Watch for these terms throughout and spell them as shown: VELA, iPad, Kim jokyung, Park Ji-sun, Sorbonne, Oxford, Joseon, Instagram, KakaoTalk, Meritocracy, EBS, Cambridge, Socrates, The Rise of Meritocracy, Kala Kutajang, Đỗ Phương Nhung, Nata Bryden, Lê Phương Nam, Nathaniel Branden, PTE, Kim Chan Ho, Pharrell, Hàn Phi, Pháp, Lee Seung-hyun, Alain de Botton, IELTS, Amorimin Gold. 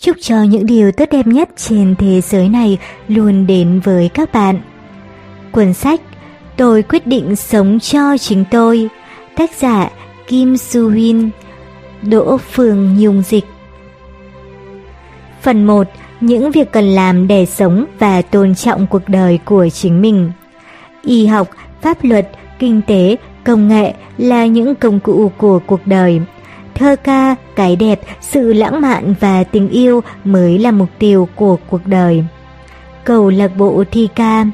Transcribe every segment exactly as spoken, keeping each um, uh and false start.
Chúc cho những điều tốt đẹp nhất trên thế giới này luôn đến với các bạn. Cuốn sách Tôi quyết định sống cho chính tôi, tác giả Kim Su-hyun, Đỗ Phương Nhung dịch. Phần một. Những việc cần làm để sống và tôn trọng cuộc đời của chính mình. Y học, pháp luật, kinh tế, công nghệ là những công cụ của cuộc đời. Thơ ca, cái đẹp, sự lãng mạn và tình yêu mới là mục tiêu của cuộc đời. Câu lạc bộ thi ca.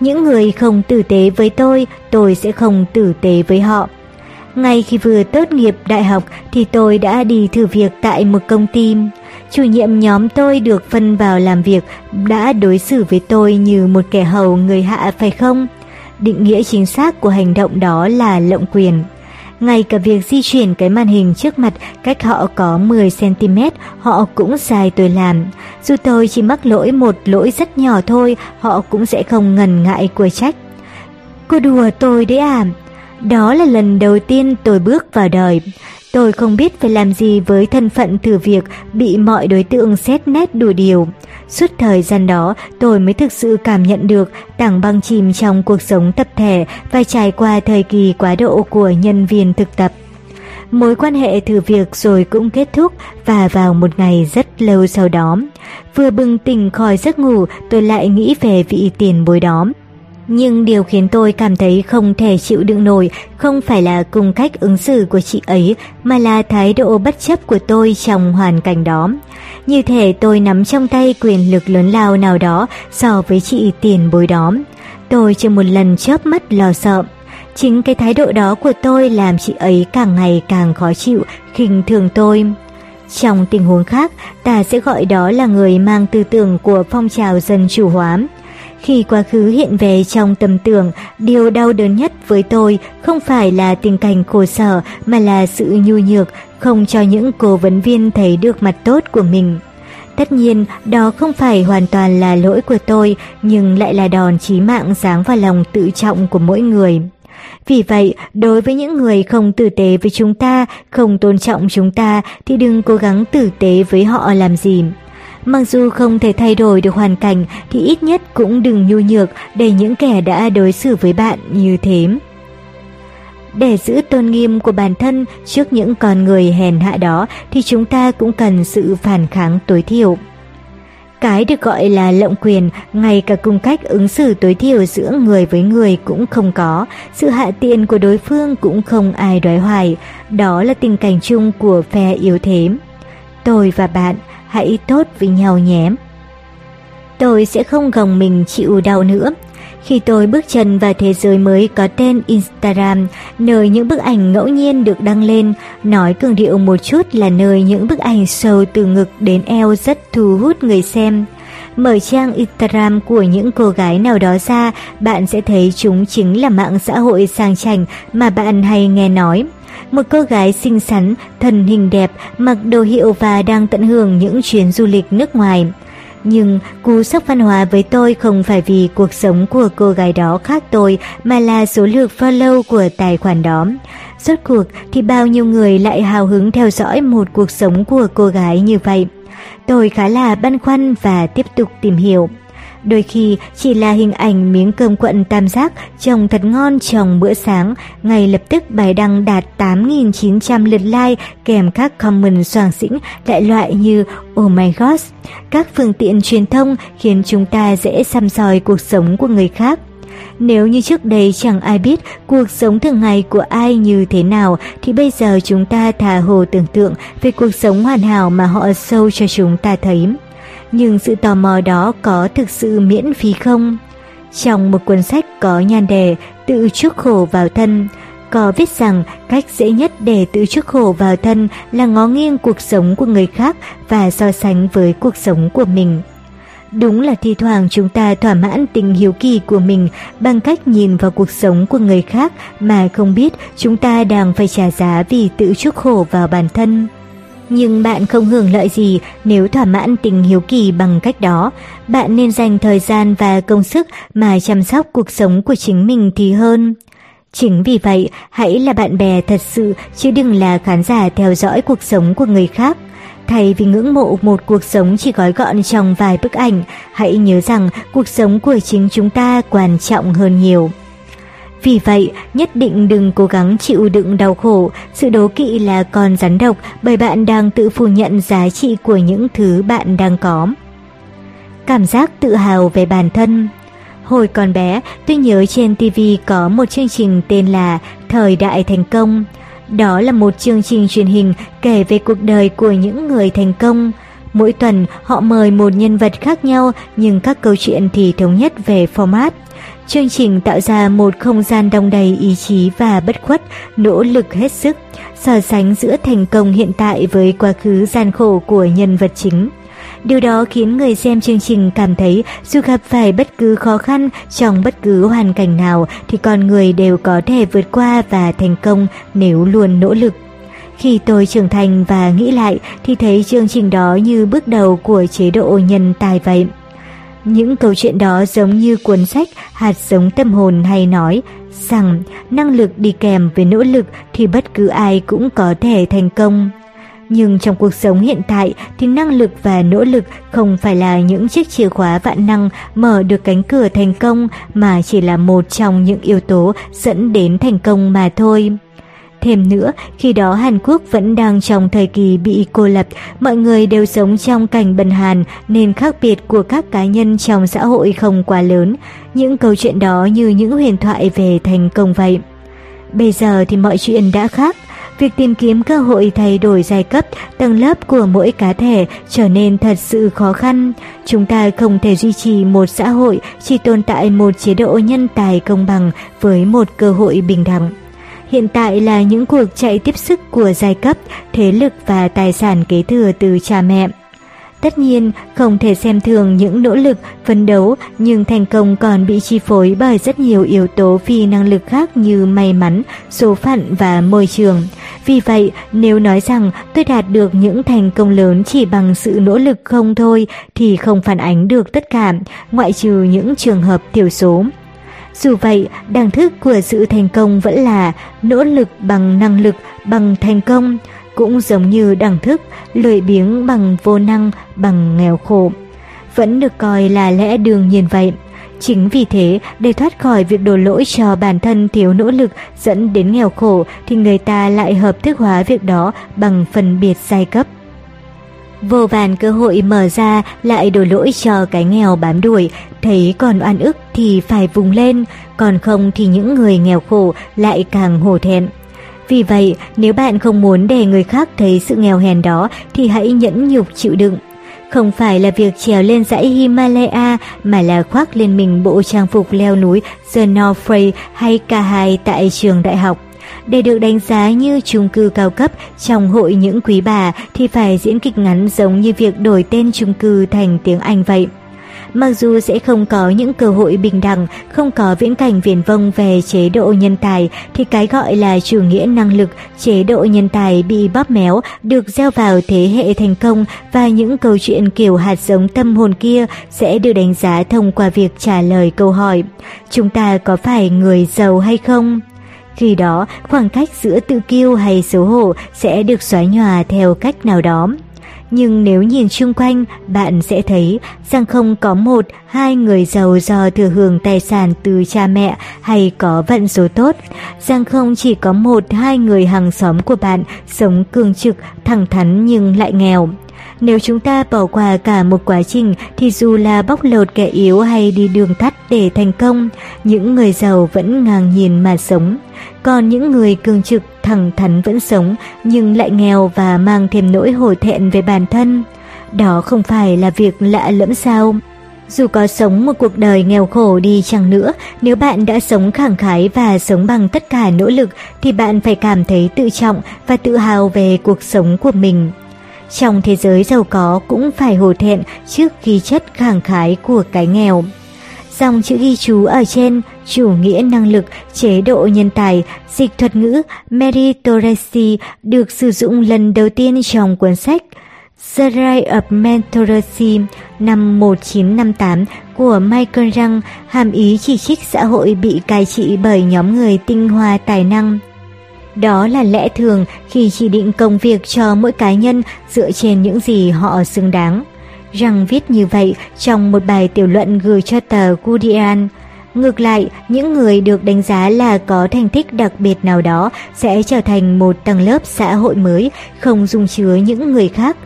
Những người không tử tế với tôi, tôi sẽ không tử tế với họ. Ngay khi vừa tốt nghiệp đại học thì tôi đã đi thử việc tại một công ty. Chủ nhiệm nhóm tôi được phân vào làm việc đã đối xử với tôi như một kẻ hầu người hạ, phải không? Định nghĩa chính xác của hành động đó là lộng quyền. Ngay cả việc di chuyển cái màn hình trước mặt cách họ có mười xăng ti mét họ cũng sai tôi làm. Dù tôi chỉ mắc lỗi một lỗi rất nhỏ thôi, họ cũng sẽ không ngần ngại của trách. Cô đùa tôi đấy à? Đó là lần đầu tiên tôi bước vào đời. Tôi không biết phải làm gì với thân phận thử việc bị mọi đối tượng xét nét đủ điều. Suốt thời gian đó, tôi mới thực sự cảm nhận được tảng băng chìm trong cuộc sống tập thể và trải qua thời kỳ quá độ của nhân viên thực tập. Mối quan hệ thử việc rồi cũng kết thúc và vào một ngày rất lâu sau đó. Vừa bừng tỉnh khỏi giấc ngủ, tôi lại nghĩ về vị tiền bối đó. Nhưng điều khiến tôi cảm thấy không thể chịu đựng nổi không phải là cung cách ứng xử của chị ấy mà là thái độ bất chấp của tôi trong hoàn cảnh đó. Như thể tôi nắm trong tay quyền lực lớn lao nào đó so với chị tiền bối đó. Tôi chưa một lần chớp mắt lo sợ. Chính cái thái độ đó của tôi làm chị ấy càng ngày càng khó chịu, khinh thường tôi. Trong tình huống khác, ta sẽ gọi đó là người mang tư tưởng của phong trào dân chủ hóa. Khi quá khứ hiện về trong tầm tưởng, điều đau đớn nhất với tôi không phải là tình cảnh khổ sở mà là sự nhu nhược, không cho những cố vấn viên thấy được mặt tốt của mình. Tất nhiên, đó không phải hoàn toàn là lỗi của tôi, nhưng lại là đòn chí mạng giáng vào lòng tự trọng của mỗi người. Vì vậy, đối với những người không tử tế với chúng ta, không tôn trọng chúng ta thì đừng cố gắng tử tế với họ làm gì. Mặc dù không thể thay đổi được hoàn cảnh thì ít nhất cũng đừng nhu nhược để những kẻ đã đối xử với bạn như thế. Để giữ tôn nghiêm của bản thân trước những con người hèn hạ đó thì chúng ta cũng cần sự phản kháng tối thiểu. Cái được gọi là lộng quyền, ngay cả cung cách ứng xử tối thiểu giữa người với người cũng không có, sự hạ tiện của đối phương cũng không ai đoái hoài. Đó là tình cảnh chung của phe yếu thế. Tôi và bạn hãy tốt với nhau nhé. Tôi sẽ không gồng mình chịu đau nữa. Khi tôi bước chân vào thế giới mới có tên Instagram, nơi những bức ảnh ngẫu nhiên được đăng lên, nói cường điệu một chút là nơi những bức ảnh sâu từ ngực đến eo rất thu hút người xem. Mở trang Instagram của những cô gái nào đó ra, bạn sẽ thấy chúng chính là mạng xã hội sang chảnh mà bạn hay nghe nói. Một cô gái xinh xắn, thân hình đẹp, mặc đồ hiệu và đang tận hưởng những chuyến du lịch nước ngoài. Nhưng cú sốc văn hóa với tôi không phải vì cuộc sống của cô gái đó khác tôi mà là số lượt follow của tài khoản đó. Rốt cuộc thì bao nhiêu người lại hào hứng theo dõi một cuộc sống của cô gái như vậy? Tôi khá là băn khoăn và tiếp tục tìm hiểu. Đôi khi chỉ là hình ảnh miếng cơm quận tam giác trông thật ngon trong bữa sáng, ngay lập tức bài đăng đạt tám nghìn chín trăm lượt like kèm các comment xoàng xĩnh đại loại như "Oh my God". Các phương tiện truyền thông khiến chúng ta dễ săm soi cuộc sống của người khác. Nếu như trước đây chẳng ai biết cuộc sống thường ngày của ai như thế nào thì bây giờ chúng ta thà hồ tưởng tượng về cuộc sống hoàn hảo mà họ show cho chúng ta thấy. Nhưng sự tò mò đó có thực sự miễn phí không? Trong một cuốn sách có nhan đề Tự chuốc khổ vào thân, có viết rằng cách dễ nhất để tự chuốc khổ vào thân là ngó nghiêng cuộc sống của người khác và so sánh với cuộc sống của mình. Đúng là thi thoảng chúng ta thỏa mãn tình hiếu kỳ của mình bằng cách nhìn vào cuộc sống của người khác mà không biết chúng ta đang phải trả giá vì tự chuốc khổ vào bản thân. Nhưng bạn không hưởng lợi gì nếu thỏa mãn tình hiếu kỳ bằng cách đó. Bạn nên dành thời gian và công sức mà chăm sóc cuộc sống của chính mình thì hơn. Chính vì vậy, hãy là bạn bè thật sự chứ đừng là khán giả theo dõi cuộc sống của người khác. Thay vì ngưỡng mộ một cuộc sống chỉ gói gọn trong vài bức ảnh, hãy nhớ rằng cuộc sống của chính chúng ta quan trọng hơn nhiều. Vì vậy, nhất định đừng cố gắng chịu đựng đau khổ. Sự đố kỵ là con rắn độc, bởi bạn đang tự phủ nhận giá trị của những thứ bạn đang có. Cảm giác tự hào về bản thân. Hồi còn bé, tôi nhớ trên ti vi có một chương trình tên là Thời đại thành công. Đó là một chương trình truyền hình kể về cuộc đời của những người thành công. Mỗi tuần họ mời một nhân vật khác nhau, nhưng các câu chuyện thì thống nhất về format. Chương trình tạo ra một không gian đong đầy ý chí và bất khuất, nỗ lực hết sức, so sánh giữa thành công hiện tại với quá khứ gian khổ của nhân vật chính. Điều đó khiến người xem chương trình cảm thấy dù gặp phải bất cứ khó khăn trong bất cứ hoàn cảnh nào thì con người đều có thể vượt qua và thành công nếu luôn nỗ lực. Khi tôi trưởng thành và nghĩ lại thì thấy chương trình đó như bước đầu của chế độ nhân tài vậy. Những câu chuyện đó giống như cuốn sách Hạt giống tâm hồn hay nói rằng năng lực đi kèm với nỗ lực thì bất cứ ai cũng có thể thành công. Nhưng trong cuộc sống hiện tại thì năng lực và nỗ lực không phải là những chiếc chìa khóa vạn năng mở được cánh cửa thành công, mà chỉ là một trong những yếu tố dẫn đến thành công mà thôi. Thêm nữa, khi đó Hàn Quốc vẫn đang trong thời kỳ bị cô lập, mọi người đều sống trong cảnh bần hàn nên khác biệt của các cá nhân trong xã hội không quá lớn. Những câu chuyện đó như những huyền thoại về thành công vậy. Bây giờ thì mọi chuyện đã khác. Việc tìm kiếm cơ hội thay đổi giai cấp, tầng lớp của mỗi cá thể trở nên thật sự khó khăn. Chúng ta không thể duy trì một xã hội chỉ tồn tại một chế độ nhân tài công bằng với một cơ hội bình đẳng. Hiện tại là những cuộc chạy tiếp sức của giai cấp, thế lực và tài sản kế thừa từ cha mẹ. Tất nhiên, không thể xem thường những nỗ lực, phấn đấu, nhưng thành công còn bị chi phối bởi rất nhiều yếu tố phi năng lực khác như may mắn, số phận và môi trường. Vì vậy, nếu nói rằng tôi đạt được những thành công lớn chỉ bằng sự nỗ lực không thôi thì không phản ánh được tất cả, ngoại trừ những trường hợp thiểu số. Dù vậy, đẳng thức của sự thành công vẫn là nỗ lực bằng năng lực bằng thành công, cũng giống như đẳng thức lười biếng bằng vô năng bằng nghèo khổ, vẫn được coi là lẽ đương nhiên vậy. Chính vì thế, để thoát khỏi việc đổ lỗi cho bản thân thiếu nỗ lực dẫn đến nghèo khổ thì người ta lại hợp thức hóa việc đó bằng phân biệt giai cấp. Vô vàn cơ hội mở ra lại đổ lỗi cho cái nghèo bám đuổi, thấy còn oan ức thì phải vùng lên, còn không thì những người nghèo khổ lại càng hổ thẹn. Vì vậy, nếu bạn không muốn để người khác thấy sự nghèo hèn đó thì hãy nhẫn nhục chịu đựng. Không phải là việc trèo lên dãy Himalaya mà là khoác lên mình bộ trang phục leo núi The North Face hay K hai tại trường đại học. Để được đánh giá như chung cư cao cấp trong hội những quý bà thì phải diễn kịch ngắn giống như việc đổi tên chung cư thành tiếng Anh vậy. Mặc dù sẽ không có những cơ hội bình đẳng, không có viễn cảnh viển vông về chế độ nhân tài, thì cái gọi là chủ nghĩa năng lực, chế độ nhân tài bị bóp méo, được gieo vào thế hệ thành công và những câu chuyện kiểu hạt giống tâm hồn kia sẽ được đánh giá thông qua việc trả lời câu hỏi: chúng ta có phải người giàu hay không? Khi đó, khoảng cách giữa tự kiêu hay xấu hổ sẽ được xóa nhòa theo cách nào đó. Nhưng nếu nhìn chung quanh, bạn sẽ thấy rằng không có một, hai người giàu do thừa hưởng tài sản từ cha mẹ hay có vận số tốt, rằng không chỉ có một, hai người hàng xóm của bạn sống cương trực, thẳng thắn nhưng lại nghèo. Nếu chúng ta bỏ qua cả một quá trình thì dù là bóc lột kẻ yếu hay đi đường tắt để thành công, những người giàu vẫn ngang nhiên mà sống. Còn những người cương trực, thẳng thắn vẫn sống nhưng lại nghèo và mang thêm nỗi hổ thẹn về bản thân. Đó không phải là việc lạ lẫm sao? Dù có sống một cuộc đời nghèo khổ đi chăng nữa, nếu bạn đã sống khẳng khái và sống bằng tất cả nỗ lực thì bạn phải cảm thấy tự trọng và tự hào về cuộc sống của mình. Trong thế giới giàu có cũng phải hổ thẹn trước khí chất khẳng khái của cái nghèo. Dòng chữ ghi chú ở trên, chủ nghĩa năng lực, chế độ nhân tài, dịch thuật ngữ Meritocracy được sử dụng lần đầu tiên trong cuốn sách The Rise of Meritocracy năm một nghìn chín trăm năm mươi tám của Michael Young, hàm ý chỉ trích xã hội bị cai trị bởi nhóm người tinh hoa tài năng. Đó là lẽ thường khi chỉ định công việc cho mỗi cá nhân dựa trên những gì họ xứng đáng. Rằng viết như vậy trong một bài tiểu luận gửi cho tờ Guardian. Ngược lại, những người được đánh giá là có thành tích đặc biệt nào đó sẽ trở thành một tầng lớp xã hội mới, không dung chứa những người khác.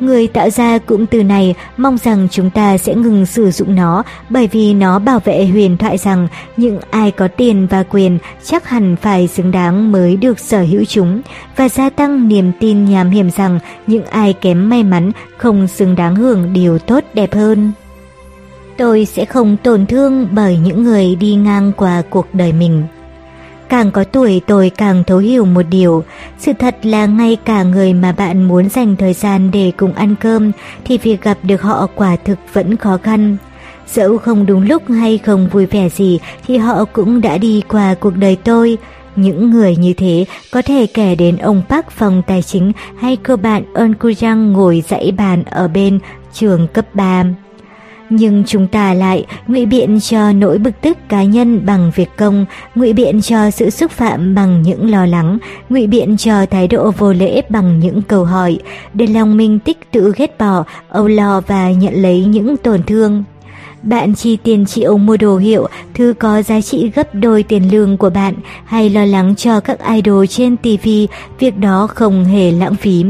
Người tạo ra cụm từ này mong rằng chúng ta sẽ ngừng sử dụng nó bởi vì nó bảo vệ huyền thoại rằng những ai có tiền và quyền chắc hẳn phải xứng đáng mới được sở hữu chúng, và gia tăng niềm tin nham hiểm rằng những ai kém may mắn không xứng đáng hưởng điều tốt đẹp hơn. Tôi sẽ không tổn thương bởi những người đi ngang qua cuộc đời mình. Càng có tuổi tôi càng thấu hiểu một điều, sự thật là ngay cả người mà bạn muốn dành thời gian để cùng ăn cơm thì việc gặp được họ quả thực vẫn khó khăn. Dẫu không đúng lúc hay không vui vẻ gì thì họ cũng đã đi qua cuộc đời tôi. Những người như thế có thể kể đến ông Park phòng tài chính hay cô bạn Eun Kyung ngồi dãy bàn ở bên trường cấp ba. Nhưng chúng ta lại ngụy biện cho nỗi bực tức cá nhân bằng việc công, ngụy biện cho sự xúc phạm bằng những lo lắng, ngụy biện cho thái độ vô lễ bằng những câu hỏi, để lòng mình tích tự ghét bỏ, âu lo và nhận lấy những tổn thương. Bạn chi tiền triệu mua đồ hiệu, thứ có giá trị gấp đôi tiền lương của bạn, hay lo lắng cho các idol trên ti vi, việc đó không hề lãng phí.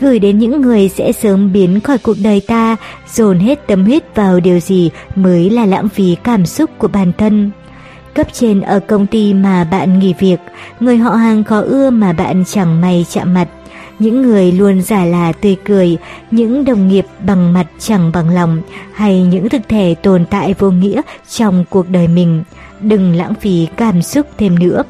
Gửi đến những người sẽ sớm biến khỏi cuộc đời ta, dồn hết tâm huyết vào điều gì mới là lãng phí cảm xúc của bản thân. Cấp trên ở công ty mà bạn nghỉ việc, người họ hàng khó ưa mà bạn chẳng may chạm mặt, những người luôn giả là tươi cười, những đồng nghiệp bằng mặt chẳng bằng lòng, hay những thực thể tồn tại vô nghĩa trong cuộc đời mình. Đừng lãng phí cảm xúc thêm nữa.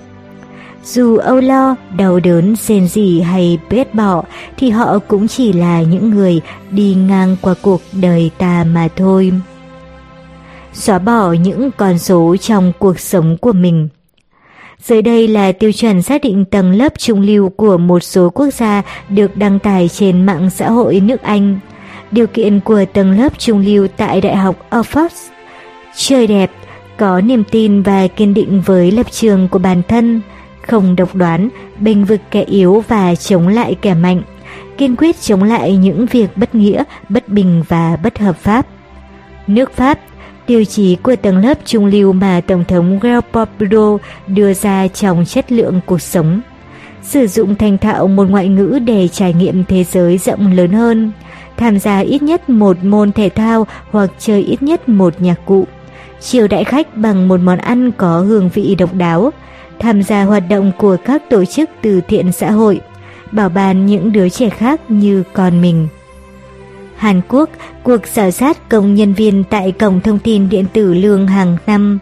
Dù âu lo, đau đớn, rên rỉ hay ghét bỏ thì họ cũng chỉ là những người đi ngang qua cuộc đời ta mà thôi. Xóa bỏ những con số trong cuộc sống của mình. Dưới đây là tiêu chuẩn xác định tầng lớp trung lưu của một số quốc gia được đăng tải trên mạng xã hội nước Anh. Điều kiện của tầng lớp trung lưu tại Đại học Oxford: chơi đẹp, có niềm tin và kiên định với lập trường của bản thân, không độc đoán, bênh vực kẻ yếu và chống lại kẻ mạnh, kiên quyết chống lại những việc bất nghĩa, bất bình và bất hợp pháp. Nước Pháp, tiêu chí của tầng lớp trung lưu mà Tổng thống Geraldo đưa ra trong chất lượng cuộc sống: sử dụng thành thạo một ngoại ngữ để trải nghiệm thế giới rộng lớn hơn, tham gia ít nhất một môn thể thao hoặc chơi ít nhất một nhạc cụ, chiêu đãi khách bằng một món ăn có hương vị độc đáo, tham gia hoạt động của các tổ chức từ thiện xã hội, bảo ban những đứa trẻ khác như con mình. Hàn Quốc, cuộc khảo sát công nhân viên tại cổng thông tin điện tử lương hàng năm.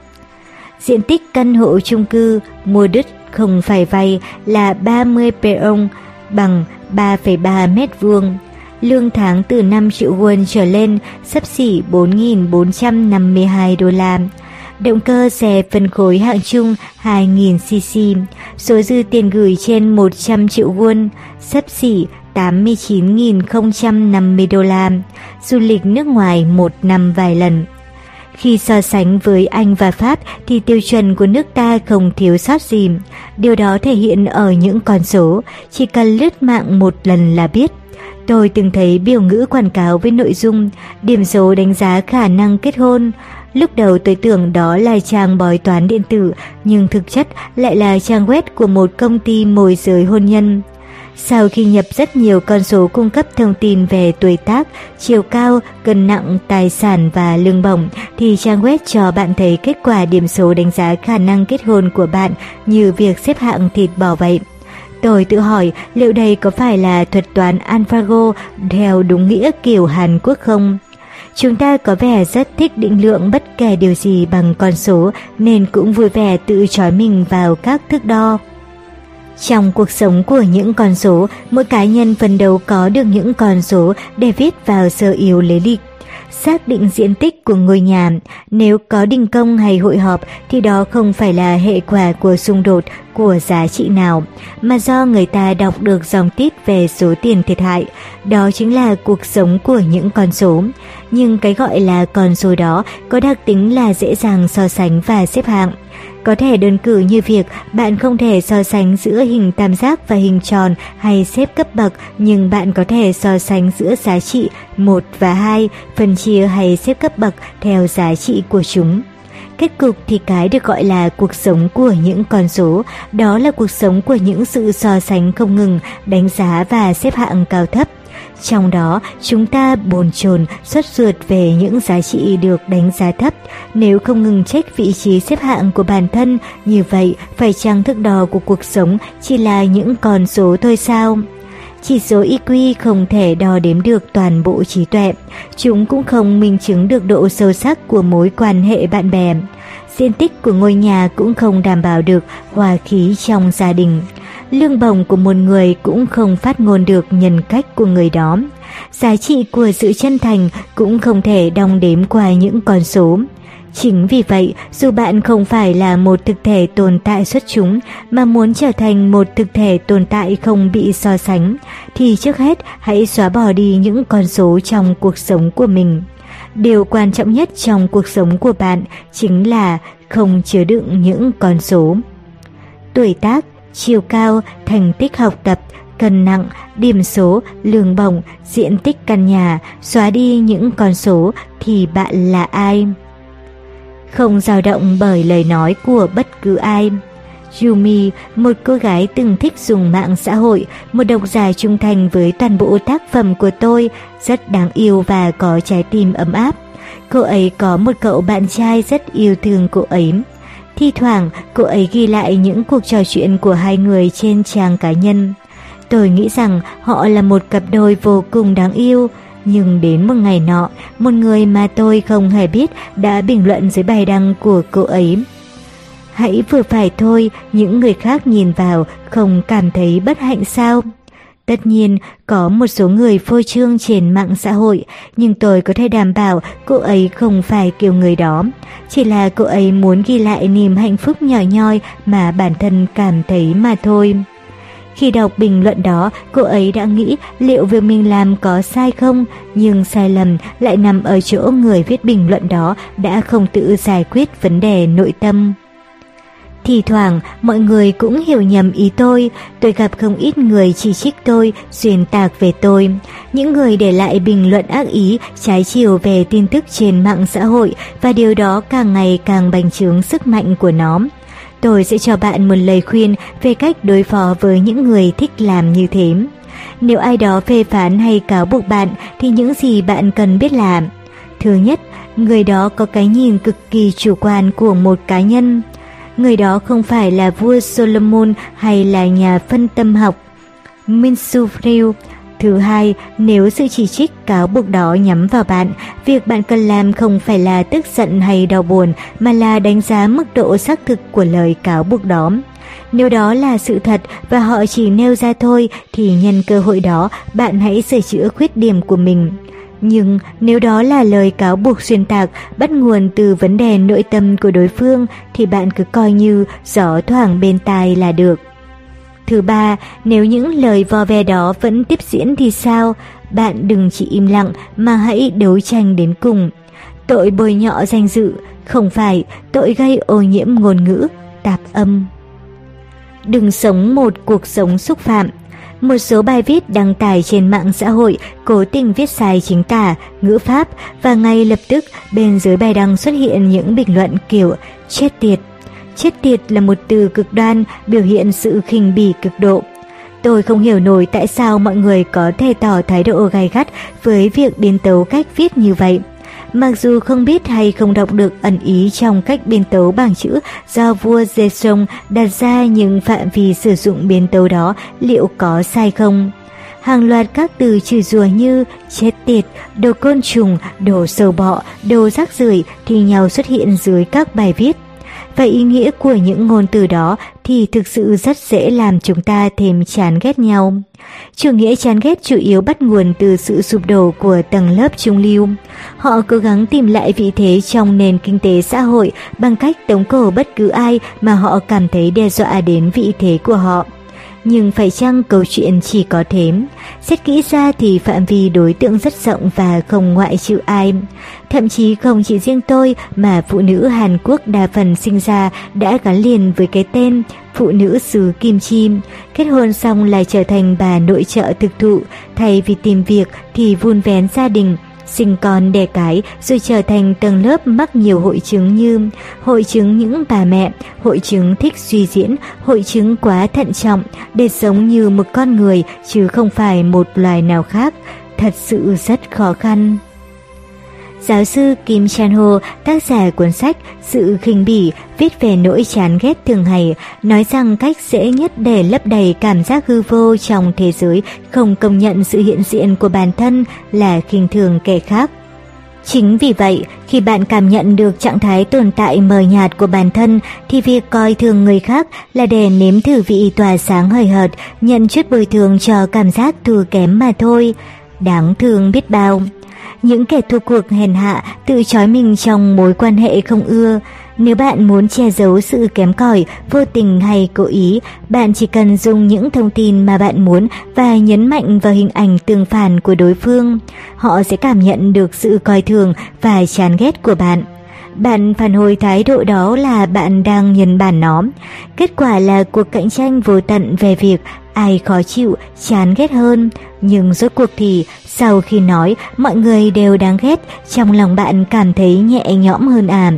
Diện tích căn hộ chung cư mua đứt không phải vay là ba mươi perong, bằng ba phẩy ba mét vuông. Lương tháng từ năm triệu won trở lên, xấp xỉ bốn nghìn bốn trăm năm mươi hai đô la. Động cơ xe phân khối hạng trung hai nghìn xê xê, số dư tiền gửi trên một trăm triệu won, xấp xỉ tám mươi chín nghìn không trăm năm mươi đô la, du lịch nước ngoài một năm vài lần. Khi so sánh với Anh và Pháp thì tiêu chuẩn của nước ta không thiếu sót gì. Điều đó thể hiện ở những con số, chỉ cần lướt mạng một lần là biết. Tôi từng thấy biểu ngữ quảng cáo với nội dung điểm số đánh giá khả năng kết hôn. Lúc đầu tôi tưởng đó là trang bói toán điện tử, nhưng thực chất lại là trang web của một công ty môi giới hôn nhân. Sau khi nhập rất nhiều con số cung cấp thông tin về tuổi tác, chiều cao, cân nặng, tài sản và lương bổng, thì trang web cho bạn thấy kết quả điểm số đánh giá khả năng kết hôn của bạn như việc xếp hạng thịt bò vậy. Tôi tự hỏi liệu đây có phải là thuật toán AlphaGo theo đúng nghĩa kiểu Hàn Quốc không? Chúng ta có vẻ rất thích định lượng bất kể điều gì bằng con số nên cũng vui vẻ tự trói mình vào các thước đo. Trong cuộc sống của những con số, mỗi cá nhân phấn đấu có được những con số để viết vào sơ yếu lý lịch. Xác định diện tích của ngôi nhà, nếu có đình công hay hội họp thì đó không phải là hệ quả của xung đột của giá trị nào, mà do người ta đọc được dòng tít về số tiền thiệt hại. Đó chính là cuộc sống của những con số. Nhưng cái gọi là con số đó có đặc tính là dễ dàng so sánh và xếp hạng. Có thể đơn cử như việc bạn không thể so sánh giữa hình tam giác và hình tròn hay xếp cấp bậc, nhưng bạn có thể so sánh giữa giá trị một và hai, phân chia hay xếp cấp bậc theo giá trị của chúng. Kết cục thì cái được gọi là cuộc sống của những con số, đó là cuộc sống của những sự so sánh không ngừng, đánh giá và xếp hạng cao thấp. Trong đó, chúng ta bồn chồn, sốt ruột về những giá trị được đánh giá thấp. Nếu không ngừng check vị trí xếp hạng của bản thân, như vậy phải chăng thước đo của cuộc sống chỉ là những con số thôi sao? Chỉ số i kiu không thể đo đếm được toàn bộ trí tuệ. Chúng cũng không minh chứng được độ sâu sắc của mối quan hệ bạn bè. Diện tích của ngôi nhà cũng không đảm bảo được hòa khí trong gia đình. Lương bổng của một người cũng không phát ngôn được nhân cách của người đó. Giá trị của sự chân thành cũng không thể đong đếm qua những con số. Chính vì vậy, dù bạn không phải là một thực thể tồn tại xuất chúng mà muốn trở thành một thực thể tồn tại không bị so sánh, thì trước hết hãy xóa bỏ đi những con số trong cuộc sống của mình. Điều quan trọng nhất trong cuộc sống của bạn chính là không chứa đựng những con số. Tuổi tác, chiều cao, thành tích học tập, cân nặng, điểm số, lương bổng, diện tích căn nhà, xóa đi những con số thì bạn là ai? Không dao động bởi lời nói của bất cứ ai. Yumi, một cô gái từng thích dùng mạng xã hội, một độc giả trung thành với toàn bộ tác phẩm của tôi, rất đáng yêu và có trái tim ấm áp. Cô ấy có một cậu bạn trai rất yêu thương cô ấy. Thi thoảng, cô ấy ghi lại những cuộc trò chuyện của hai người trên trang cá nhân. Tôi nghĩ rằng họ là một cặp đôi vô cùng đáng yêu. Nhưng đến một ngày nọ, một người mà tôi không hề biết đã bình luận dưới bài đăng của cô ấy: "Hãy vừa phải thôi, những người khác nhìn vào không cảm thấy bất hạnh sao?" Tất nhiên, có một số người phô trương trên mạng xã hội, nhưng tôi có thể đảm bảo cô ấy không phải kiểu người đó. Chỉ là cô ấy muốn ghi lại niềm hạnh phúc nhỏ nhoi mà bản thân cảm thấy mà thôi. Khi đọc bình luận đó, cô ấy đã nghĩ liệu việc mình làm có sai không, nhưng sai lầm lại nằm ở chỗ người viết bình luận đó đã không tự giải quyết vấn đề nội tâm. Thì thoảng, mọi người cũng hiểu nhầm ý tôi. Tôi gặp không ít người chỉ trích tôi, xuyên tạc về tôi. Những người để lại bình luận ác ý, trái chiều về tin tức trên mạng xã hội, và điều đó càng ngày càng bành trướng sức mạnh của nó. Tôi sẽ cho bạn một lời khuyên về cách đối phó với những người thích làm như thế. Nếu ai đó phê phán hay cáo buộc bạn, thì những gì bạn cần biết là: thứ nhất, người đó có cái nhìn cực kỳ chủ quan của một cá nhân. Người đó không phải là vua Solomon hay là nhà phân tâm học Kim Su-hyun. Thứ hai, nếu sự chỉ trích cáo buộc đó nhắm vào bạn, việc bạn cần làm không phải là tức giận hay đau buồn, mà là đánh giá mức độ xác thực của lời cáo buộc đó. Nếu đó là sự thật và họ chỉ nêu ra thôi, thì nhân cơ hội đó bạn hãy sửa chữa khuyết điểm của mình. Nhưng nếu đó là lời cáo buộc xuyên tạc bắt nguồn từ vấn đề nội tâm của đối phương, thì bạn cứ coi như gió thoảng bên tai là được. Thứ ba, nếu những lời vo ve đó vẫn tiếp diễn thì sao? Bạn đừng chỉ im lặng mà hãy đấu tranh đến cùng. Tội bôi nhọ danh dự, không phải tội gây ô nhiễm ngôn ngữ, tạp âm. Đừng sống một cuộc sống xúc phạm. Một số bài viết đăng tải trên mạng xã hội cố tình viết sai chính tả, ngữ pháp, và ngay lập tức bên dưới bài đăng xuất hiện những bình luận kiểu chết tiệt. Chết tiệt là một từ cực đoan, biểu hiện sự khinh bỉ cực độ. Tôi không hiểu nổi tại sao mọi người có thể tỏ thái độ gay gắt với việc biên tấu cách viết như vậy. Mặc dù không biết hay không đọc được ẩn ý trong cách biên tấu bảng chữ do vua Joseon đặt ra, nhưng phạm vi sử dụng biên tấu đó liệu có sai không? Hàng loạt các từ chửi rủa như chết tiệt, đồ côn trùng, đồ sâu bọ, đồ rác rưởi thi nhau xuất hiện dưới các bài viết. Và ý nghĩa của những ngôn từ đó thì thực sự rất dễ làm chúng ta thêm chán ghét nhau. Chủ nghĩa chán ghét chủ yếu bắt nguồn từ sự sụp đổ của tầng lớp trung lưu. Họ cố gắng tìm lại vị thế trong nền kinh tế xã hội bằng cách tống cổ bất cứ ai mà họ cảm thấy đe dọa đến vị thế của họ. Nhưng phải chăng câu chuyện chỉ có thế? Xét kỹ ra thì phạm vi đối tượng rất rộng và không ngoại trừ ai. Thậm chí không chỉ riêng tôi mà phụ nữ Hàn Quốc đa phần sinh ra đã gắn liền với cái tên phụ nữ xứ kim chi. Kết hôn xong lại trở thành bà nội trợ thực thụ, thay vì tìm việc thì vun vén gia đình, sinh con đẻ cái rồi trở thành tầng lớp mắc nhiều hội chứng như hội chứng những bà mẹ, hội chứng thích suy diễn, hội chứng quá thận trọng để sống như một con người chứ không phải một loài nào khác. Thật sự rất khó khăn. Giáo sư Kim Chan Ho, tác giả cuốn sách Sự khinh bỉ, viết về nỗi chán ghét thường ngày, nói rằng cách dễ nhất để lấp đầy cảm giác hư vô trong thế giới không công nhận sự hiện diện của bản thân là khinh thường kẻ khác. Chính vì vậy, khi bạn cảm nhận được trạng thái tồn tại mờ nhạt của bản thân thì việc coi thường người khác là để nếm thử vị tỏa sáng hời hợt, nhận chút bồi thường cho cảm giác thua kém mà thôi. Đáng thương biết bao. Những kẻ thua cuộc hèn hạ tự trói mình trong mối quan hệ không ưa. Nếu bạn muốn che giấu sự kém cỏi, vô tình hay cố ý, bạn chỉ cần dùng những thông tin mà bạn muốn và nhấn mạnh vào hình ảnh tương phản của đối phương. Họ sẽ cảm nhận được sự coi thường và chán ghét của bạn. Bạn phản hồi thái độ đó là bạn đang nhân bản nó. Kết quả là cuộc cạnh tranh vô tận về việc ai khó chịu, chán ghét hơn. Nhưng rốt cuộc thì sau khi nói mọi người đều đáng ghét, trong lòng bạn cảm thấy nhẹ nhõm hơn à.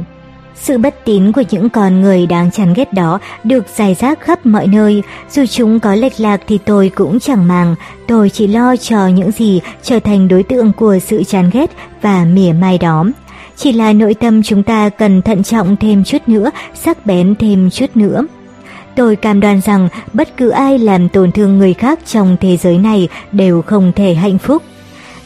Sự bất tín của những con người đáng chán ghét đó được rải rác khắp mọi nơi. Dù chúng có lệch lạc thì tôi cũng chẳng màng. Tôi chỉ lo cho những gì trở thành đối tượng của sự chán ghét và mỉa mai đó. Chỉ là nội tâm chúng ta cần thận trọng thêm chút nữa, sắc bén thêm chút nữa. Tôi cam đoan rằng bất cứ ai làm tổn thương người khác trong thế giới này đều không thể hạnh phúc.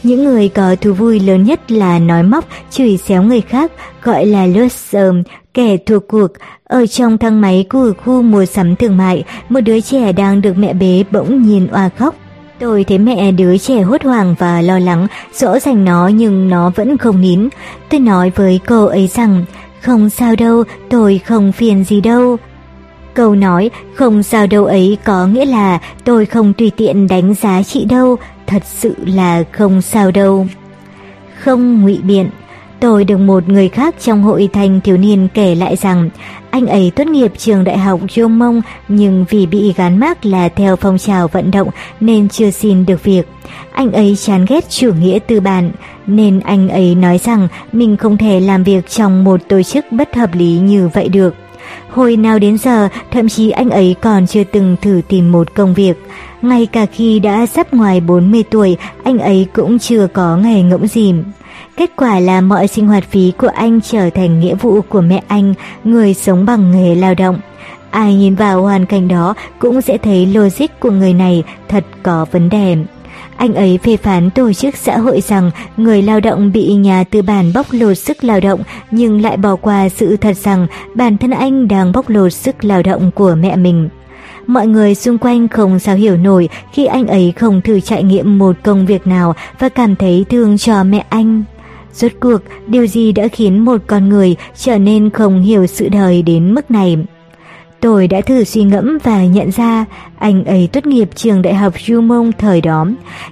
Những người có thú vui lớn nhất là nói móc, chửi xéo người khác, gọi là loser, kẻ thua cuộc. Ở trong thang máy của khu mua sắm thương mại, một đứa trẻ đang được mẹ bế bỗng nhiên oa khóc. Tôi thấy mẹ đứa trẻ hốt hoảng và lo lắng, dỗ dành nó nhưng nó vẫn không nín. Tôi nói với cô ấy rằng, không sao đâu, tôi không phiền gì đâu. Câu nói không sao đâu ấy có nghĩa là tôi không tùy tiện đánh giá chị đâu, thật sự là không sao đâu. Không ngụy biện. Tôi được một người khác trong hội thanh thiếu niên kể lại rằng anh ấy tốt nghiệp trường đại học Yong Mong nhưng vì bị gán mác là theo phong trào vận động nên chưa xin được việc. Anh ấy chán ghét chủ nghĩa tư bản nên anh ấy nói rằng mình không thể làm việc trong một tổ chức bất hợp lý như vậy được. Hồi nào đến giờ, thậm chí anh ấy còn chưa từng thử tìm một công việc. Ngay cả khi đã sắp ngoài bốn mươi tuổi, anh ấy cũng chưa có nghề ngỗng gì. Kết quả là mọi sinh hoạt phí của anh trở thành nghĩa vụ của mẹ anh, người sống bằng nghề lao động. Ai nhìn vào hoàn cảnh đó cũng sẽ thấy logic của người này thật có vấn đề. Anh ấy phê phán tổ chức xã hội rằng người lao động bị nhà tư bản bóc lột sức lao động nhưng lại bỏ qua sự thật rằng bản thân anh đang bóc lột sức lao động của mẹ mình. Mọi người xung quanh không sao hiểu nổi khi anh ấy không thử trải nghiệm một công việc nào và cảm thấy thương cho mẹ anh. Rốt cuộc, điều gì đã khiến một con người trở nên không hiểu sự đời đến mức này? Tôi đã thử suy ngẫm và nhận ra anh ấy tốt nghiệp trường đại học Yumong thời đó.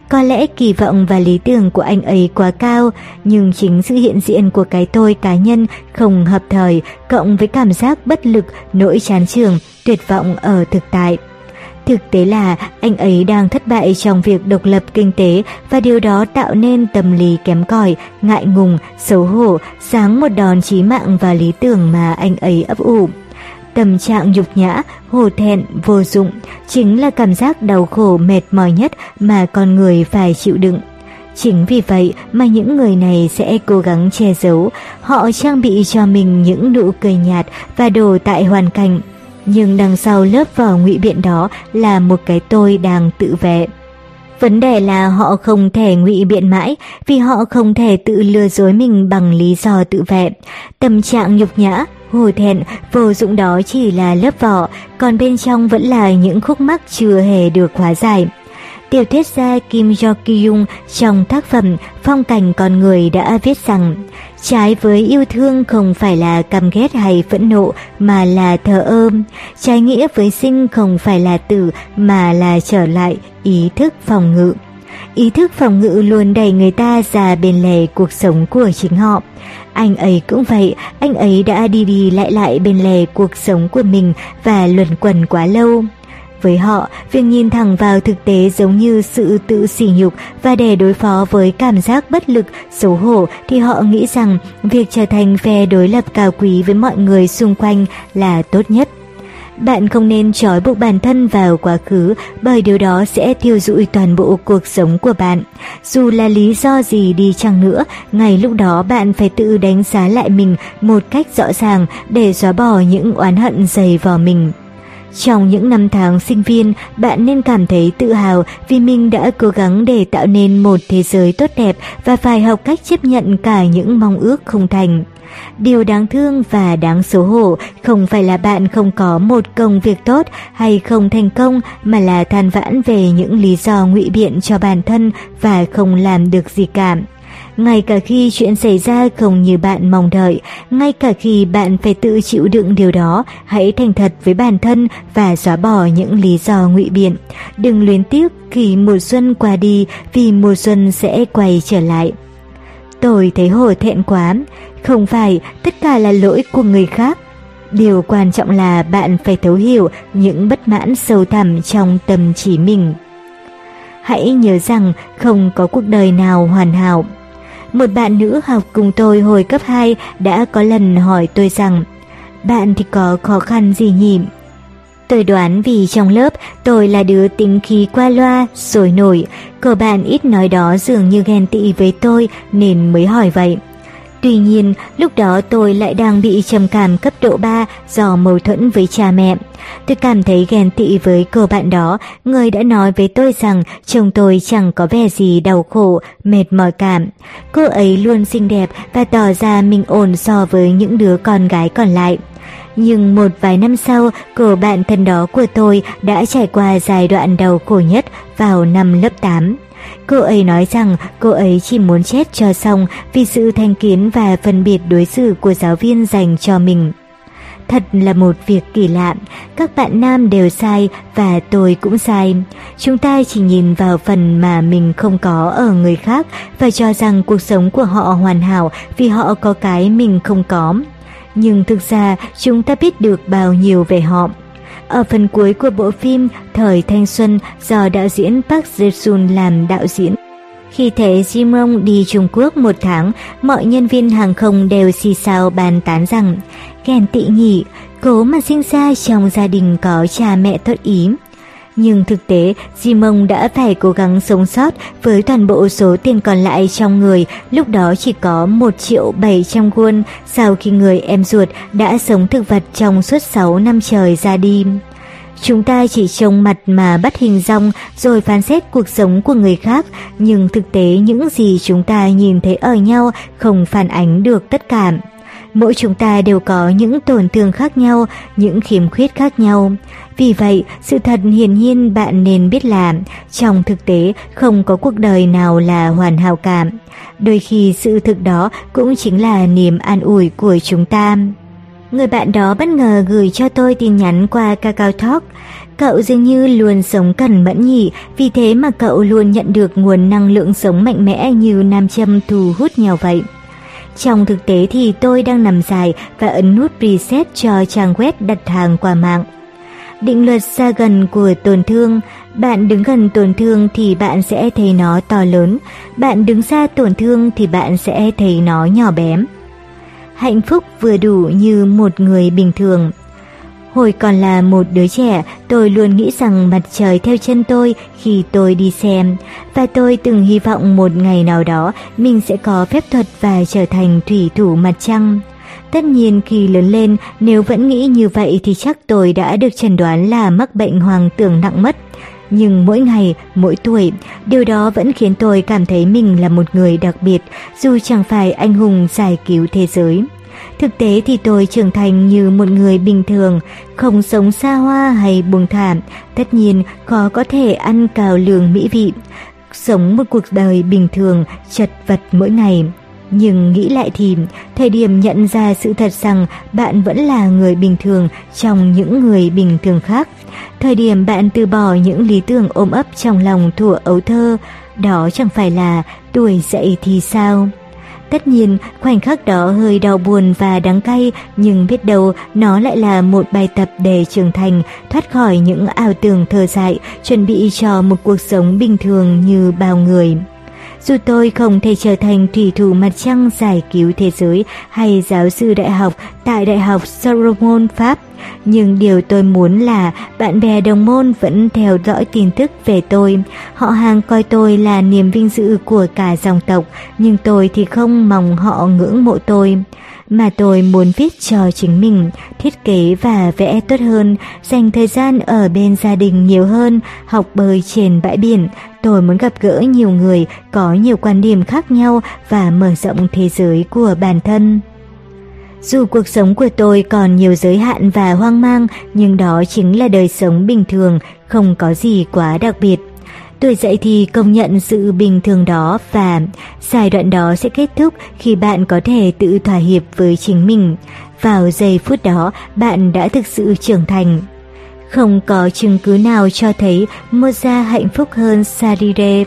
Có lẽ kỳ vọng và lý tưởng của anh ấy quá cao, nhưng chính sự hiện diện của cái tôi cá nhân không hợp thời, cộng với cảm giác bất lực, nỗi chán trường, tuyệt vọng ở thực tại. Thực tế là anh ấy đang thất bại trong việc độc lập kinh tế và điều đó tạo nên tâm lý kém cỏi, ngại ngùng, xấu hổ, giáng một đòn chí mạng vào lý tưởng mà anh ấy ấp ủ. Tâm trạng nhục nhã, hổ thẹn, vô dụng chính là cảm giác đau khổ mệt mỏi nhất mà con người phải chịu đựng. Chính vì vậy mà những người này sẽ cố gắng che giấu, họ trang bị cho mình những nụ cười nhạt và đồ tại hoàn cảnh. Nhưng đằng sau lớp vỏ ngụy biện đó là một cái tôi đang tự vệ. Vấn đề là họ không thể ngụy biện mãi vì họ không thể tự lừa dối mình bằng lý do tự vệ. Tâm trạng nhục nhã, hổ thẹn, vô dụng đó chỉ là lớp vỏ, còn bên trong vẫn là những khúc mắc chưa hề được hóa giải. Tiểu thuyết gia Kim Jokyung trong tác phẩm Phong cảnh con người đã viết rằng trái với yêu thương không phải là căm ghét hay phẫn nộ mà là thờ ơ, trái nghĩa với sinh không phải là tử mà là trở lại ý thức phòng ngự. Ý thức phòng ngự luôn đẩy người ta ra bên lề cuộc sống của chính họ. Anh ấy cũng vậy, anh ấy đã đi đi lại lại bên lề cuộc sống của mình và luẩn quẩn quá lâu. Với họ, việc nhìn thẳng vào thực tế giống như sự tự sỉ nhục, và để đối phó với cảm giác bất lực, xấu hổ thì họ nghĩ rằng việc trở thành phe đối lập cao quý với mọi người xung quanh là tốt nhất. Bạn không nên trói buộc bản thân vào quá khứ bởi điều đó sẽ thiêu rụi toàn bộ cuộc sống của bạn. Dù là lý do gì đi chăng nữa, ngay lúc đó bạn phải tự đánh giá lại mình một cách rõ ràng để xóa bỏ những oán hận dày vò mình. Trong những năm tháng sinh viên, bạn nên cảm thấy tự hào vì mình đã cố gắng để tạo nên một thế giới tốt đẹp và phải học cách chấp nhận cả những mong ước không thành. Điều đáng thương và đáng xấu hổ không phải là bạn không có một công việc tốt hay không thành công mà là than vãn về những lý do ngụy biện cho bản thân và không làm được gì cả. Ngay cả khi chuyện xảy ra không như bạn mong đợi, ngay cả khi bạn phải tự chịu đựng điều đó, hãy thành thật với bản thân và xóa bỏ những lý do ngụy biện. Đừng luyến tiếc khi mùa xuân qua đi vì mùa xuân sẽ quay trở lại. Tôi thấy hổ thẹn quá. Không phải tất cả là lỗi của người khác. Điều quan trọng là bạn phải thấu hiểu những bất mãn sâu thẳm trong tâm trí mình. Hãy nhớ rằng không có cuộc đời nào hoàn hảo. Một bạn nữ học cùng tôi hồi cấp hai đã có lần hỏi tôi rằng bạn thì có khó khăn gì nhỉ? Tôi đoán vì trong lớp tôi là đứa tính khí qua loa, sôi nổi. Cô bạn ít nói đó dường như ghen tị với tôi nên mới hỏi vậy. Tuy nhiên, lúc đó tôi lại đang bị trầm cảm cấp độ ba do mâu thuẫn với cha mẹ. Tôi cảm thấy ghen tị với cô bạn đó, người đã nói với tôi rằng chồng tôi chẳng có vẻ gì đau khổ, mệt mỏi cả. Cô ấy luôn xinh đẹp và tỏ ra mình ổn so với những đứa con gái còn lại. Nhưng một vài năm sau, cô bạn thân đó của tôi đã trải qua giai đoạn đau khổ nhất vào năm lớp tám. Cô ấy nói rằng cô ấy chỉ muốn chết cho xong vì sự thành kiến và phân biệt đối xử của giáo viên dành cho mình. Thật là một việc kỳ lạ, các bạn nam đều sai và tôi cũng sai. Chúng ta chỉ nhìn vào phần mà mình không có ở người khác và cho rằng cuộc sống của họ hoàn hảo vì họ có cái mình không có. Nhưng thực ra chúng ta biết được bao nhiêu về họ. Ở phần cuối của bộ phim Thời Thanh Xuân do đạo diễn Park Ji-sun làm đạo diễn, khi thấy Jimong đi Trung Quốc một tháng, mọi nhân viên hàng không đều xì xào bàn tán rằng ghen tị nhỉ, cố mà sinh ra trong gia đình có cha mẹ tốt ý. Nhưng thực tế, Jimong đã phải cố gắng sống sót với toàn bộ số tiền còn lại trong người, lúc đó chỉ có một triệu bảy trăm won sau khi người em ruột đã sống thực vật trong suốt sáu năm trời ra đi. Chúng ta chỉ trông mặt mà bắt hình dong rồi phán xét cuộc sống của người khác, nhưng thực tế những gì chúng ta nhìn thấy ở nhau không phản ánh được tất cả. Mỗi chúng ta đều có những tổn thương khác nhau, những khiếm khuyết khác nhau. Vì vậy, sự thật hiển nhiên bạn nên biết là trong thực tế không có cuộc đời nào là hoàn hảo cả. Đôi khi sự thực đó cũng chính là niềm an ủi của chúng ta. Người bạn đó bất ngờ gửi cho tôi tin nhắn qua KakaoTalk. Cậu dường như luôn sống cẩn mẫn nhỉ, vì thế mà cậu luôn nhận được nguồn năng lượng sống mạnh mẽ như nam châm thu hút nhau vậy. Trong thực tế thì tôi đang nằm dài và ấn nút reset cho trang web đặt hàng qua mạng. Định luật xa gần của tổn thương. Bạn đứng gần tổn thương thì bạn sẽ thấy nó to lớn. Bạn đứng xa tổn thương thì bạn sẽ thấy nó nhỏ bé. Hạnh phúc vừa đủ như một người bình thường. Hồi còn là một đứa trẻ, tôi luôn nghĩ rằng mặt trời theo chân tôi khi tôi đi xem, và tôi từng hy vọng một ngày nào đó mình sẽ có phép thuật và trở thành thủy thủ mặt trăng. Tất nhiên khi lớn lên, nếu vẫn nghĩ như vậy thì chắc tôi đã được chẩn đoán là mắc bệnh hoang tưởng nặng mất. Nhưng mỗi ngày, mỗi tuổi, điều đó vẫn khiến tôi cảm thấy mình là một người đặc biệt, dù chẳng phải anh hùng giải cứu thế giới. Thực tế thì tôi trưởng thành như một người bình thường, không sống xa hoa hay buông thả, tất nhiên khó có thể ăn cào lường mỹ vị, sống một cuộc đời bình thường, chật vật mỗi ngày. Nhưng nghĩ lại thì, thời điểm nhận ra sự thật rằng bạn vẫn là người bình thường trong những người bình thường khác, thời điểm bạn từ bỏ những lý tưởng ôm ấp trong lòng thuở ấu thơ, đó chẳng phải là tuổi dậy thì sao? Tất nhiên, khoảnh khắc đó hơi đau buồn và đắng cay, nhưng biết đâu nó lại là một bài tập để trưởng thành, thoát khỏi những ảo tưởng thơ dại, chuẩn bị cho một cuộc sống bình thường như bao người. Dù tôi không thể trở thành thủy thủ mặt trăng giải cứu thế giới hay giáo sư đại học tại Đại học Sorbonne, Pháp, nhưng điều tôi muốn là bạn bè đồng môn vẫn theo dõi tin tức về tôi. Họ hàng coi tôi là niềm vinh dự của cả dòng tộc, nhưng tôi thì không mong họ ngưỡng mộ tôi. Mà tôi muốn viết cho chính mình, thiết kế và vẽ tốt hơn, dành thời gian ở bên gia đình nhiều hơn, học bơi trên bãi biển. Tôi muốn gặp gỡ nhiều người có nhiều quan điểm khác nhau và mở rộng thế giới của bản thân. Dù cuộc sống của tôi còn nhiều giới hạn và hoang mang, nhưng đó chính là đời sống bình thường, không có gì quá đặc biệt. Tuổi dậy thì công nhận sự bình thường đó và giai đoạn đó sẽ kết thúc khi bạn có thể tự thỏa hiệp với chính mình. Vào giây phút đó, bạn đã thực sự trưởng thành. Không có chứng cứ nào cho thấy Moza hạnh phúc hơn Sarire.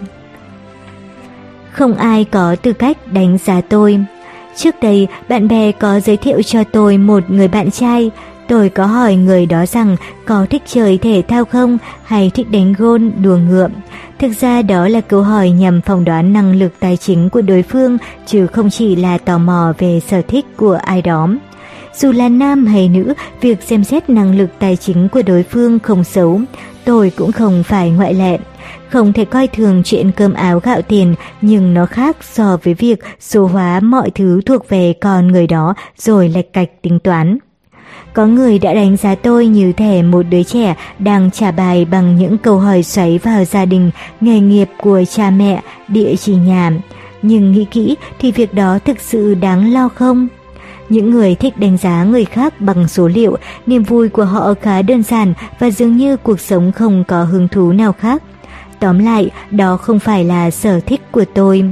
Không ai có tư cách đánh giá tôi. Trước đây, bạn bè có giới thiệu cho tôi một người bạn trai. Tôi có hỏi người đó rằng có thích chơi thể thao không hay thích đánh gôn, đùa ngựa. Thực ra đó là câu hỏi nhằm phỏng đoán năng lực tài chính của đối phương, chứ không chỉ là tò mò về sở thích của ai đó. Dù là nam hay nữ, việc xem xét năng lực tài chính của đối phương không xấu. Tôi cũng không phải ngoại lệ. Không thể coi thường chuyện cơm áo gạo tiền, nhưng nó khác so với việc số hóa mọi thứ thuộc về con người đó rồi lạch cạch tính toán. Có người đã đánh giá tôi như thể một đứa trẻ đang trả bài bằng những câu hỏi xoáy vào gia đình, nghề nghiệp của cha mẹ, địa chỉ nhà. Nhưng nghĩ kỹ thì việc đó thực sự đáng lo không? Những người thích đánh giá người khác bằng số liệu, niềm vui của họ khá đơn giản và dường như cuộc sống không có hứng thú nào khác. Tóm lại, đó không phải là sở thích của tôi.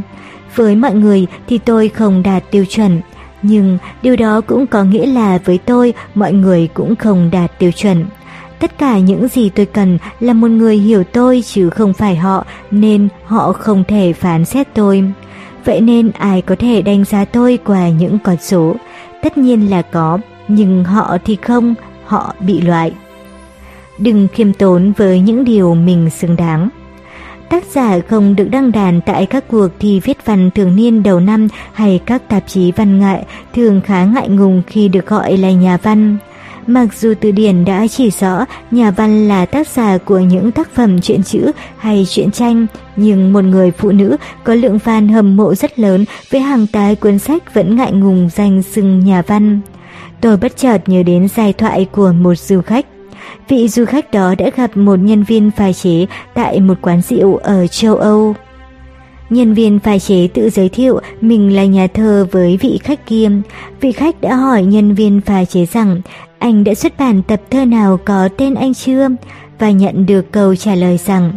Với mọi người thì tôi không đạt tiêu chuẩn. Nhưng điều đó cũng có nghĩa là với tôi, mọi người cũng không đạt tiêu chuẩn. Tất cả những gì tôi cần là một người hiểu tôi chứ không phải họ, nên họ không thể phán xét tôi. Vậy nên ai có thể đánh giá tôi qua những con số? Tất nhiên là có, nhưng họ thì không, họ bị loại. Đừng khiêm tốn với những điều mình xứng đáng. Tác giả không được đăng đàn tại các cuộc thi viết văn thường niên đầu năm hay các tạp chí văn nghệ, thường khá ngại ngùng khi được gọi là nhà văn. Mặc dù từ điển đã chỉ rõ nhà văn là tác giả của những tác phẩm truyện chữ hay truyện tranh, nhưng một người phụ nữ có lượng fan hâm mộ rất lớn với hàng tá cuốn sách vẫn ngại ngùng danh xưng nhà văn. Tôi bất chợt nhớ đến giai thoại của một du khách. Vị du khách đó đã gặp một nhân viên pha chế tại một quán rượu ở châu Âu. Nhân viên pha chế tự giới thiệu mình là nhà thơ với vị khách kia. Vị khách đã hỏi nhân viên pha chế rằng anh đã xuất bản tập thơ nào có tên anh chưa? Và nhận được câu trả lời rằng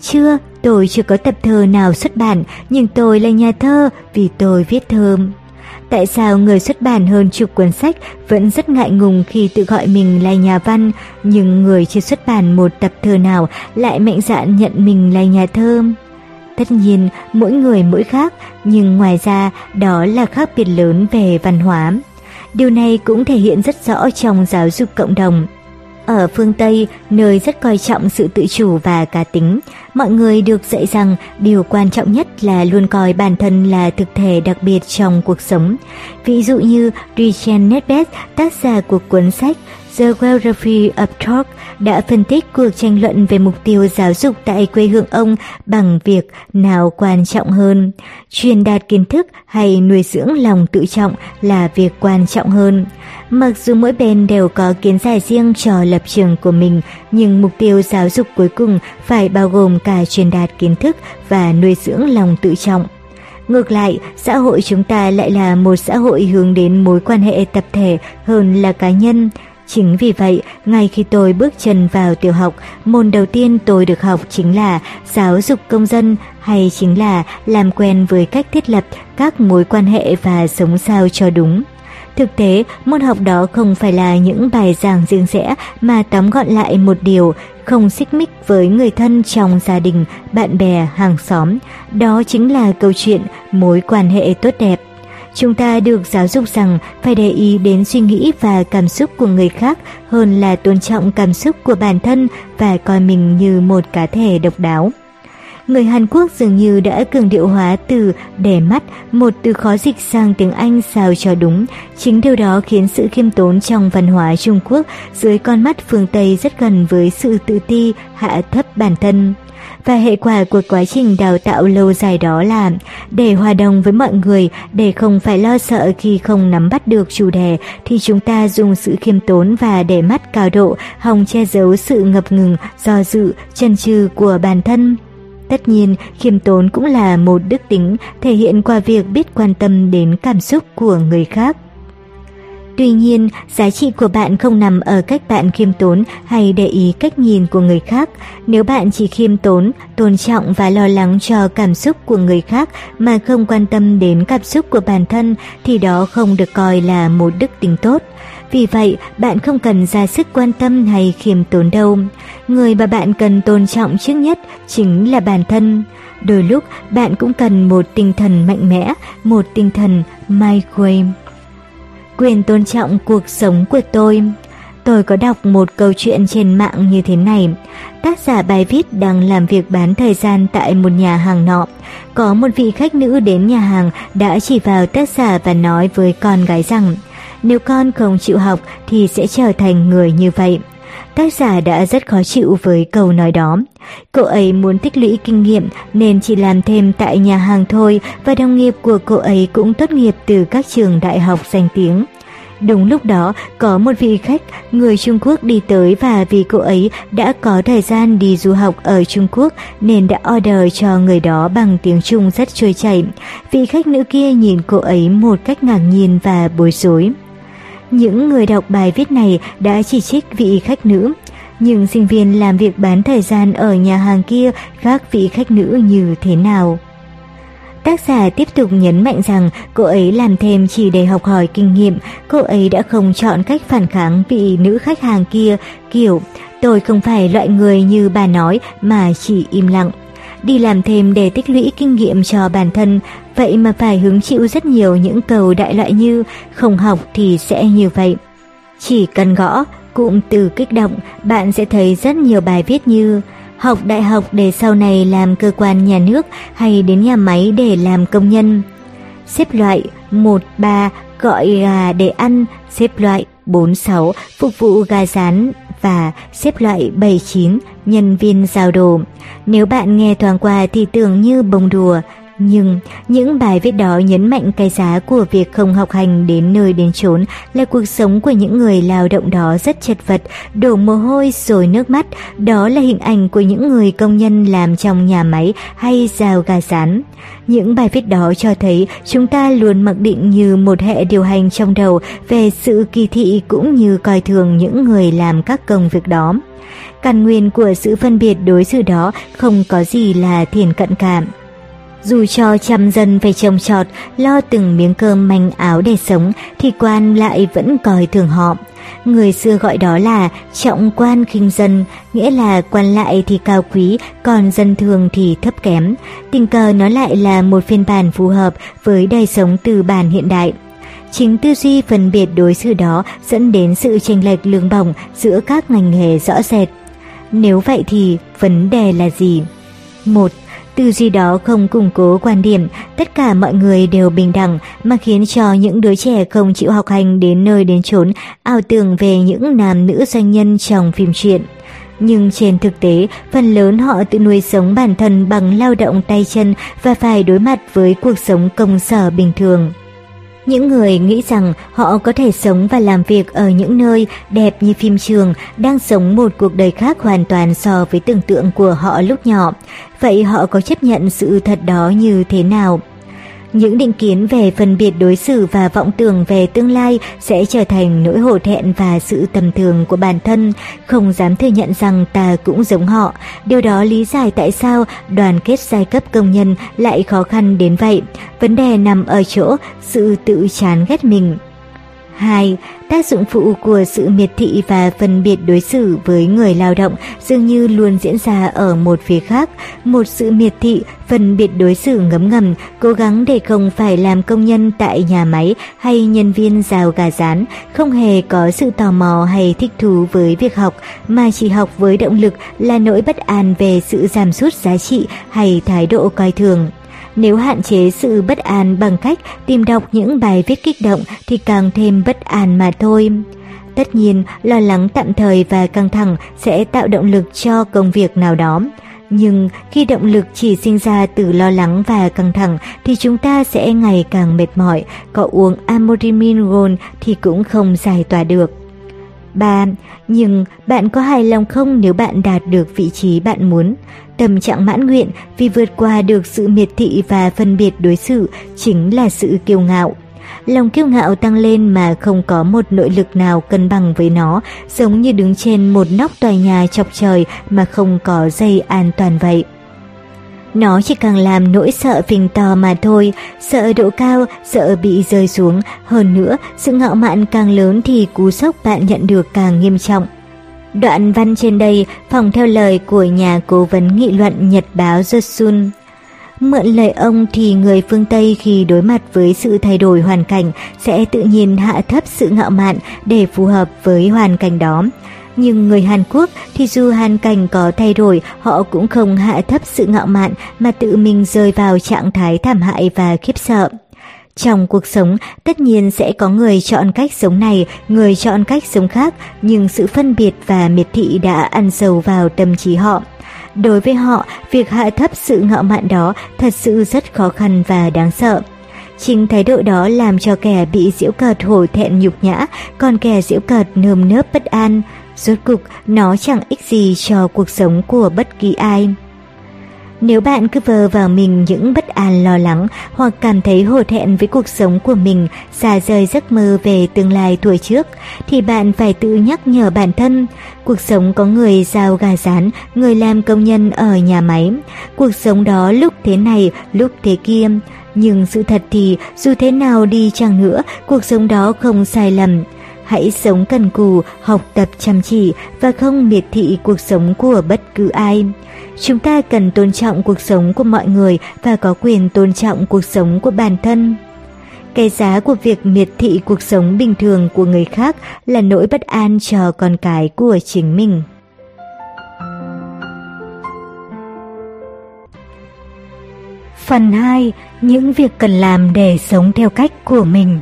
chưa, tôi chưa có tập thơ nào xuất bản, nhưng tôi là nhà thơ vì tôi viết thơ. Tại sao người xuất bản hơn chục cuốn sách vẫn rất ngại ngùng khi tự gọi mình là nhà văn, nhưng người chưa xuất bản một tập thơ nào lại mạnh dạn nhận mình là nhà thơ? Tất nhiên, mỗi người mỗi khác, nhưng ngoài ra đó là khác biệt lớn về văn hóa. Điều này cũng thể hiện rất rõ trong giáo dục cộng đồng. Ở phương Tây, nơi rất coi trọng sự tự chủ và cá tính, mọi người được dạy rằng điều quan trọng nhất là luôn coi bản thân là thực thể đặc biệt trong cuộc sống. Ví dụ như Richard Nisbett, tác giả của cuốn sách The World Review of Talk, đã phân tích cuộc tranh luận về mục tiêu giáo dục tại quê hương ông bằng việc nào quan trọng hơn. Truyền đạt kiến thức hay nuôi dưỡng lòng tự trọng là việc quan trọng hơn. Mặc dù mỗi bên đều có kiến giải riêng cho lập trường của mình, nhưng mục tiêu giáo dục cuối cùng phải bao gồm cả truyền đạt kiến thức và nuôi dưỡng lòng tự trọng. Ngược lại, xã hội chúng ta lại là một xã hội hướng đến mối quan hệ tập thể hơn là cá nhân. Chính vì vậy, ngay khi tôi bước chân vào tiểu học, môn đầu tiên tôi được học chính là giáo dục công dân, hay chính là làm quen với cách thiết lập các mối quan hệ và sống sao cho đúng. Thực tế, môn học đó không phải là những bài giảng riêng rẽ mà tóm gọn lại một điều, không xích mích với người thân trong gia đình, bạn bè, hàng xóm. Đó chính là câu chuyện mối quan hệ tốt đẹp. Chúng ta được giáo dục rằng phải để ý đến suy nghĩ và cảm xúc của người khác hơn là tôn trọng cảm xúc của bản thân và coi mình như một cá thể độc đáo. Người Hàn Quốc dường như đã cường điệu hóa từ để mắt, một từ khó dịch sang tiếng Anh sao cho đúng. Chính điều đó khiến sự khiêm tốn trong văn hóa Trung Quốc dưới con mắt phương Tây rất gần với sự tự ti, hạ thấp bản thân. Và hệ quả của quá trình đào tạo lâu dài đó là để hòa đồng với mọi người, để không phải lo sợ khi không nắm bắt được chủ đề, thì chúng ta dùng sự khiêm tốn và để mắt cao độ hòng che giấu sự ngập ngừng, do dự, chần chừ của bản thân. Tất nhiên, khiêm tốn cũng là một đức tính thể hiện qua việc biết quan tâm đến cảm xúc của người khác. Tuy nhiên, giá trị của bạn không nằm ở cách bạn khiêm tốn hay để ý cách nhìn của người khác. Nếu bạn chỉ khiêm tốn, tôn trọng và lo lắng cho cảm xúc của người khác mà không quan tâm đến cảm xúc của bản thân thì đó không được coi là một đức tính tốt. Vì vậy, bạn không cần ra sức quan tâm hay khiêm tốn đâu. Người mà bạn cần tôn trọng trước nhất chính là bản thân. Đôi lúc, bạn cũng cần một tinh thần mạnh mẽ, một tinh thần Michael. Quyền tôn trọng cuộc sống của tôi. Tôi có đọc một câu chuyện trên mạng như thế này. Tác giả bài viết đang làm việc bán thời gian tại một nhà hàng nọ. Có một vị khách nữ đến nhà hàng đã chỉ vào tác giả và nói với con gái rằng nếu con không chịu học thì sẽ trở thành người như vậy. Tác giả đã rất khó chịu với câu nói đó. Cô ấy muốn tích lũy kinh nghiệm nên chỉ làm thêm tại nhà hàng thôi, và đồng nghiệp của cô ấy cũng tốt nghiệp từ các trường đại học danh tiếng. Đúng lúc đó, có một vị khách người Trung Quốc đi tới, và vì cô ấy đã có thời gian đi du học ở Trung Quốc nên đã order cho người đó bằng tiếng Trung rất trôi chảy. Vị khách nữ kia nhìn cô ấy một cách ngạc nhiên và bối rối. Những người đọc bài viết này đã chỉ trích vị khách nữ. Nhưng sinh viên làm việc bán thời gian ở nhà hàng kia các vị khách nữ như thế nào? Tác giả tiếp tục nhấn mạnh rằng cô ấy làm thêm chỉ để học hỏi kinh nghiệm. Cô ấy đã không chọn cách phản kháng vị nữ khách hàng kia, kiểu tôi không phải loại người như bà nói, mà chỉ im lặng. Đi làm thêm để tích lũy kinh nghiệm cho bản thân, vậy mà phải hứng chịu rất nhiều những câu đại loại như không học thì sẽ như vậy. Chỉ cần gõ cụm từ kích động, bạn sẽ thấy rất nhiều bài viết như học đại học để sau này làm cơ quan nhà nước, hay đến nhà máy để làm công nhân. Xếp loại một ba gọi gà để ăn, xếp loại bốn sáu phục vụ gà rán, và xếp loại bảy chín nhân viên giao đồ. Nếu bạn nghe thoáng qua thì tưởng như bông đùa, nhưng những bài viết đó nhấn mạnh cái giá của việc không học hành đến nơi đến chốn là cuộc sống của những người lao động đó rất chật vật, đổ mồ hôi rồi nước mắt. Đó là hình ảnh của những người công nhân làm trong nhà máy hay rào gà rán. Những bài viết đó cho thấy chúng ta luôn mặc định như một hệ điều hành trong đầu về sự kỳ thị cũng như coi thường những người làm các công việc đó. Căn nguyên của sự phân biệt đối xử đó không có gì là thiển cận cả. Dù cho trăm dân phải trồng trọt, lo từng miếng cơm manh áo để sống, thì quan lại vẫn coi thường họ. Người xưa gọi đó là trọng quan khinh dân, nghĩa là quan lại thì cao quý, còn dân thường thì thấp kém. Tình cờ nó lại là một phiên bản phù hợp với đời sống tư bản hiện đại. Chính tư duy phân biệt đối xử đó dẫn đến sự chênh lệch lương bổng giữa các ngành nghề rõ rệt. Nếu vậy thì vấn đề là gì? Một, tư duy đó không củng cố quan điểm tất cả mọi người đều bình đẳng, mà khiến cho những đứa trẻ không chịu học hành đến nơi đến chốn ảo tưởng về những nam nữ doanh nhân trong phim truyện. Nhưng trên thực tế, phần lớn họ tự nuôi sống bản thân bằng lao động tay chân và phải đối mặt với cuộc sống công sở bình thường. Những người nghĩ rằng họ có thể sống và làm việc ở những nơi đẹp như phim trường đang sống một cuộc đời khác hoàn toàn so với tưởng tượng của họ lúc nhỏ. Vậy họ có chấp nhận sự thật đó như thế nào? Những định kiến về phân biệt đối xử và vọng tưởng về tương lai sẽ trở thành nỗi hổ thẹn và sự tầm thường của bản thân, không dám thừa nhận rằng ta cũng giống họ. Điều đó lý giải tại sao đoàn kết giai cấp công nhân lại khó khăn đến vậy. Vấn đề nằm ở chỗ sự tự chán ghét mình. hai. Tác dụng phụ của sự miệt thị và phân biệt đối xử với người lao động dường như luôn diễn ra ở một phía khác. Một sự miệt thị, phân biệt đối xử ngấm ngầm, cố gắng để không phải làm công nhân tại nhà máy hay nhân viên rào gà rán, không hề có sự tò mò hay thích thú với việc học, mà chỉ học với động lực là nỗi bất an về sự giảm sút giá trị hay thái độ coi thường. Nếu hạn chế sự bất an bằng cách tìm đọc những bài viết kích động thì càng thêm bất an mà thôi. Tất nhiên, lo lắng tạm thời và căng thẳng sẽ tạo động lực cho công việc nào đó. Nhưng khi động lực chỉ sinh ra từ lo lắng và căng thẳng thì chúng ta sẽ ngày càng mệt mỏi, có uống Amorimin Gold thì cũng không giải tỏa được. ba. Nhưng bạn có hài lòng không nếu bạn đạt được vị trí bạn muốn? Tâm trạng mãn nguyện vì vượt qua được sự miệt thị và phân biệt đối xử chính là sự kiêu ngạo. Lòng kiêu ngạo tăng lên mà không có một nội lực nào cân bằng với nó, giống như đứng trên một nóc tòa nhà chọc trời mà không có dây an toàn vậy. Nó chỉ càng làm nỗi sợ phình to mà thôi, sợ độ cao, sợ bị rơi xuống. Hơn nữa, sự ngạo mạn càng lớn thì cú sốc bạn nhận được càng nghiêm trọng. Đoạn văn trên đây phỏng theo lời của nhà cố vấn nghị luận Nhật báo Joseon. Mượn lời ông thì người phương Tây khi đối mặt với sự thay đổi hoàn cảnh sẽ tự nhiên hạ thấp sự ngạo mạn để phù hợp với hoàn cảnh đó. Nhưng người Hàn Quốc thì dù hoàn cảnh có thay đổi, họ cũng không hạ thấp sự ngạo mạn mà tự mình rơi vào trạng thái thảm hại và khiếp sợ. Trong cuộc sống, tất nhiên sẽ có người chọn cách sống này, người chọn cách sống khác, nhưng sự phân biệt và miệt thị đã ăn sâu vào tâm trí họ. Đối với họ, việc hạ thấp sự ngạo mạn đó thật sự rất khó khăn và đáng sợ. Chính thái độ đó làm cho kẻ bị giễu cợt hổ thẹn nhục nhã, còn kẻ giễu cợt nơm nớp bất an. Rốt cục, nó chẳng ích gì cho cuộc sống của bất kỳ ai. Nếu bạn cứ vờ vào mình những bất an lo lắng hoặc cảm thấy hổ thẹn với cuộc sống của mình, xa rời giấc mơ về tương lai thuở trước, thì bạn phải tự nhắc nhở bản thân. Cuộc sống có người rào gà rán, người làm công nhân ở nhà máy. Cuộc sống đó lúc thế này, lúc thế kia. Nhưng sự thật thì, dù thế nào đi chăng nữa, cuộc sống đó không sai lầm. Hãy sống cần cù, học tập chăm chỉ và không miệt thị cuộc sống của bất cứ ai. Chúng ta cần tôn trọng cuộc sống của mọi người và có quyền tôn trọng cuộc sống của bản thân. Cái giá của việc miệt thị cuộc sống bình thường của người khác là nỗi bất an cho con cái của chính mình. Phần hai. Những việc cần làm để sống theo cách của mình.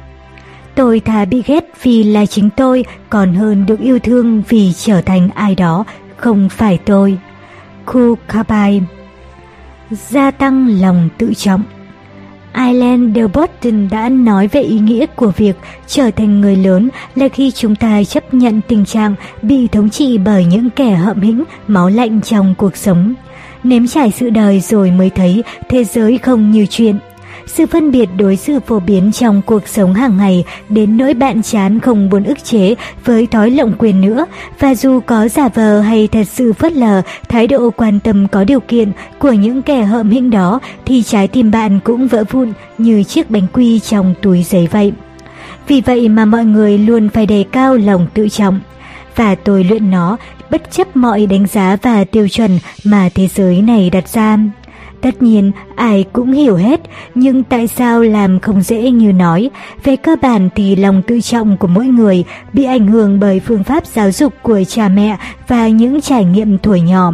Tôi thà bị ghét vì là chính tôi còn hơn được yêu thương vì trở thành ai đó không phải tôi. Kukabai. Gia tăng lòng tự trọng. Alain de Botton đã nói về ý nghĩa của việc trở thành người lớn là khi chúng ta chấp nhận tình trạng bị thống trị bởi những kẻ hậm hĩnh, máu lạnh trong cuộc sống. Nếm trải sự đời rồi mới thấy thế giới không như chuyện. Sự phân biệt đối xử phổ biến trong cuộc sống hàng ngày đến nỗi bạn chán không muốn ức chế với thói lộng quyền nữa, và dù có giả vờ hay thật sự phớt lờ thái độ quan tâm có điều kiện của những kẻ hợm hĩnh đó thì trái tim bạn cũng vỡ vụn như chiếc bánh quy trong túi giấy vậy. Vì vậy mà mọi người luôn phải đề cao lòng tự trọng, và tôi luyện nó bất chấp mọi đánh giá và tiêu chuẩn mà thế giới này đặt ra. Tất nhiên, ai cũng hiểu hết, nhưng tại sao làm không dễ như nói? Về cơ bản thì lòng tự trọng của mỗi người bị ảnh hưởng bởi phương pháp giáo dục của cha mẹ và những trải nghiệm tuổi nhỏ.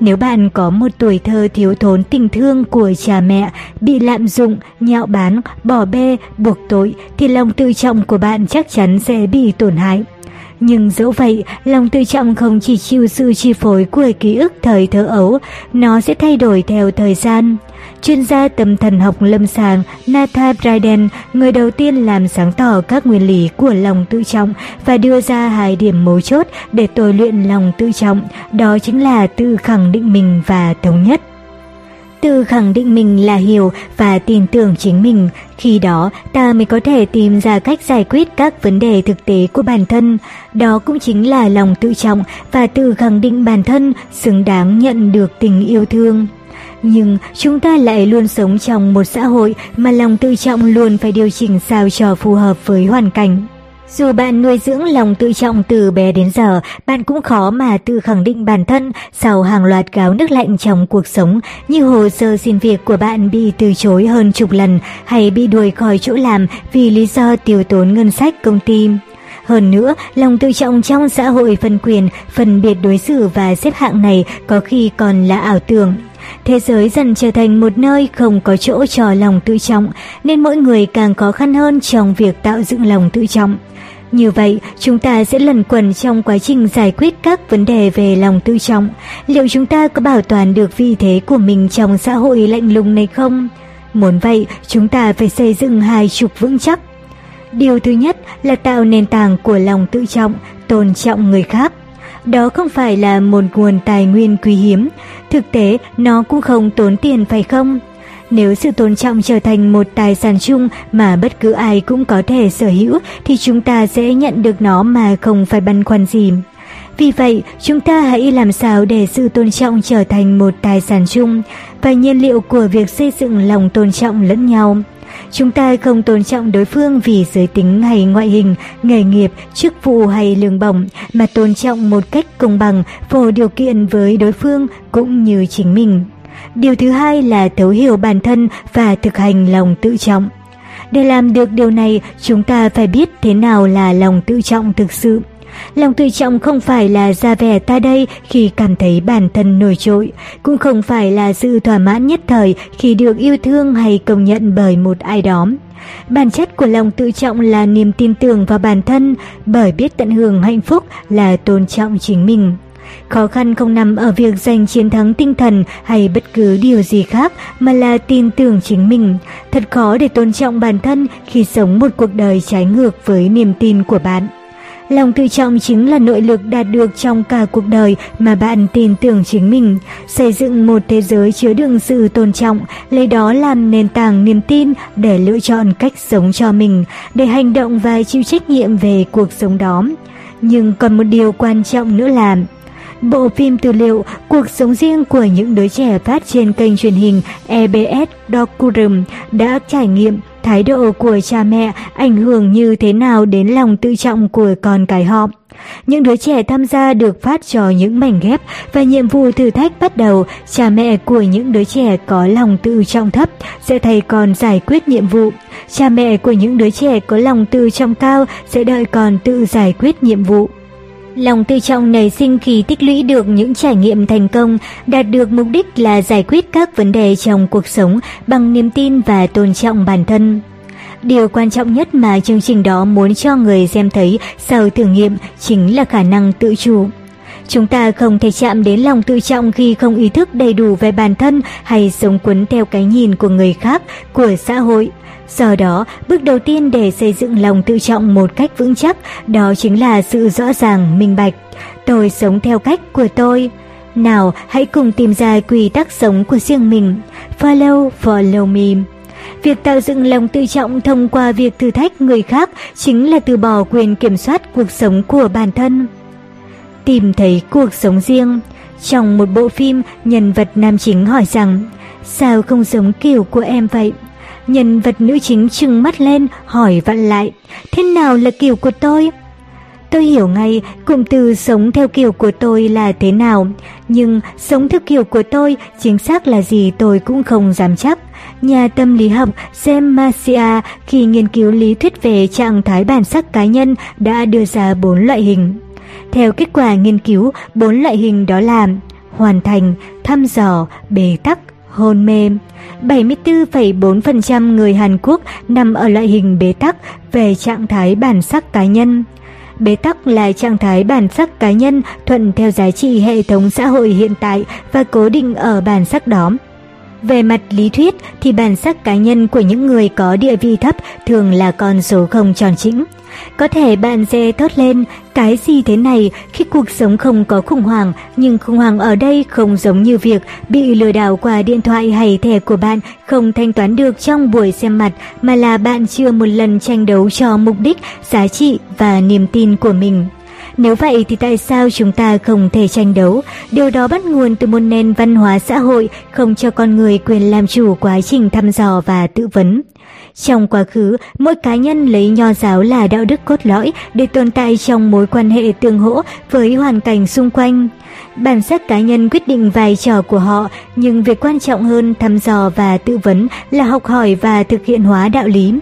Nếu bạn có một tuổi thơ thiếu thốn tình thương của cha mẹ, bị lạm dụng, nhạo báng, bỏ bê, buộc tội, thì lòng tự trọng của bạn chắc chắn sẽ bị tổn hại. Nhưng dẫu vậy, lòng tự trọng không chỉ chịu sự chi phối của ký ức thời thơ ấu, nó sẽ thay đổi theo thời gian. Chuyên gia tâm thần học lâm sàng Nata Bryden, người đầu tiên làm sáng tỏ các nguyên lý của lòng tự trọng và đưa ra hai điểm mấu chốt để tôi luyện lòng tự trọng, đó chính là tự khẳng định mình và thống nhất. Tự khẳng định mình là hiểu và tin tưởng chính mình, khi đó ta mới có thể tìm ra cách giải quyết các vấn đề thực tế của bản thân. Đó cũng chính là lòng tự trọng và tự khẳng định bản thân xứng đáng nhận được tình yêu thương. Nhưng chúng ta lại luôn sống trong một xã hội mà lòng tự trọng luôn phải điều chỉnh sao cho phù hợp với hoàn cảnh. Dù bạn nuôi dưỡng lòng tự trọng từ bé đến giờ, bạn cũng khó mà tự khẳng định bản thân sau hàng loạt gáo nước lạnh trong cuộc sống, như hồ sơ xin việc của bạn bị từ chối hơn chục lần hay bị đuổi khỏi chỗ làm vì lý do tiêu tốn ngân sách công ty. Hơn nữa, lòng tự trọng trong xã hội phân quyền, phân biệt đối xử và xếp hạng này có khi còn là ảo tưởng. Thế giới dần trở thành một nơi không có chỗ cho lòng tự trọng, nên mỗi người càng khó khăn hơn trong việc tạo dựng lòng tự trọng. Như vậy, chúng ta sẽ lẩn quẩn trong quá trình giải quyết các vấn đề về lòng tự trọng. Liệu chúng ta có bảo toàn được vị thế của mình trong xã hội lạnh lùng này không? Muốn vậy, chúng ta phải xây dựng hai trục vững chắc. Điều thứ nhất là tạo nền tảng của lòng tự trọng, tôn trọng người khác. Đó không phải là một nguồn tài nguyên quý hiếm, thực tế nó cũng không tốn tiền phải không? Nếu sự tôn trọng trở thành một tài sản chung mà bất cứ ai cũng có thể sở hữu thì chúng ta sẽ nhận được nó mà không phải băn khoăn gì. Vì vậy, chúng ta hãy làm sao để sự tôn trọng trở thành một tài sản chung và nhiên liệu của việc xây dựng lòng tôn trọng lẫn nhau. Chúng ta không tôn trọng đối phương vì giới tính hay ngoại hình, nghề nghiệp, chức vụ hay lương bổng, mà tôn trọng một cách công bằng, vô điều kiện với đối phương cũng như chính mình. Điều thứ hai là thấu hiểu bản thân và thực hành lòng tự trọng. Để làm được điều này, chúng ta phải biết thế nào là lòng tự trọng thực sự. Lòng tự trọng không phải là ra vẻ ta đây khi cảm thấy bản thân nổi trội, cũng không phải là sự thỏa mãn nhất thời khi được yêu thương hay công nhận bởi một ai đó. Bản chất của lòng tự trọng là niềm tin tưởng vào bản thân, bởi biết tận hưởng hạnh phúc là tôn trọng chính mình. Khó khăn không nằm ở việc giành chiến thắng tinh thần hay bất cứ điều gì khác mà là tin tưởng chính mình. Thật khó để tôn trọng bản thân khi sống một cuộc đời trái ngược với niềm tin của bạn. Lòng tự trọng chính là nội lực đạt được trong cả cuộc đời mà bạn tin tưởng chính mình, xây dựng một thế giới chứa đựng sự tôn trọng, lấy đó làm nền tảng niềm tin để lựa chọn cách sống cho mình, để hành động và chịu trách nhiệm về cuộc sống đó. Nhưng còn một điều quan trọng nữa là bộ phim tư liệu Cuộc sống riêng của những đứa trẻ phát trên kênh truyền hình e bê ét Dokurum đã trải nghiệm thái độ của cha mẹ ảnh hưởng như thế nào đến lòng tự trọng của con cái họ. Những đứa trẻ tham gia được phát cho những mảnh ghép và nhiệm vụ thử thách bắt đầu, cha mẹ của những đứa trẻ có lòng tự trọng thấp sẽ thay con giải quyết nhiệm vụ. Cha mẹ của những đứa trẻ có lòng tự trọng cao sẽ đợi con tự giải quyết nhiệm vụ. Lòng tự trọng nảy sinh khi tích lũy được những trải nghiệm thành công, đạt được mục đích là giải quyết các vấn đề trong cuộc sống bằng niềm tin và tôn trọng bản thân. Điều quan trọng nhất mà chương trình đó muốn cho người xem thấy sau thử nghiệm chính là khả năng tự chủ. Chúng ta không thể chạm đến lòng tự trọng khi không ý thức đầy đủ về bản thân hay sống quấn theo cái nhìn của người khác, của xã hội. Do đó, bước đầu tiên để xây dựng lòng tự trọng một cách vững chắc, đó chính là sự rõ ràng, minh bạch. Tôi sống theo cách của tôi. Nào, hãy cùng tìm ra quy tắc sống của riêng mình. Follow, follow me. Việc tạo dựng lòng tự trọng thông qua việc thử thách người khác chính là từ bỏ quyền kiểm soát cuộc sống của bản thân. Tìm thấy cuộc sống riêng. Trong một bộ phim, nhân vật nam chính hỏi rằng, sao không giống kiểu của em vậy? Nhân vật nữ chính trừng mắt lên, hỏi vặn lại, thế nào là kiểu của tôi? Tôi hiểu ngay cụm từ sống theo kiểu của tôi là thế nào, nhưng sống theo kiểu của tôi chính xác là gì tôi cũng không dám chắc. Nhà tâm lý học Zem Masia khi nghiên cứu lý thuyết về trạng thái bản sắc cá nhân đã đưa ra bốn loại hình. Theo kết quả nghiên cứu, bốn loại hình đó là hoàn thành, thăm dò, bế tắc, hôn mê. bảy mươi tư phẩy bốn phần trăm người Hàn Quốc nằm ở loại hình bế tắc về trạng thái bản sắc cá nhân. Bế tắc là trạng thái bản sắc cá nhân thuận theo giá trị hệ thống xã hội hiện tại và cố định ở bản sắc đó. Về mặt lý thuyết thì bản sắc cá nhân của những người có địa vị thấp thường là con số không tròn chỉnh. Có thể bạn sẽ thốt lên, cái gì thế này khi cuộc sống không có khủng hoảng, nhưng khủng hoảng ở đây không giống như việc bị lừa đảo qua điện thoại hay thẻ của bạn không thanh toán được trong buổi xem mặt, mà là bạn chưa một lần tranh đấu cho mục đích, giá trị và niềm tin của mình. Nếu vậy thì tại sao chúng ta không thể tranh đấu? Điều đó bắt nguồn từ một nền văn hóa xã hội không cho con người quyền làm chủ quá trình thăm dò và tự vấn. Trong quá khứ, mỗi cá nhân lấy nho giáo là đạo đức cốt lõi để tồn tại trong mối quan hệ tương hỗ với hoàn cảnh xung quanh. Bản sắc cá nhân quyết định vai trò của họ, nhưng việc quan trọng hơn thăm dò và tự vấn là học hỏi và thực hiện hóa đạo lý.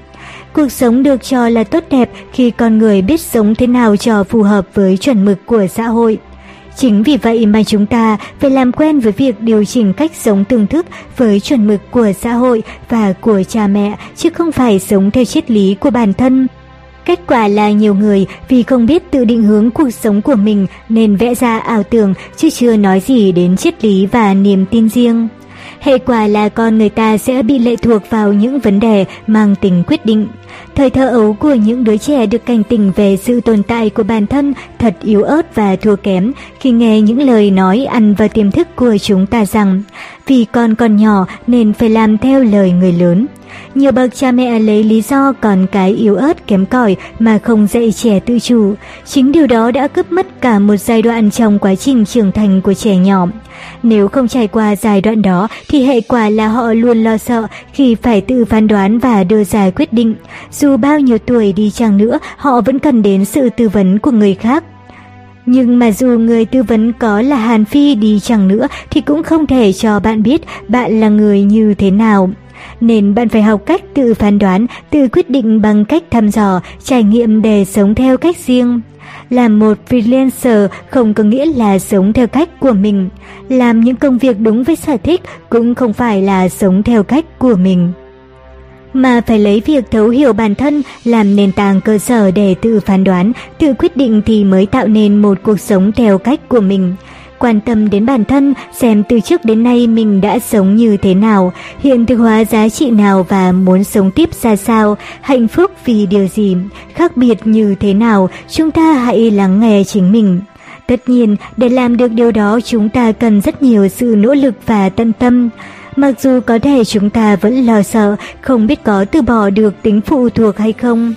Cuộc sống được cho là tốt đẹp khi con người biết sống thế nào cho phù hợp với chuẩn mực của xã hội. Chính vì vậy mà chúng ta phải làm quen với việc điều chỉnh cách sống tương thức với chuẩn mực của xã hội và của cha mẹ, chứ không phải sống theo triết lý của bản thân. Kết quả là nhiều người vì không biết tự định hướng cuộc sống của mình nên vẽ ra ảo tưởng, chứ chưa nói gì đến triết lý và niềm tin riêng. Hệ quả là con người ta sẽ bị lệ thuộc vào những vấn đề mang tính quyết định. Thời thơ ấu của những đứa trẻ được cảnh tỉnh về sự tồn tại của bản thân thật yếu ớt và thua kém khi nghe những lời nói ăn vào tiềm thức của chúng ta rằng vì con còn nhỏ nên phải làm theo lời người lớn. Nhiều bậc cha mẹ lấy lý do con cái yếu ớt kém cỏi mà không dạy trẻ tự chủ. Chính điều đó đã cướp mất cả một giai đoạn trong quá trình trưởng thành của trẻ nhỏ. Nếu không trải qua giai đoạn đó thì hệ quả là họ luôn lo sợ khi phải tự phán đoán và đưa ra quyết định. Dù bao nhiêu tuổi đi chăng nữa, họ vẫn cần đến sự tư vấn của người khác. Nhưng mà dù người tư vấn có là Hàn Phi đi chăng nữa thì cũng không thể cho bạn biết bạn là người như thế nào. Nên bạn phải học cách tự phán đoán, tự quyết định bằng cách thăm dò, trải nghiệm để sống theo cách riêng. Làm một freelancer không có nghĩa là sống theo cách của mình. Làm những công việc đúng với sở thích cũng không phải là sống theo cách của mình. Mà phải lấy việc thấu hiểu bản thân làm nền tảng cơ sở để tự phán đoán, tự quyết định thì mới tạo nên một cuộc sống theo cách của mình. Quan tâm đến bản thân, xem từ trước đến nay mình đã sống như thế nào, hiện thực hóa giá trị nào và muốn sống tiếp ra sao, hạnh phúc vì điều gì, khác biệt như thế nào, chúng ta hãy lắng nghe chính mình. Tất nhiên, để làm được điều đó chúng ta cần rất nhiều sự nỗ lực và tận tâm. Mặc dù có thể chúng ta vẫn lo sợ, không biết có từ bỏ được tính phụ thuộc hay không.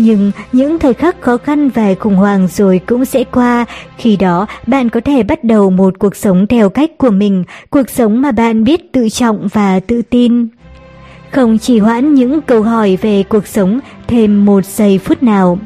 Nhưng những thời khắc khó khăn và khủng hoảng rồi cũng sẽ qua, khi đó bạn có thể bắt đầu một cuộc sống theo cách của mình, cuộc sống mà bạn biết tự trọng và tự tin. Không chỉ hoãn những câu hỏi về cuộc sống thêm một giây phút nào.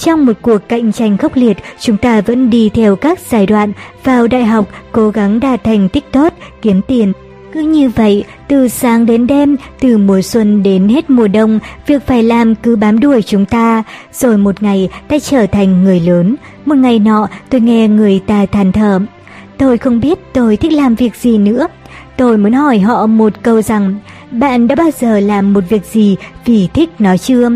Trong một cuộc cạnh tranh khốc liệt, chúng ta vẫn đi theo các giai đoạn, vào đại học, cố gắng đạt thành tích tốt, kiếm tiền. Cứ như vậy, từ sáng đến đêm, từ mùa xuân đến hết mùa đông, việc phải làm cứ bám đuổi chúng ta. Rồi một ngày ta trở thành người lớn. Một ngày nọ tôi nghe người ta than thở: tôi không biết tôi thích làm việc gì nữa. Tôi muốn hỏi họ một câu rằng: bạn đã bao giờ làm một việc gì vì thích nó chưa?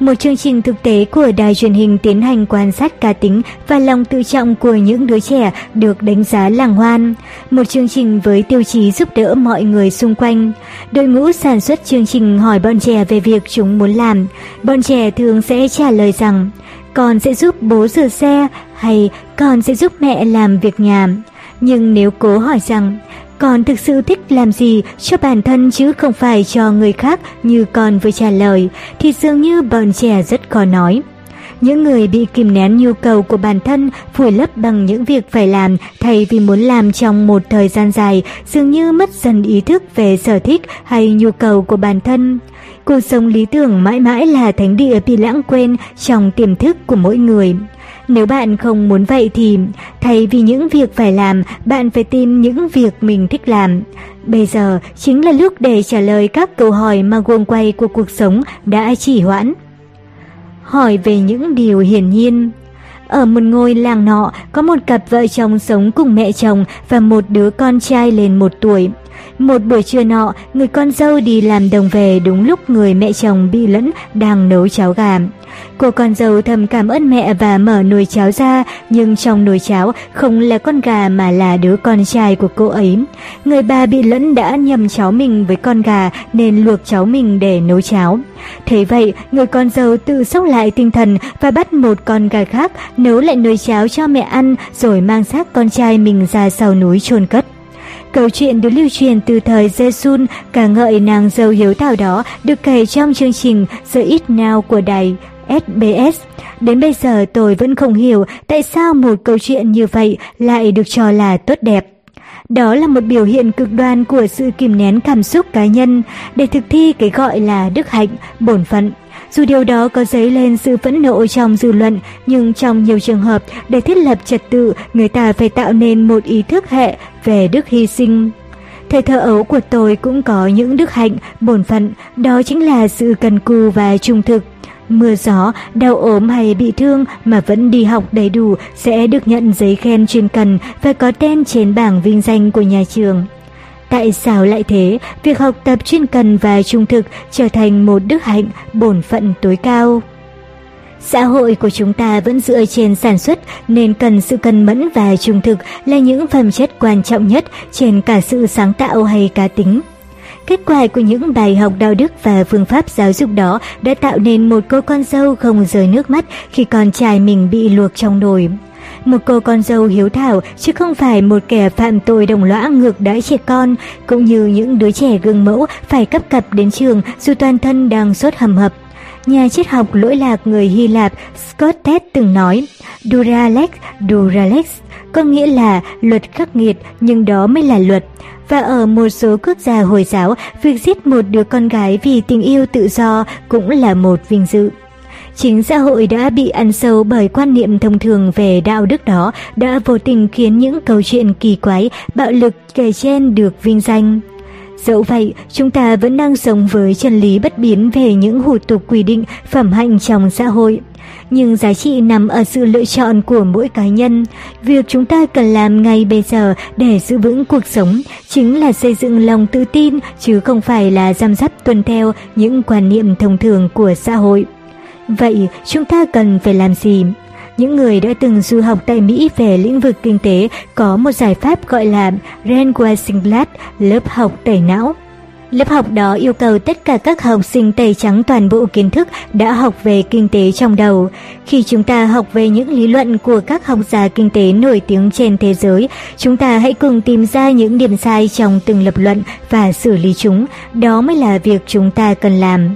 Một chương trình thực tế của đài truyền hình tiến hành quan sát cá tính và lòng tự trọng của những đứa trẻ được đánh giá lạc quan. Một chương trình với tiêu chí giúp đỡ mọi người xung quanh. Đội ngũ sản xuất chương trình hỏi bọn trẻ về việc chúng muốn làm. Bọn trẻ thường sẽ trả lời rằng: con sẽ giúp bố rửa xe, hay con sẽ giúp mẹ làm việc nhà. Nhưng nếu cố hỏi rằng: con thực sự thích làm gì cho bản thân chứ không phải cho người khác như con vừa trả lời, thì dường như bọn trẻ rất khó nói. Những người bị kìm nén nhu cầu của bản thân, vùi lấp bằng những việc phải làm thay vì muốn làm trong một thời gian dài, dường như mất dần ý thức về sở thích hay nhu cầu của bản thân. Cuộc sống lý tưởng mãi mãi là thánh địa bị lãng quên trong tiềm thức của mỗi người. Nếu bạn không muốn vậy thì thay vì những việc phải làm, bạn phải tìm những việc mình thích làm. Bây giờ chính là lúc để trả lời các câu hỏi mà guồng quay của cuộc sống đã trì hoãn. Hỏi về những điều hiển nhiên. Ở một ngôi làng nọ, có một cặp vợ chồng sống cùng mẹ chồng và một đứa con trai lên một tuổi. Một buổi trưa nọ, người con dâu đi làm đồng về đúng lúc người mẹ chồng bi lẫn đang nấu cháo gà. Cô con dâu thầm cảm ơn mẹ và mở nồi cháo ra, nhưng trong nồi cháo không là con gà mà là đứa con trai của cô ấy. Người bà bị lẫn đã nhầm cháu mình với con gà nên luộc cháu mình để nấu cháo. Thế vậy, người con dâu tự sốc lại tinh thần và bắt một con gà khác nấu lại nồi cháo cho mẹ ăn rồi mang xác con trai mình ra sau núi chôn cất. Câu chuyện được lưu truyền từ thời Joseon ca ngợi nàng dâu hiếu thảo đó được kể trong chương trình The It Now của đài E bê ét. Đến bây giờ tôi vẫn không hiểu tại sao một câu chuyện như vậy lại được cho là tốt đẹp. Đó là một biểu hiện cực đoan của sự kìm nén cảm xúc cá nhân để thực thi cái gọi là đức hạnh, bổn phận. Dù điều đó có dấy lên sự phẫn nộ trong dư luận, nhưng trong nhiều trường hợp, để thiết lập trật tự, người ta phải tạo nên một ý thức hệ về đức hy sinh. Thời thơ ấu của tôi cũng có những đức hạnh, bổn phận, đó chính là sự cần cù và trung thực. Mưa gió, đau ốm hay bị thương mà vẫn đi học đầy đủ sẽ được nhận giấy khen chuyên cần và có tên trên bảng vinh danh của nhà trường. Tại sao lại thế? Việc học tập chuyên cần và trung thực trở thành một đức hạnh, bổn phận tối cao. Xã hội của chúng ta vẫn dựa trên sản xuất nên cần sự cần mẫn và trung thực là những phẩm chất quan trọng nhất trên cả sự sáng tạo hay cá tính. Kết quả của những bài học đạo đức và phương pháp giáo dục đó đã tạo nên một cô con dâu không rơi nước mắt khi con trai mình bị luộc trong nồi. Một cô con dâu hiếu thảo chứ không phải một kẻ phạm tội đồng lõa ngược đãi trẻ con, cũng như những đứa trẻ gương mẫu phải cắp cặp đến trường dù toàn thân đang sốt hầm hập. Nhà triết học lỗi lạc người Hy Lạp Socrates từng nói, Duralex, Duralex, có nghĩa là luật khắc nghiệt nhưng đó mới là luật. Và ở một số quốc gia Hồi giáo, việc giết một đứa con gái vì tình yêu tự do cũng là một vinh dự. Chính xã hội đã bị ăn sâu bởi quan niệm thông thường về đạo đức đó đã vô tình khiến những câu chuyện kỳ quái, bạo lực kể trên được vinh danh. Dẫu vậy, chúng ta vẫn đang sống với chân lý bất biến về những hủ tục quy định phẩm hạnh trong xã hội. Nhưng giá trị nằm ở sự lựa chọn của mỗi cá nhân. Việc chúng ta cần làm ngay bây giờ để giữ vững cuộc sống chính là xây dựng lòng tự tin chứ không phải là giam giáp tuân theo những quan niệm thông thường của xã hội. Vậy chúng ta cần phải làm gì? Những người đã từng du học tại Mỹ về lĩnh vực kinh tế có một giải pháp gọi là brainwashing class, lớp học tẩy não. Lớp học đó yêu cầu tất cả các học sinh tẩy trắng toàn bộ kiến thức đã học về kinh tế trong đầu. Khi chúng ta học về những lý luận của các học giả kinh tế nổi tiếng trên thế giới, chúng ta hãy cùng tìm ra những điểm sai trong từng lập luận và xử lý chúng. Đó mới là việc chúng ta cần làm.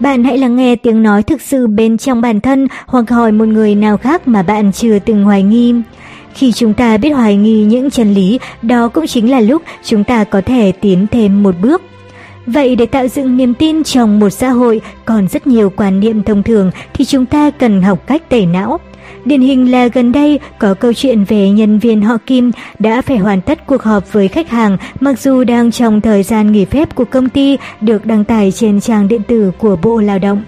Bạn hãy lắng nghe tiếng nói thực sự bên trong bản thân hoặc hỏi một người nào khác mà bạn chưa từng hoài nghi. Khi chúng ta biết hoài nghi những chân lý, đó cũng chính là lúc chúng ta có thể tiến thêm một bước. Vậy để tạo dựng niềm tin trong một xã hội còn rất nhiều quan niệm thông thường thì chúng ta cần học cách tẩy não. Điển hình là gần đây có câu chuyện về nhân viên họ Kim đã phải hoàn tất cuộc họp với khách hàng mặc dù đang trong thời gian nghỉ phép của công ty, được đăng tải trên trang điện tử của Bộ Lao động.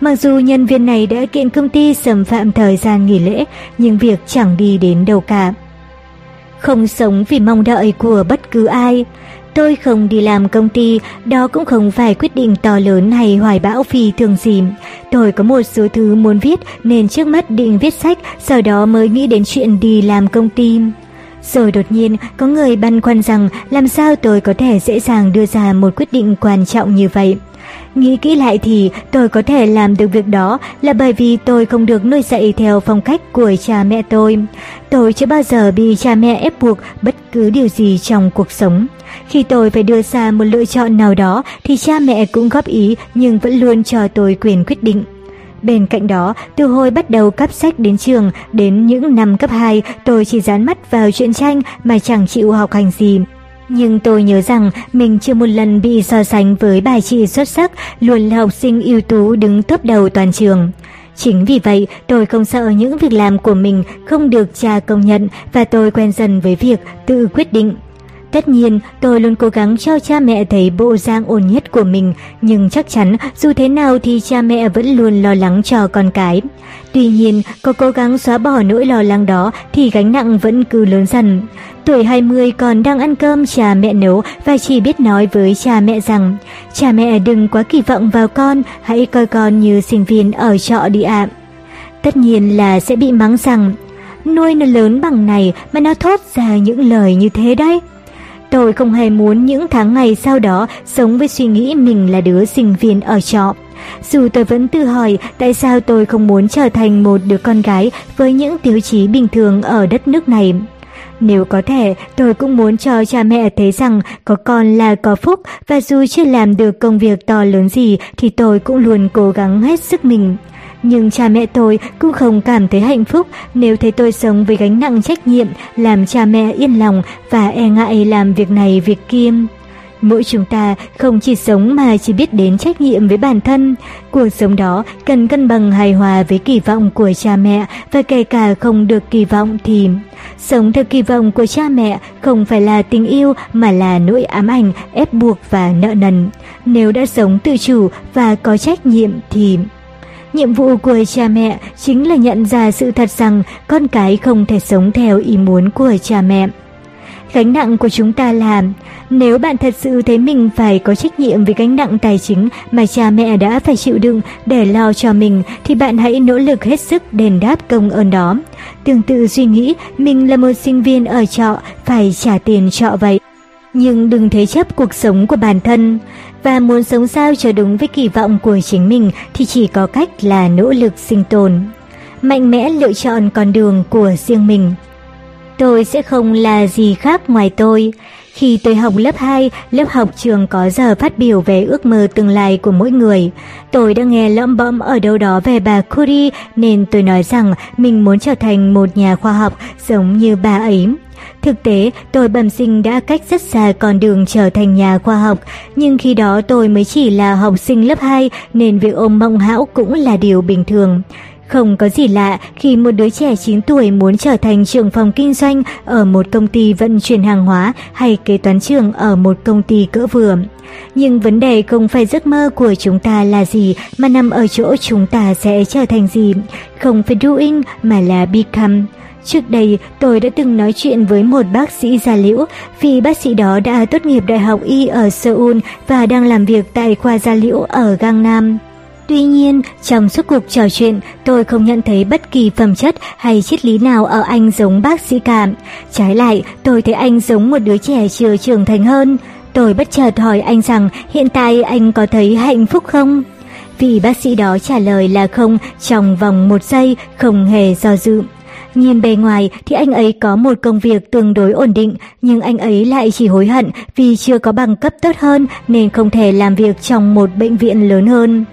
Mặc dù nhân viên này đã kiện công ty xâm phạm thời gian nghỉ lễ nhưng việc chẳng đi đến đâu cả. Không sống vì mong đợi của bất cứ ai. Tôi không đi làm công ty, đó cũng không phải quyết định to lớn hay hoài bão phi thường gì. Tôi có một số thứ muốn viết nên trước mắt định viết sách, sau đó mới nghĩ đến chuyện đi làm công ty. Rồi đột nhiên có người băn khoăn rằng làm sao tôi có thể dễ dàng đưa ra một quyết định quan trọng như vậy. Nghĩ kỹ lại thì tôi có thể làm được việc đó là bởi vì tôi không được nuôi dạy theo phong cách của cha mẹ tôi. Tôi chưa bao giờ bị cha mẹ ép buộc bất cứ điều gì trong cuộc sống. Khi tôi phải đưa ra một lựa chọn nào đó thì cha mẹ cũng góp ý nhưng vẫn luôn cho tôi quyền quyết định. Bên cạnh đó, từ hồi bắt đầu cắp sách đến trường, đến những năm cấp hai, tôi chỉ dán mắt vào truyện tranh mà chẳng chịu học hành gì. Nhưng tôi nhớ rằng mình chưa một lần bị so sánh với bà chị xuất sắc, luôn là học sinh ưu tú đứng top đầu toàn trường. Chính vì vậy, tôi không sợ những việc làm của mình không được cha công nhận và tôi quen dần với việc tự quyết định. Tất nhiên, tôi luôn cố gắng cho cha mẹ thấy bộ dạng ổn nhất của mình, nhưng chắc chắn dù thế nào thì cha mẹ vẫn luôn lo lắng cho con cái. Tuy nhiên, có cố gắng xóa bỏ nỗi lo lắng đó thì gánh nặng vẫn cứ lớn dần. Tuổi hai mươi còn đang ăn cơm cha mẹ nấu và chỉ biết nói với cha mẹ rằng cha mẹ đừng quá kỳ vọng vào con, hãy coi con như sinh viên ở trọ đi ạ. Tất nhiên là sẽ bị mắng rằng nuôi nó lớn bằng này mà nó thốt ra những lời như thế đấy. Tôi không hề muốn những tháng ngày sau đó sống với suy nghĩ mình là đứa sinh viên ở trọ. Dù tôi vẫn tự hỏi tại sao tôi không muốn trở thành một đứa con gái với những tiêu chí bình thường ở đất nước này. Nếu có thể, tôi cũng muốn cho cha mẹ thấy rằng có con là có phúc, và dù chưa làm được công việc to lớn gì thì tôi cũng luôn cố gắng hết sức mình. Nhưng cha mẹ tôi cũng không cảm thấy hạnh phúc nếu thấy tôi sống với gánh nặng trách nhiệm, làm cha mẹ yên lòng và e ngại làm việc này việc kia. Mỗi chúng ta không chỉ sống mà chỉ biết đến trách nhiệm với bản thân. Cuộc sống đó cần cân bằng hài hòa với kỳ vọng của cha mẹ, và kể cả không được kỳ vọng thì sống theo kỳ vọng của cha mẹ không phải là tình yêu mà là nỗi ám ảnh, ép buộc và nợ nần. Nếu đã sống tự chủ và có trách nhiệm thì nhiệm vụ của cha mẹ chính là nhận ra sự thật rằng con cái không thể sống theo ý muốn của cha mẹ. Gánh nặng của chúng ta là nếu bạn thật sự thấy mình phải có trách nhiệm với gánh nặng tài chính mà cha mẹ đã phải chịu đựng để lo cho mình thì bạn hãy nỗ lực hết sức đền đáp công ơn đó. Tương tự suy nghĩ mình là một sinh viên ở trọ phải trả tiền trọ vậy. Nhưng đừng thế chấp cuộc sống của bản thân. Và muốn sống sao cho đúng với kỳ vọng của chính mình thì chỉ có cách là nỗ lực sinh tồn. Mạnh mẽ lựa chọn con đường của riêng mình. Tôi sẽ không là gì khác ngoài tôi. Khi tôi học lớp hai, lớp học trường có giờ phát biểu về ước mơ tương lai của mỗi người. Tôi đã nghe lõm bõm ở đâu đó về bà Curie nên tôi nói rằng mình muốn trở thành một nhà khoa học giống như bà ấy. Thực tế, tôi bẩm sinh đã cách rất xa con đường trở thành nhà khoa học, nhưng khi đó tôi mới chỉ là học sinh lớp hai nên việc ôm mộng hão cũng là điều bình thường. Không có gì lạ khi một đứa trẻ chín tuổi muốn trở thành trưởng phòng kinh doanh ở một công ty vận chuyển hàng hóa hay kế toán trưởng ở một công ty cỡ vừa. Nhưng vấn đề không phải giấc mơ của chúng ta là gì mà nằm ở chỗ chúng ta sẽ trở thành gì, không phải doing mà là become. Trước đây, tôi đã từng nói chuyện với một bác sĩ da liễu, vì bác sĩ đó đã tốt nghiệp Đại học Y ở Seoul và đang làm việc tại khoa da liễu ở Gangnam. Tuy nhiên, trong suốt cuộc trò chuyện, tôi không nhận thấy bất kỳ phẩm chất hay triết lý nào ở anh giống bác sĩ cả. Trái lại, tôi thấy anh giống một đứa trẻ chưa trưởng thành hơn. Tôi bất chợt hỏi anh rằng hiện tại anh có thấy hạnh phúc không? Vì bác sĩ đó trả lời là không trong vòng một giây, không hề do dự. Nhìn bề ngoài thì anh ấy có một công việc tương đối ổn định, nhưng anh ấy lại chỉ hối hận vì chưa có bằng cấp tốt hơn nên không thể làm việc trong một bệnh viện lớn hơn.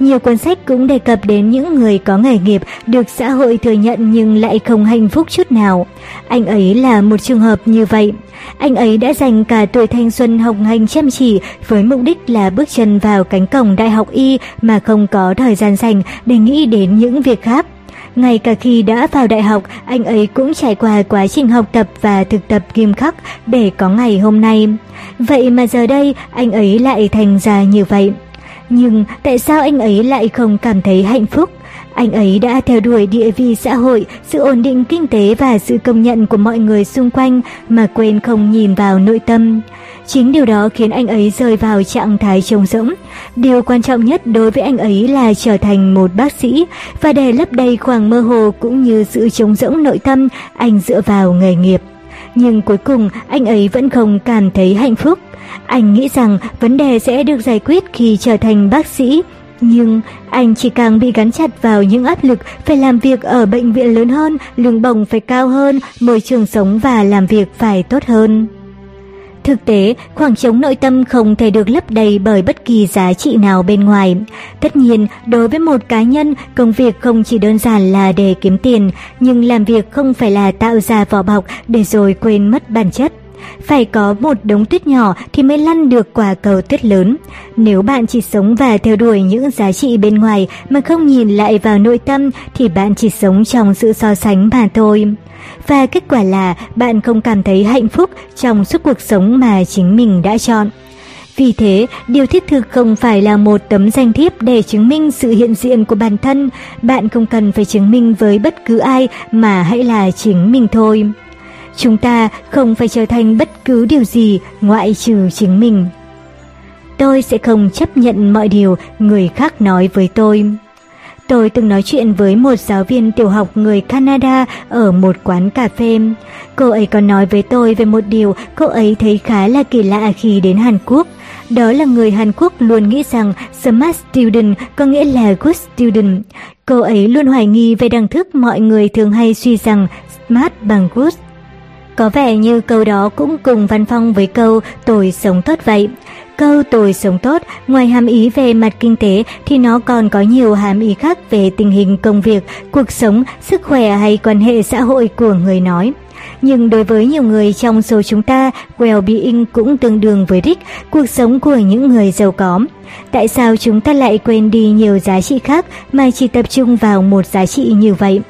Nhiều cuốn sách cũng đề cập đến những người có nghề nghiệp được xã hội thừa nhận nhưng lại không hạnh phúc chút nào. Anh ấy là một trường hợp như vậy. Anh ấy đã dành cả tuổi thanh xuân học hành chăm chỉ với mục đích là bước chân vào cánh cổng Đại học Y mà không có thời gian dành để nghĩ đến những việc khác. Ngay cả khi đã vào đại học, anh ấy cũng trải qua quá trình học tập và thực tập nghiêm khắc để có ngày hôm nay. Vậy mà giờ đây, anh ấy lại thành ra như vậy. Nhưng tại sao anh ấy lại không cảm thấy hạnh phúc? Anh ấy đã theo đuổi địa vị xã hội, sự ổn định kinh tế và sự công nhận của mọi người xung quanh mà quên không nhìn vào nội tâm. Chính điều đó khiến anh ấy rơi vào trạng thái trống rỗng. Điều quan trọng nhất đối với anh ấy là trở thành một bác sĩ, và để lấp đầy khoảng mơ hồ cũng như sự trống rỗng nội tâm, anh dựa vào nghề nghiệp. Nhưng cuối cùng anh ấy vẫn không cảm thấy hạnh phúc. Anh nghĩ rằng vấn đề sẽ được giải quyết khi trở thành bác sĩ. Nhưng anh chỉ càng bị gắn chặt vào những áp lực phải làm việc ở bệnh viện lớn hơn, lương bổng phải cao hơn, môi trường sống và làm việc phải tốt hơn. Thực tế, khoảng trống nội tâm không thể được lấp đầy bởi bất kỳ giá trị nào bên ngoài. Tất nhiên, đối với một cá nhân, công việc không chỉ đơn giản là để kiếm tiền, nhưng làm việc không phải là tạo ra vỏ bọc để rồi quên mất bản chất. Phải có một đống tuyết nhỏ thì mới lăn được quả cầu tuyết lớn. Nếu bạn chỉ sống và theo đuổi những giá trị bên ngoài mà không nhìn lại vào nội tâm thì bạn chỉ sống trong sự so sánh mà thôi. Và kết quả là bạn không cảm thấy hạnh phúc trong suốt cuộc sống mà chính mình đã chọn. Vì thế, điều thiết thực không phải là một tấm danh thiếp để chứng minh sự hiện diện của bản thân. Bạn không cần phải chứng minh với bất cứ ai mà hãy là chính mình thôi. Chúng ta không phải trở thành bất cứ điều gì ngoại trừ chính mình. Tôi sẽ không chấp nhận mọi điều người khác nói với tôi. Tôi từng nói chuyện với một giáo viên tiểu học người Canada ở một quán cà phê. Cô ấy còn nói với tôi về một điều cô ấy thấy khá là kỳ lạ khi đến Hàn Quốc. Đó là người Hàn Quốc luôn nghĩ rằng smart student có nghĩa là good student. Cô ấy luôn hoài nghi về đẳng thức mọi người thường hay suy rằng smart bằng good. Có vẻ như câu đó cũng cùng văn phong với câu tôi sống tốt vậy. Câu tôi sống tốt, ngoài hàm ý về mặt kinh tế thì nó còn có nhiều hàm ý khác về tình hình công việc, cuộc sống, sức khỏe hay quan hệ xã hội của người nói. Nhưng đối với nhiều người trong số chúng ta, well-being cũng tương đương với đích, cuộc sống của những người giàu có. Tại sao chúng ta lại quên đi nhiều giá trị khác mà chỉ tập trung vào một giá trị như vậy?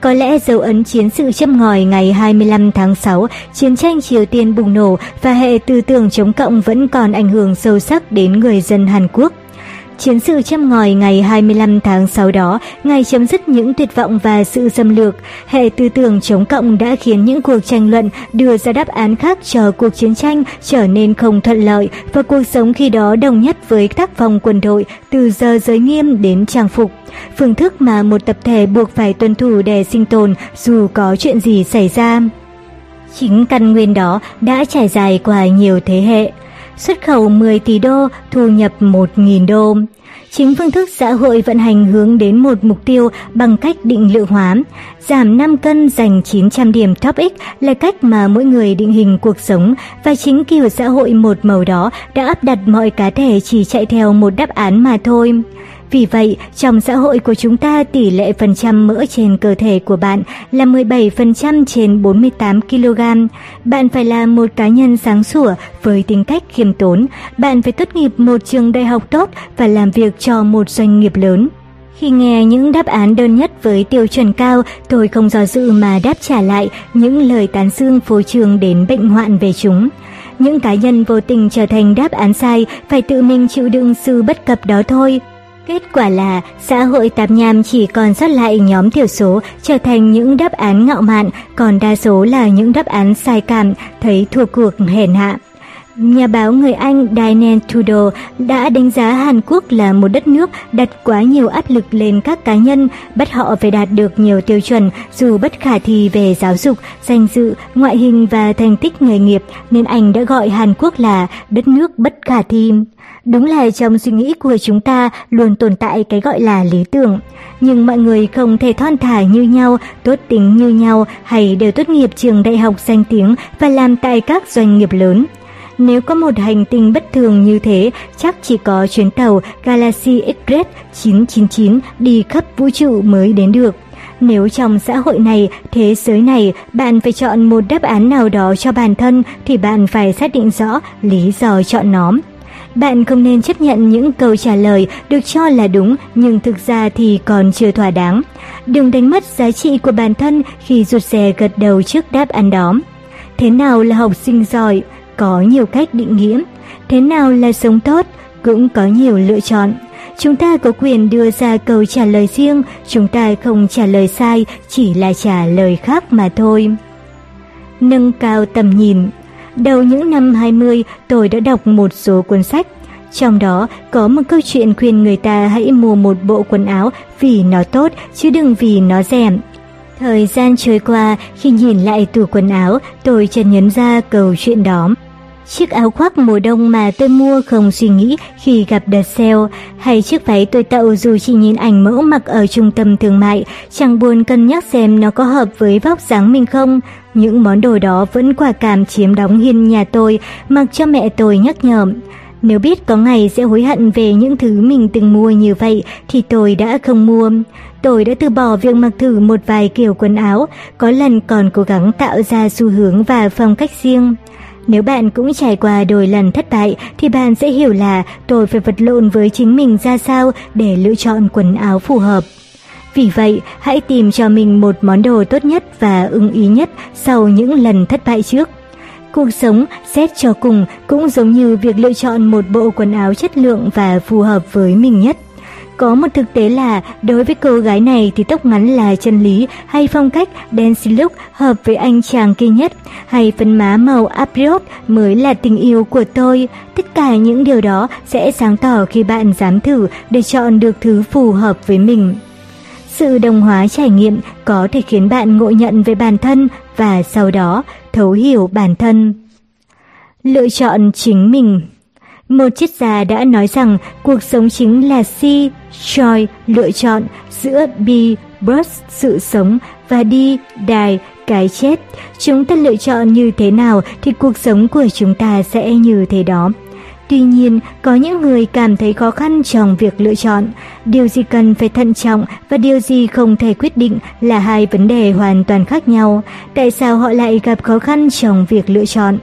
Có lẽ dấu ấn chiến sự châm ngòi ngày hai mươi lăm tháng sáu, chiến tranh Triều Tiên bùng nổ và hệ tư tưởng chống cộng vẫn còn ảnh hưởng sâu sắc đến người dân Hàn Quốc. Chiến sự châm ngòi ngày hai mươi lăm tháng sáu đó, ngày chấm dứt những tuyệt vọng và sự xâm lược, hệ tư tưởng chống cộng đã khiến những cuộc tranh luận đưa ra đáp án khác cho cuộc chiến tranh trở nên không thuận lợi và cuộc sống khi đó đồng nhất với tác phong quân đội từ giờ giới nghiêm đến trang phục, phương thức mà một tập thể buộc phải tuân thủ để sinh tồn dù có chuyện gì xảy ra. Chính căn nguyên đó đã trải dài qua nhiều thế hệ. Xuất khẩu mười tỷ đô, thu nhập một nghìn đô. Chính phương thức xã hội vận hành hướng đến một mục tiêu bằng cách định lượng hóa. Giảm năm cân giành chín trăm điểm top X là cách mà mỗi người định hình cuộc sống và chính kiểu xã hội một màu đó đã áp đặt mọi cá thể chỉ chạy theo một đáp án mà thôi. Vì vậy, trong xã hội của chúng ta, tỷ lệ phần trăm mỡ trên cơ thể của bạn là mười bảy phần trăm trên bốn mươi tám ki-lô-gam. Bạn phải là một cá nhân sáng sủa với tính cách khiêm tốn. Bạn phải tốt nghiệp một trường đại học tốt và làm việc cho một doanh nghiệp lớn. Khi nghe những đáp án đơn nhất với tiêu chuẩn cao, tôi không do dự mà đáp trả lại những lời tán dương phô trương đến bệnh hoạn về chúng. Những cá nhân vô tình trở thành đáp án sai phải tự mình chịu đựng sự bất cập đó thôi. Kết quả là xã hội tạp nham chỉ còn sót lại nhóm thiểu số trở thành những đáp án ngạo mạn, còn đa số là những đáp án sai cảm, thấy thua cuộc hèn hạ. Nhà báo người Anh Diane Tudor đã đánh giá Hàn Quốc là một đất nước đặt quá nhiều áp lực lên các cá nhân, bắt họ phải đạt được nhiều tiêu chuẩn dù bất khả thi về giáo dục, danh dự, ngoại hình và thành tích nghề nghiệp, nên Anh đã gọi Hàn Quốc là đất nước bất khả thi. Đúng là trong suy nghĩ của chúng ta luôn tồn tại cái gọi là lý tưởng. Nhưng mọi người không thể thon thả như nhau, tốt tính như nhau hay đều tốt nghiệp trường đại học danh tiếng và làm tại các doanh nghiệp lớn. Nếu có một hành tinh bất thường như thế, chắc chỉ có chuyến tàu Galaxy Express chín chín chín đi khắp vũ trụ mới đến được. Nếu trong xã hội này, thế giới này, bạn phải chọn một đáp án nào đó cho bản thân thì bạn phải xác định rõ lý do chọn nó. Bạn không nên chấp nhận những câu trả lời được cho là đúng nhưng thực ra thì còn chưa thỏa đáng. Đừng đánh mất giá trị của bản thân khi rụt rè gật đầu trước đáp án đó. Thế nào là học sinh giỏi? Có nhiều cách định nghĩa. Thế nào là sống tốt? Cũng có nhiều lựa chọn. Chúng ta có quyền đưa ra câu trả lời riêng, chúng ta không trả lời sai, chỉ là trả lời khác mà thôi. Nâng cao tầm nhìn. Đầu những năm hai mươi, tôi đã đọc một số cuốn sách. Trong đó có một câu chuyện khuyên người ta hãy mua một bộ quần áo vì nó tốt, chứ đừng vì nó rẻ. Thời gian trôi qua, khi nhìn lại tủ quần áo, tôi chợt nhấn ra câu chuyện đó. Chiếc áo khoác mùa đông mà tôi mua không suy nghĩ khi gặp đợt sale, hay chiếc váy tôi tậu dù chỉ nhìn ảnh mẫu mặc ở trung tâm thương mại, chẳng buồn cân nhắc xem nó có hợp với vóc dáng mình không. Những món đồ đó vẫn quả cảm chiếm đóng hiên nhà tôi, mặc cho mẹ tôi nhắc nhở. Nếu biết có ngày sẽ hối hận về những thứ mình từng mua như vậy thì tôi đã không mua. Tôi đã từ bỏ việc mặc thử một vài kiểu quần áo, có lần còn cố gắng tạo ra xu hướng và phong cách riêng. Nếu bạn cũng trải qua đôi lần thất bại thì bạn sẽ hiểu là tôi phải vật lộn với chính mình ra sao để lựa chọn quần áo phù hợp. Vì vậy, hãy tìm cho mình một món đồ tốt nhất và ưng ý nhất sau những lần thất bại trước. Cuộc sống, xét cho cùng, cũng giống như việc lựa chọn một bộ quần áo chất lượng và phù hợp với mình nhất. Có một thực tế là, đối với cô gái này thì tóc ngắn là chân lý, hay phong cách dance look hợp với anh chàng kia nhất, hay phấn má màu apricot mới là tình yêu của tôi. Tất cả những điều đó sẽ sáng tỏ khi bạn dám thử để chọn được thứ phù hợp với mình. Sự đồng hóa trải nghiệm có thể khiến bạn ngộ nhận về bản thân và sau đó thấu hiểu bản thân. Lựa chọn chính mình. Một triết gia đã nói rằng cuộc sống chính là C, choice, lựa chọn, giữa B, birth, sự sống và D, die, cái chết. Chúng ta lựa chọn như thế nào thì cuộc sống của chúng ta sẽ như thế đó. Tuy nhiên, có những người cảm thấy khó khăn trong việc lựa chọn. Điều gì cần phải thận trọng và điều gì không thể quyết định là hai vấn đề hoàn toàn khác nhau. Tại sao họ lại gặp khó khăn trong việc lựa chọn?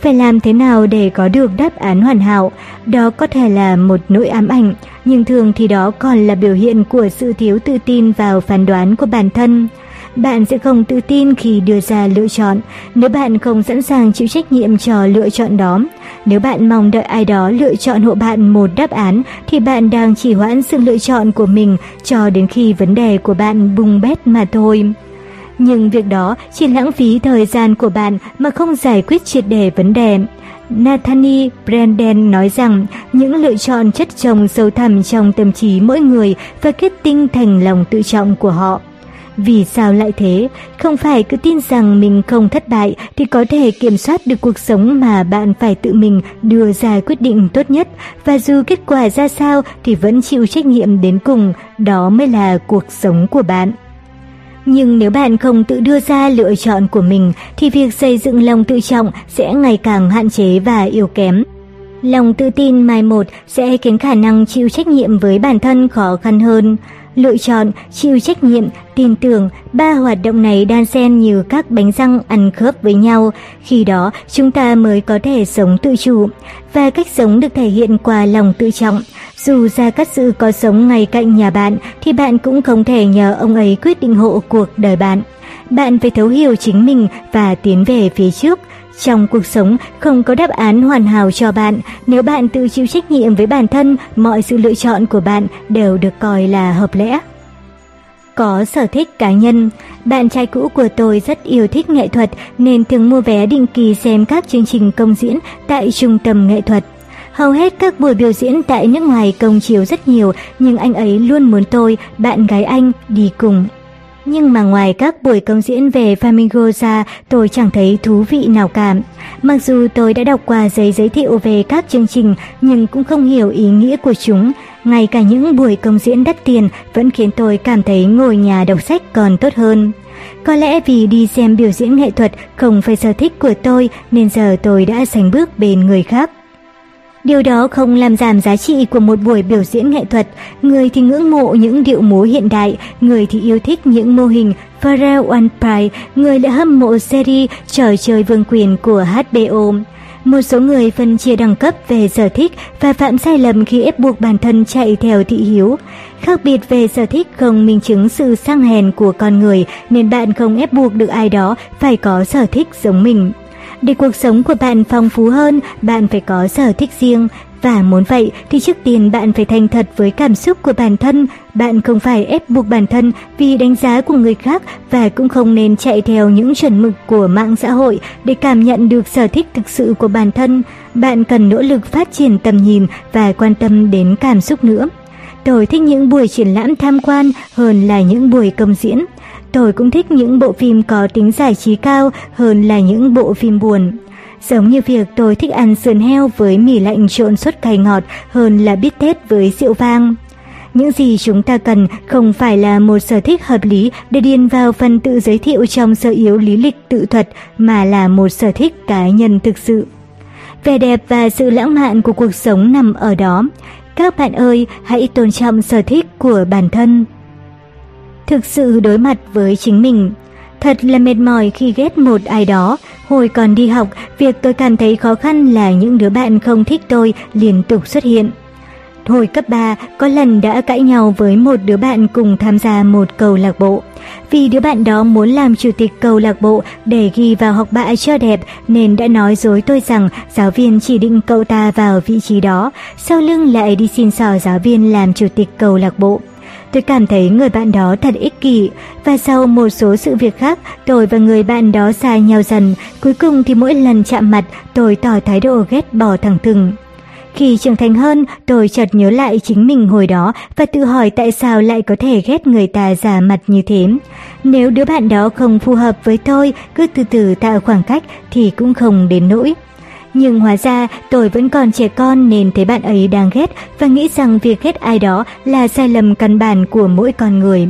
Phải làm thế nào để có được đáp án hoàn hảo? Đó có thể là một nỗi ám ảnh, nhưng thường thì đó còn là biểu hiện của sự thiếu tự tin vào phán đoán của bản thân. Bạn sẽ không tự tin khi đưa ra lựa chọn, nếu bạn không sẵn sàng chịu trách nhiệm cho lựa chọn đó. Nếu bạn mong đợi ai đó lựa chọn hộ bạn một đáp án, thì bạn đang trì hoãn sự lựa chọn của mình cho đến khi vấn đề của bạn bùng bét mà thôi. Nhưng việc đó chỉ lãng phí thời gian của bạn mà không giải quyết triệt để vấn đề. Nathaniel Branden nói rằng những lựa chọn chất chồng sâu thẳm trong tâm trí mỗi người và kết tinh thành lòng tự trọng của họ. Vì sao lại thế? Không phải cứ tin rằng mình không thất bại thì có thể kiểm soát được cuộc sống mà bạn phải tự mình đưa ra quyết định tốt nhất, và dù kết quả ra sao thì vẫn chịu trách nhiệm đến cùng, đó mới là cuộc sống của bạn. Nhưng nếu bạn không tự đưa ra lựa chọn của mình thì việc xây dựng lòng tự trọng sẽ ngày càng hạn chế và yếu kém. Lòng tự tin mai một sẽ khiến khả năng chịu trách nhiệm với bản thân khó khăn hơn. Lựa chọn, chịu trách nhiệm, tin tưởng, ba hoạt động này đan xen như các bánh răng ăn khớp với nhau, khi đó chúng ta mới có thể sống tự chủ. Và cách sống được thể hiện qua lòng tự trọng. Dù Gia Cát Sự có sống ngay cạnh nhà bạn thì bạn cũng không thể nhờ ông ấy quyết định hộ cuộc đời bạn. Bạn phải thấu hiểu chính mình và tiến về phía trước. Trong cuộc sống không có đáp án hoàn hảo cho bạn, nếu bạn tự chịu trách nhiệm với bản thân, mọi sự lựa chọn của bạn đều được coi là hợp lẽ. Có sở thích cá nhân. Bạn trai cũ của tôi rất yêu thích nghệ thuật nên thường mua vé định kỳ xem các chương trình công diễn tại trung tâm nghệ thuật. Hầu hết các buổi biểu diễn tại nước ngoài công chiếu rất nhiều, nhưng anh ấy luôn muốn tôi, bạn gái anh, đi cùng. Nhưng mà ngoài các buổi công diễn về Flamingo ra, tôi chẳng thấy thú vị nào cả. Mặc dù tôi đã đọc qua giấy giới thiệu về các chương trình, nhưng cũng không hiểu ý nghĩa của chúng. Ngay cả những buổi công diễn đắt tiền vẫn khiến tôi cảm thấy ngồi nhà đọc sách còn tốt hơn. Có lẽ vì đi xem biểu diễn nghệ thuật không phải sở thích của tôi, nên giờ tôi đã sánh bước bên người khác. Điều đó không làm giảm giá trị của một buổi biểu diễn nghệ thuật. Người thì ngưỡng mộ những điệu múa hiện đại, người thì yêu thích những mô hình Pharrell One Pride, người lại hâm mộ series Trò chơi vương quyền của hát bê o. Một số người phân chia đẳng cấp về sở thích và phạm sai lầm khi ép buộc bản thân chạy theo thị hiếu. Khác biệt về sở thích không minh chứng sự sang hèn của con người, nên bạn không ép buộc được ai đó phải có sở thích giống mình. Để cuộc sống của bạn phong phú hơn, bạn phải có sở thích riêng. Và muốn vậy thì trước tiên bạn phải thành thật với cảm xúc của bản thân. Bạn không phải ép buộc bản thân vì đánh giá của người khác, và cũng không nên chạy theo những chuẩn mực của mạng xã hội để cảm nhận được sở thích thực sự của bản thân. Bạn cần nỗ lực phát triển tầm nhìn và quan tâm đến cảm xúc nữa. Tôi thích những buổi triển lãm tham quan hơn là những buổi công diễn. Tôi cũng thích những bộ phim có tính giải trí cao hơn là những bộ phim buồn. Giống như việc tôi thích ăn sườn heo với mì lạnh trộn sốt cay ngọt hơn là bít tết với rượu vang. Những gì chúng ta cần không phải là một sở thích hợp lý để điền vào phần tự giới thiệu trong sơ yếu lý lịch tự thuật, mà là một sở thích cá nhân thực sự. Vẻ đẹp và sự lãng mạn của cuộc sống nằm ở đó. Các bạn ơi, hãy tôn trọng sở thích của bản thân. Thực sự đối mặt với chính mình. Thật là mệt mỏi khi ghét một ai đó. Hồi còn đi học, việc tôi cảm thấy khó khăn là những đứa bạn không thích tôi liên tục xuất hiện. Hồi cấp ba, có lần đã cãi nhau với một đứa bạn cùng tham gia một câu lạc bộ. Vì đứa bạn đó muốn làm chủ tịch câu lạc bộ để ghi vào học bạ cho đẹp nên đã nói dối tôi rằng giáo viên chỉ định cậu ta vào vị trí đó, sau lưng lại đi xin xỏ giáo viên làm chủ tịch câu lạc bộ. Tôi cảm thấy người bạn đó thật ích kỷ, và sau một số sự việc khác, tôi và người bạn đó xa nhau dần, cuối cùng thì mỗi lần chạm mặt, tôi tỏ thái độ ghét bỏ thẳng thừng. Khi trưởng thành hơn, tôi chợt nhớ lại chính mình hồi đó và tự hỏi tại sao lại có thể ghét người ta giả mặt như thế. Nếu đứa bạn đó không phù hợp với tôi, cứ từ từ tạo khoảng cách thì cũng không đến nỗi. Nhưng hóa ra tôi vẫn còn trẻ con nên thấy bạn ấy đang ghét và nghĩ rằng việc ghét ai đó là sai lầm căn bản của mỗi con người.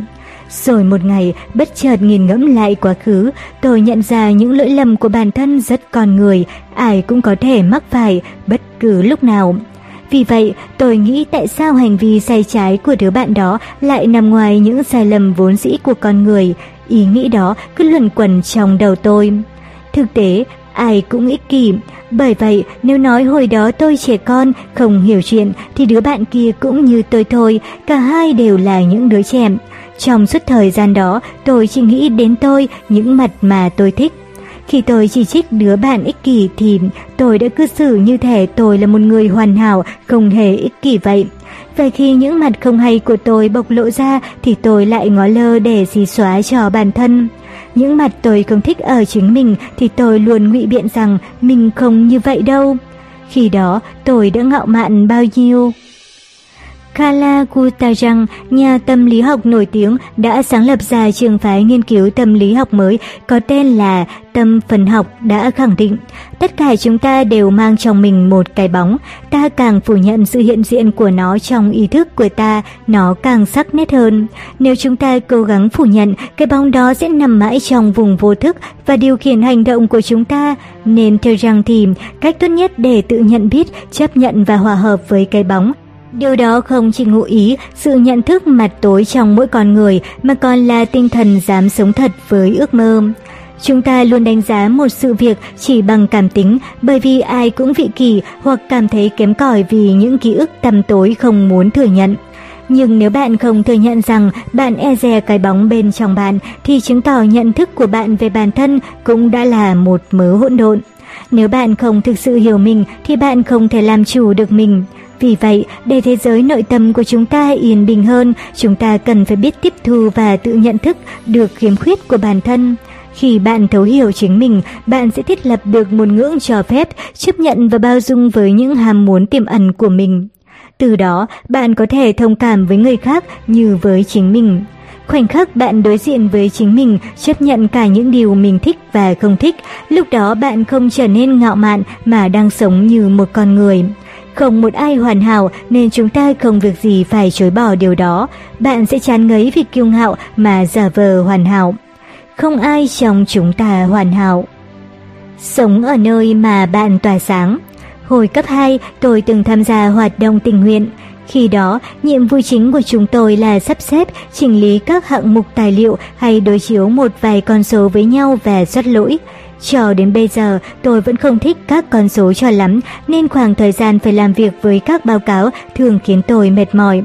Rồi một ngày, bất chợt nghiền ngẫm lại quá khứ, tôi nhận ra những lỗi lầm của bản thân rất con người, ai cũng có thể mắc phải bất cứ lúc nào. Vì vậy, tôi nghĩ tại sao hành vi sai trái của đứa bạn đó lại nằm ngoài những sai lầm vốn dĩ của con người. Ý nghĩ đó cứ luẩn quẩn trong đầu tôi. Thực tế, ai cũng ích kỷ. Bởi vậy, nếu nói hồi đó tôi trẻ con, không hiểu chuyện, thì đứa bạn kia cũng như tôi thôi, cả hai đều là những đứa trẻ. Trong suốt thời gian đó, tôi chỉ nghĩ đến tôi, những mặt mà tôi thích. Khi tôi chỉ trích đứa bạn ích kỷ thì tôi đã cư xử như thể tôi là một người hoàn hảo, không hề ích kỷ vậy. Và khi những mặt không hay của tôi bộc lộ ra thì tôi lại ngó lơ để xì xóa cho bản thân. Những mặt tôi không thích ở chính mình thì tôi luôn ngụy biện rằng mình không như vậy đâu. Khi đó tôi đã ngạo mạn bao nhiêu. Kala Kutajang, nhà tâm lý học nổi tiếng, đã sáng lập ra trường phái nghiên cứu tâm lý học mới có tên là tâm phần học, đã khẳng định tất cả chúng ta đều mang trong mình một cái bóng. Ta càng phủ nhận sự hiện diện của nó trong ý thức của ta, nó càng sắc nét hơn. Nếu chúng ta cố gắng phủ nhận, cái bóng đó sẽ nằm mãi trong vùng vô thức và điều khiển hành động của chúng ta. Nên theo rằng thì cách tốt nhất để tự nhận biết, chấp nhận và hòa hợp với cái bóng. Điều đó không chỉ ngụ ý sự nhận thức mặt tối trong mỗi con người mà còn là tinh thần dám sống thật với ước mơ. Chúng ta luôn đánh giá một sự việc chỉ bằng cảm tính, bởi vì ai cũng vị kỷ hoặc cảm thấy kém cỏi vì những ký ức tăm tối không muốn thừa nhận. Nhưng nếu bạn không thừa nhận rằng bạn e dè cái bóng bên trong bạn thì chứng tỏ nhận thức của bạn về bản thân cũng đã là một mớ hỗn độn. Nếu bạn không thực sự hiểu mình thì bạn không thể làm chủ được mình. Vì vậy, để thế giới nội tâm của chúng ta yên bình hơn, chúng ta cần phải biết tiếp thu và tự nhận thức được khiếm khuyết của bản thân. Khi bạn thấu hiểu chính mình, bạn sẽ thiết lập được một ngưỡng cho phép, chấp nhận và bao dung với những ham muốn tiềm ẩn của mình. Từ đó, bạn có thể thông cảm với người khác như với chính mình. Khoảnh khắc bạn đối diện với chính mình, chấp nhận cả những điều mình thích và không thích, lúc đó bạn không trở nên ngạo mạn mà đang sống như một con người. Không một ai hoàn hảo nên chúng ta không việc gì phải chối bỏ điều đó. Bạn sẽ chán ngấy vì kiêu ngạo mà giả vờ hoàn hảo. Không ai trong chúng ta hoàn hảo. Sống ở nơi mà bạn tỏa sáng. Hồi cấp hai, tôi từng tham gia hoạt động tình nguyện. Khi đó, nhiệm vụ chính của chúng tôi là sắp xếp, chỉnh lý các hạng mục tài liệu hay đối chiếu một vài con số với nhau và soát lỗi. Cho đến bây giờ, tôi vẫn không thích các con số cho lắm, nên khoảng thời gian phải làm việc với các báo cáo thường khiến tôi mệt mỏi.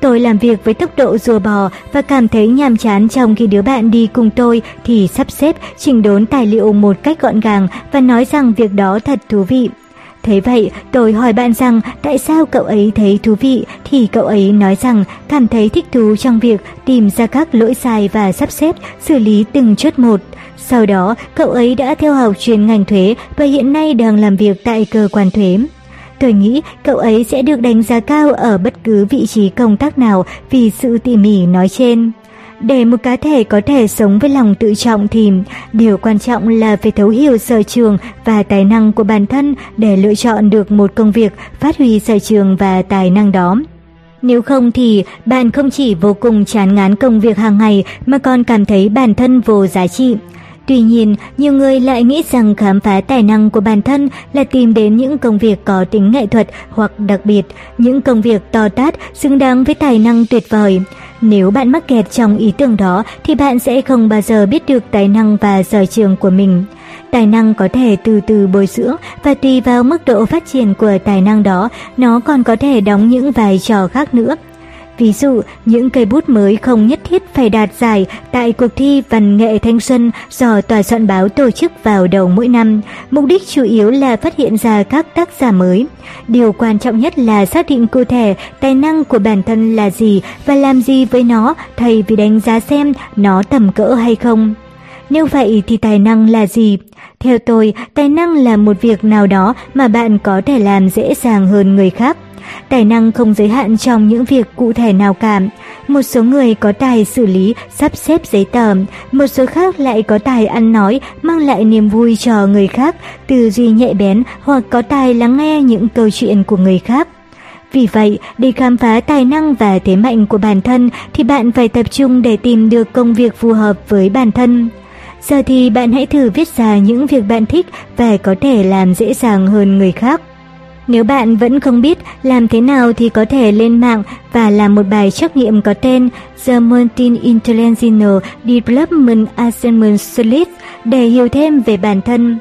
Tôi làm việc với tốc độ rùa bò và cảm thấy nhàm chán, trong khi đứa bạn đi cùng tôi thì sắp xếp, chỉnh đốn tài liệu một cách gọn gàng và nói rằng việc đó thật thú vị. Thế vậy, tôi hỏi bạn rằng tại sao cậu ấy thấy thú vị, thì cậu ấy nói rằng cảm thấy thích thú trong việc tìm ra các lỗi sai và sắp xếp, xử lý từng chút một. Sau đó, cậu ấy đã theo học chuyên ngành thuế và hiện nay đang làm việc tại cơ quan thuế. Tôi nghĩ cậu ấy sẽ được đánh giá cao ở bất cứ vị trí công tác nào vì sự tỉ mỉ nói trên. Để một cá thể có thể sống với lòng tự trọng thì điều quan trọng là phải thấu hiểu sở trường và tài năng của bản thân để lựa chọn được một công việc phát huy sở trường và tài năng đó. Nếu không thì bạn không chỉ vô cùng chán ngán công việc hàng ngày mà còn cảm thấy bản thân vô giá trị. Tuy nhiên, nhiều người lại nghĩ rằng khám phá tài năng của bản thân là tìm đến những công việc có tính nghệ thuật hoặc đặc biệt, những công việc to tát, xứng đáng với tài năng tuyệt vời. Nếu bạn mắc kẹt trong ý tưởng đó thì bạn sẽ không bao giờ biết được tài năng và sở trường của mình. Tài năng có thể từ từ bồi dưỡng và tùy vào mức độ phát triển của tài năng đó, nó còn có thể đóng những vai trò khác nữa. Ví dụ, những cây bút mới không nhất thiết phải đạt giải tại cuộc thi Văn nghệ Thanh xuân do tòa soạn báo tổ chức vào đầu mỗi năm. Mục đích chủ yếu là phát hiện ra các tác giả mới. Điều quan trọng nhất là xác định cụ thể tài năng của bản thân là gì và làm gì với nó thay vì đánh giá xem nó tầm cỡ hay không. Nếu vậy thì tài năng là gì? Theo tôi, tài năng là một việc nào đó mà bạn có thể làm dễ dàng hơn người khác. Tài năng không giới hạn trong những việc cụ thể nào cả. Một số người có tài xử lý, sắp xếp giấy tờ, một số khác lại có tài ăn nói, mang lại niềm vui cho người khác, tư duy nhạy bén hoặc có tài lắng nghe những câu chuyện của người khác. Vì vậy, để khám phá tài năng và thế mạnh của bản thân thì bạn phải tập trung để tìm được công việc phù hợp với bản thân. Giờ thì bạn hãy thử viết ra những việc bạn thích và có thể làm dễ dàng hơn người khác. Nếu bạn vẫn không biết làm thế nào thì có thể lên mạng và làm một bài trắc nghiệm có tên The Multi-Intelligential Development Assessment Checklist để hiểu thêm về bản thân.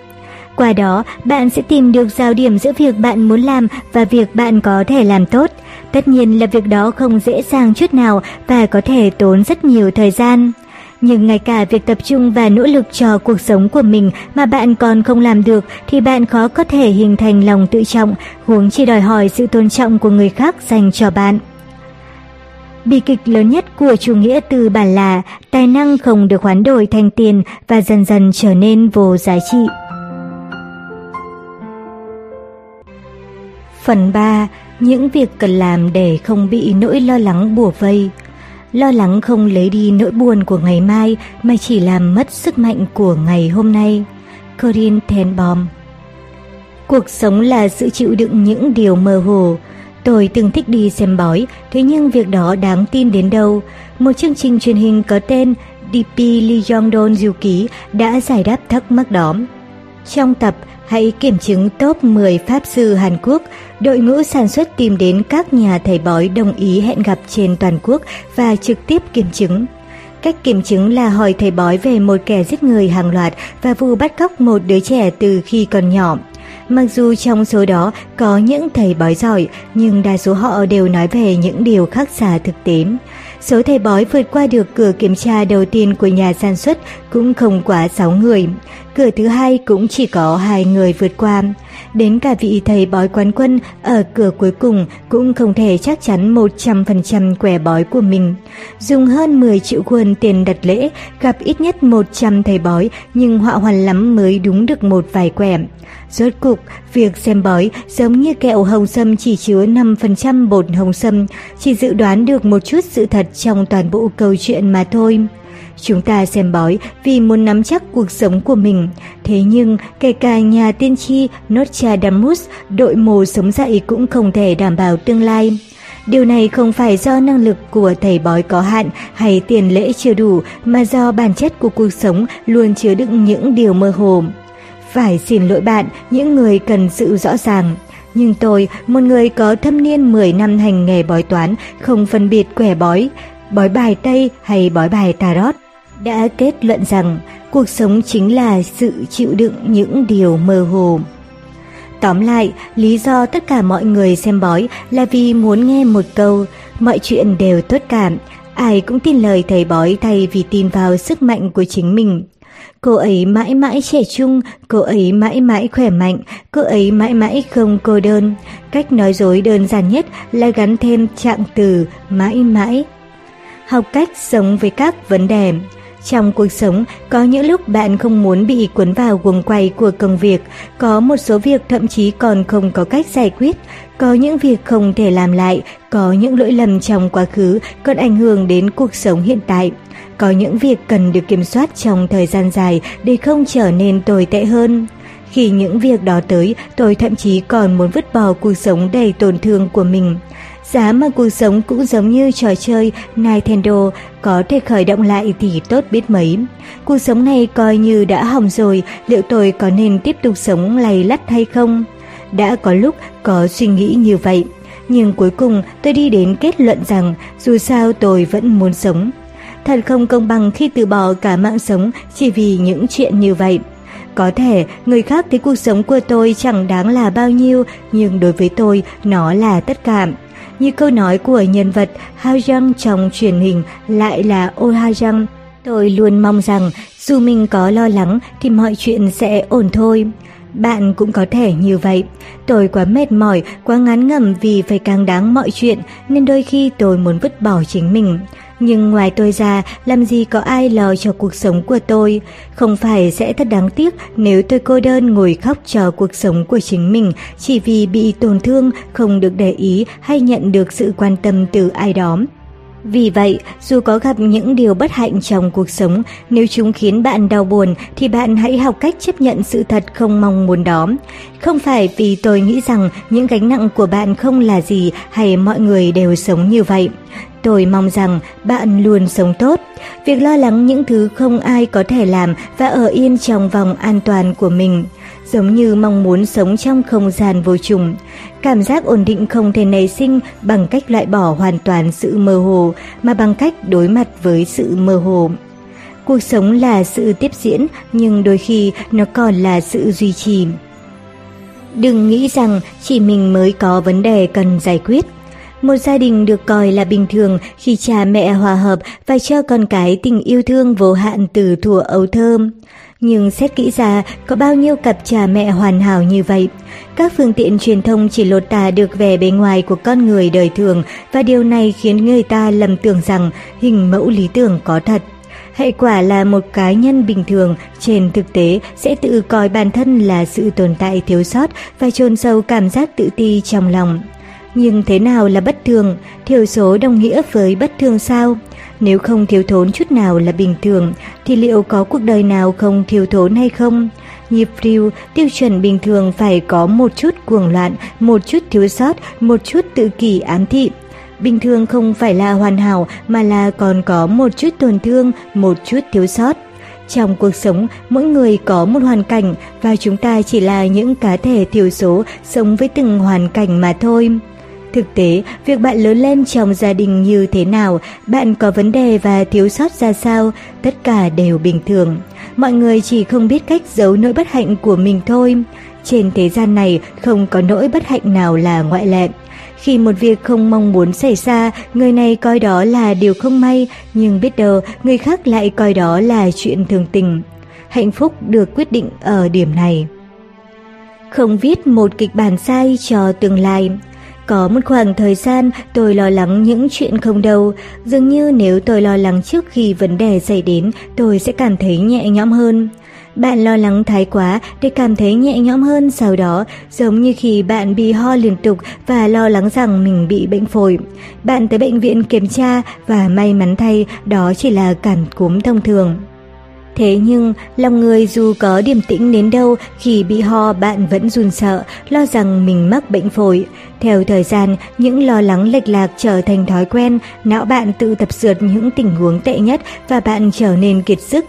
Qua đó, bạn sẽ tìm được giao điểm giữa việc bạn muốn làm và việc bạn có thể làm tốt. Tất nhiên là việc đó không dễ dàng chút nào và có thể tốn rất nhiều thời gian. Nhưng ngay cả việc tập trung và nỗ lực cho cuộc sống của mình mà bạn còn không làm được thì bạn khó có thể hình thành lòng tự trọng, huống chi đòi hỏi sự tôn trọng của người khác dành cho bạn. Bi kịch lớn nhất của chủ nghĩa tư bản là tài năng không được hoán đổi thành tiền và dần dần trở nên vô giá trị. Phần ba. Những việc cần làm để không bị nỗi lo lắng bủa vây. Lo lắng không lấy đi nỗi buồn của ngày mai mà chỉ làm mất sức mạnh của ngày hôm nay. Corinne Ten Boom. Cuộc sống là sự chịu đựng những điều mơ hồ. Tôi từng thích đi xem bói, thế nhưng việc đó đáng tin đến đâu. Một chương trình truyền hình có tên đê pê Lee Jong-don Diêu Ký đã giải đáp thắc mắc đó. Trong tập Hãy kiểm chứng top mười Pháp sư Hàn Quốc, đội ngũ sản xuất tìm đến các nhà thầy bói đồng ý hẹn gặp trên toàn quốc và trực tiếp kiểm chứng. Cách kiểm chứng là hỏi thầy bói về một kẻ giết người hàng loạt và vụ bắt cóc một đứa trẻ từ khi còn nhỏ. Mặc dù trong số đó có những thầy bói giỏi, nhưng đa số họ đều nói về những điều khác xa thực tế. Số thầy bói vượt qua được cửa kiểm tra đầu tiên của nhà sản xuất cũng không quá sáu người. Cửa thứ hai cũng chỉ có hai người vượt qua. Đến cả vị thầy bói quán quân ở cửa cuối cùng cũng không thể chắc chắn một trăm phần trăm quẻ bói của mình. Dùng hơn mười triệu won tiền đặt lễ, gặp ít nhất một trăm thầy bói nhưng họa hoàn lắm mới đúng được một vài quẻ. Rốt cục, việc xem bói giống như kẹo hồng sâm chỉ chứa năm phần trăm bột hồng sâm, chỉ dự đoán được một chút sự thật trong toàn bộ câu chuyện mà thôi. Chúng ta xem bói vì muốn nắm chắc cuộc sống của mình. Thế nhưng, kể cả nhà tiên tri Nostradamus, đội mồ sống dậy cũng không thể đảm bảo tương lai. Điều này không phải do năng lực của thầy bói có hạn hay tiền lễ chưa đủ, mà do bản chất của cuộc sống luôn chứa đựng những điều mơ hồ. Phải xin lỗi bạn, những người cần sự rõ ràng. Nhưng tôi, một người có thâm niên mười năm hành nghề bói toán, không phân biệt quẻ bói, bói bài Tây hay bói bài Tarot, đã kết luận rằng cuộc sống chính là sự chịu đựng những điều mơ hồ. Tóm lại, lý do tất cả mọi người xem bói là vì muốn nghe một câu, mọi chuyện đều tốt cả, ai cũng tin lời thầy bói thay vì tin vào sức mạnh của chính mình. Cô ấy mãi mãi trẻ trung, cô ấy mãi mãi khỏe mạnh, cô ấy mãi mãi không cô đơn. Cách nói dối đơn giản nhất là gắn thêm trạng từ mãi mãi. Học cách sống với các vấn đề. Trong cuộc sống, có những lúc bạn không muốn bị cuốn vào guồng quay của công việc, có một số việc thậm chí còn không có cách giải quyết, có những việc không thể làm lại, có những lỗi lầm trong quá khứ còn ảnh hưởng đến cuộc sống hiện tại, có những việc cần được kiểm soát trong thời gian dài để không trở nên tồi tệ hơn. Khi những việc đó tới, tôi thậm chí còn muốn vứt bỏ cuộc sống đầy tổn thương của mình. Giá mà cuộc sống cũng giống như trò chơi Nintendo, có thể khởi động lại thì tốt biết mấy. Cuộc sống này coi như đã hỏng rồi, liệu tôi có nên tiếp tục sống lầy lắt hay không? Đã có lúc có suy nghĩ như vậy, nhưng cuối cùng tôi đi đến kết luận rằng dù sao tôi vẫn muốn sống. Thật không công bằng khi từ bỏ cả mạng sống chỉ vì những chuyện như vậy. Có thể người khác thấy cuộc sống của tôi chẳng đáng là bao nhiêu, nhưng đối với tôi nó là tất cả. Như câu nói của nhân vật Ha Jung trong truyền hình lại là Oh Ha Jung, tôi luôn mong rằng dù mình có lo lắng thì mọi chuyện sẽ ổn thôi. Bạn cũng có thể như vậy. Tôi quá mệt mỏi, quá ngán ngẩm vì phải càng đáng mọi chuyện, nên đôi khi tôi muốn vứt bỏ chính mình. Nhưng ngoài tôi ra, làm gì có ai lo cho cuộc sống của tôi? Không phải sẽ thật đáng tiếc nếu tôi cô đơn ngồi khóc cho cuộc sống của chính mình chỉ vì bị tổn thương, không được để ý hay nhận được sự quan tâm từ ai đó. Vì vậy, dù có gặp những điều bất hạnh trong cuộc sống, nếu chúng khiến bạn đau buồn thì bạn hãy học cách chấp nhận sự thật không mong muốn đó. Không phải vì tôi nghĩ rằng những gánh nặng của bạn không là gì hay mọi người đều sống như vậy. Tôi mong rằng bạn luôn sống tốt. Việc lo lắng những thứ không ai có thể làm và ở yên trong vòng an toàn của mình, giống như mong muốn sống trong không gian vô trùng. Cảm giác ổn định không thể nảy sinh bằng cách loại bỏ hoàn toàn sự mơ hồ, mà bằng cách đối mặt với sự mơ hồ. Cuộc sống là sự tiếp diễn, nhưng đôi khi nó còn là sự duy trì. Đừng nghĩ rằng chỉ mình mới có vấn đề cần giải quyết. Một gia đình được coi là bình thường khi cha mẹ hòa hợp và cho con cái tình yêu thương vô hạn từ thuở ấu thơ. Nhưng xét kỹ ra, có bao nhiêu cặp cha mẹ hoàn hảo như vậy? Các phương tiện truyền thông chỉ lột tả được vẻ bề ngoài của con người đời thường, và điều này khiến người ta lầm tưởng rằng hình mẫu lý tưởng có thật. Hệ quả là một cá nhân bình thường trên thực tế sẽ tự coi bản thân là sự tồn tại thiếu sót và chôn sâu cảm giác tự ti trong lòng. Nhưng thế nào là bất thường? Thiểu số đồng nghĩa với bất thường sao? Nếu không thiếu thốn chút nào là bình thường, thì liệu có cuộc đời nào không thiếu thốn hay không? Nhịp điệu, tiêu chuẩn bình thường phải có một chút cuồng loạn, một chút thiếu sót, một chút tự kỷ ám thị. Bình thường không phải là hoàn hảo mà là còn có một chút tổn thương, một chút thiếu sót. Trong cuộc sống, mỗi người có một hoàn cảnh và chúng ta chỉ là những cá thể thiểu số sống với từng hoàn cảnh mà thôi. Thực tế, việc bạn lớn lên trong gia đình như thế nào, bạn có vấn đề và thiếu sót ra sao, tất cả đều bình thường. Mọi người chỉ không biết cách giấu nỗi bất hạnh của mình thôi. Trên thế gian này, không có nỗi bất hạnh nào là ngoại lệ. Khi một việc không mong muốn xảy ra, người này coi đó là điều không may, nhưng biết đâu người khác lại coi đó là chuyện thường tình. Hạnh phúc được quyết định ở điểm này. Không viết một kịch bản sai cho tương lai. Có một khoảng thời gian tôi lo lắng những chuyện không đâu. Dường như nếu tôi lo lắng trước khi vấn đề xảy đến, tôi sẽ cảm thấy nhẹ nhõm hơn. Bạn lo lắng thái quá để cảm thấy nhẹ nhõm hơn sau đó, giống như khi bạn bị ho liên tục và lo lắng rằng mình bị bệnh phổi. Bạn tới bệnh viện kiểm tra và may mắn thay đó chỉ là cảm cúm thông thường. Thế nhưng, lòng người dù có điềm tĩnh đến đâu, khi bị ho bạn vẫn run sợ, lo rằng mình mắc bệnh phổi. Theo thời gian, những lo lắng lệch lạc trở thành thói quen, não bạn tự tập dượt những tình huống tệ nhất và bạn trở nên kiệt sức.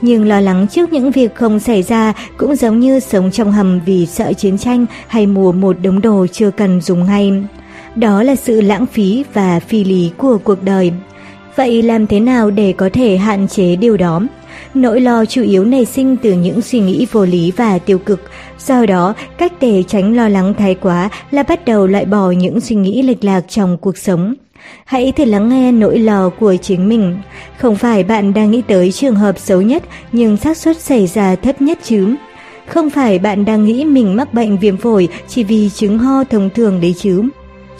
Nhưng lo lắng trước những việc không xảy ra cũng giống như sống trong hầm vì sợ chiến tranh hay mua một đống đồ chưa cần dùng ngay. Đó là sự lãng phí và phi lý của cuộc đời. Vậy làm thế nào để có thể hạn chế điều đó? Nỗi lo chủ yếu nảy sinh từ những suy nghĩ vô lý và tiêu cực. Do đó, cách để tránh lo lắng thái quá là bắt đầu loại bỏ những suy nghĩ lệch lạc trong cuộc sống. Hãy thử lắng nghe nỗi lo của chính mình. Không phải bạn đang nghĩ tới trường hợp xấu nhất, nhưng xác suất xảy ra thấp nhất chứ. Không phải bạn đang nghĩ mình mắc bệnh viêm phổi chỉ vì chứng ho thông thường đấy chứ.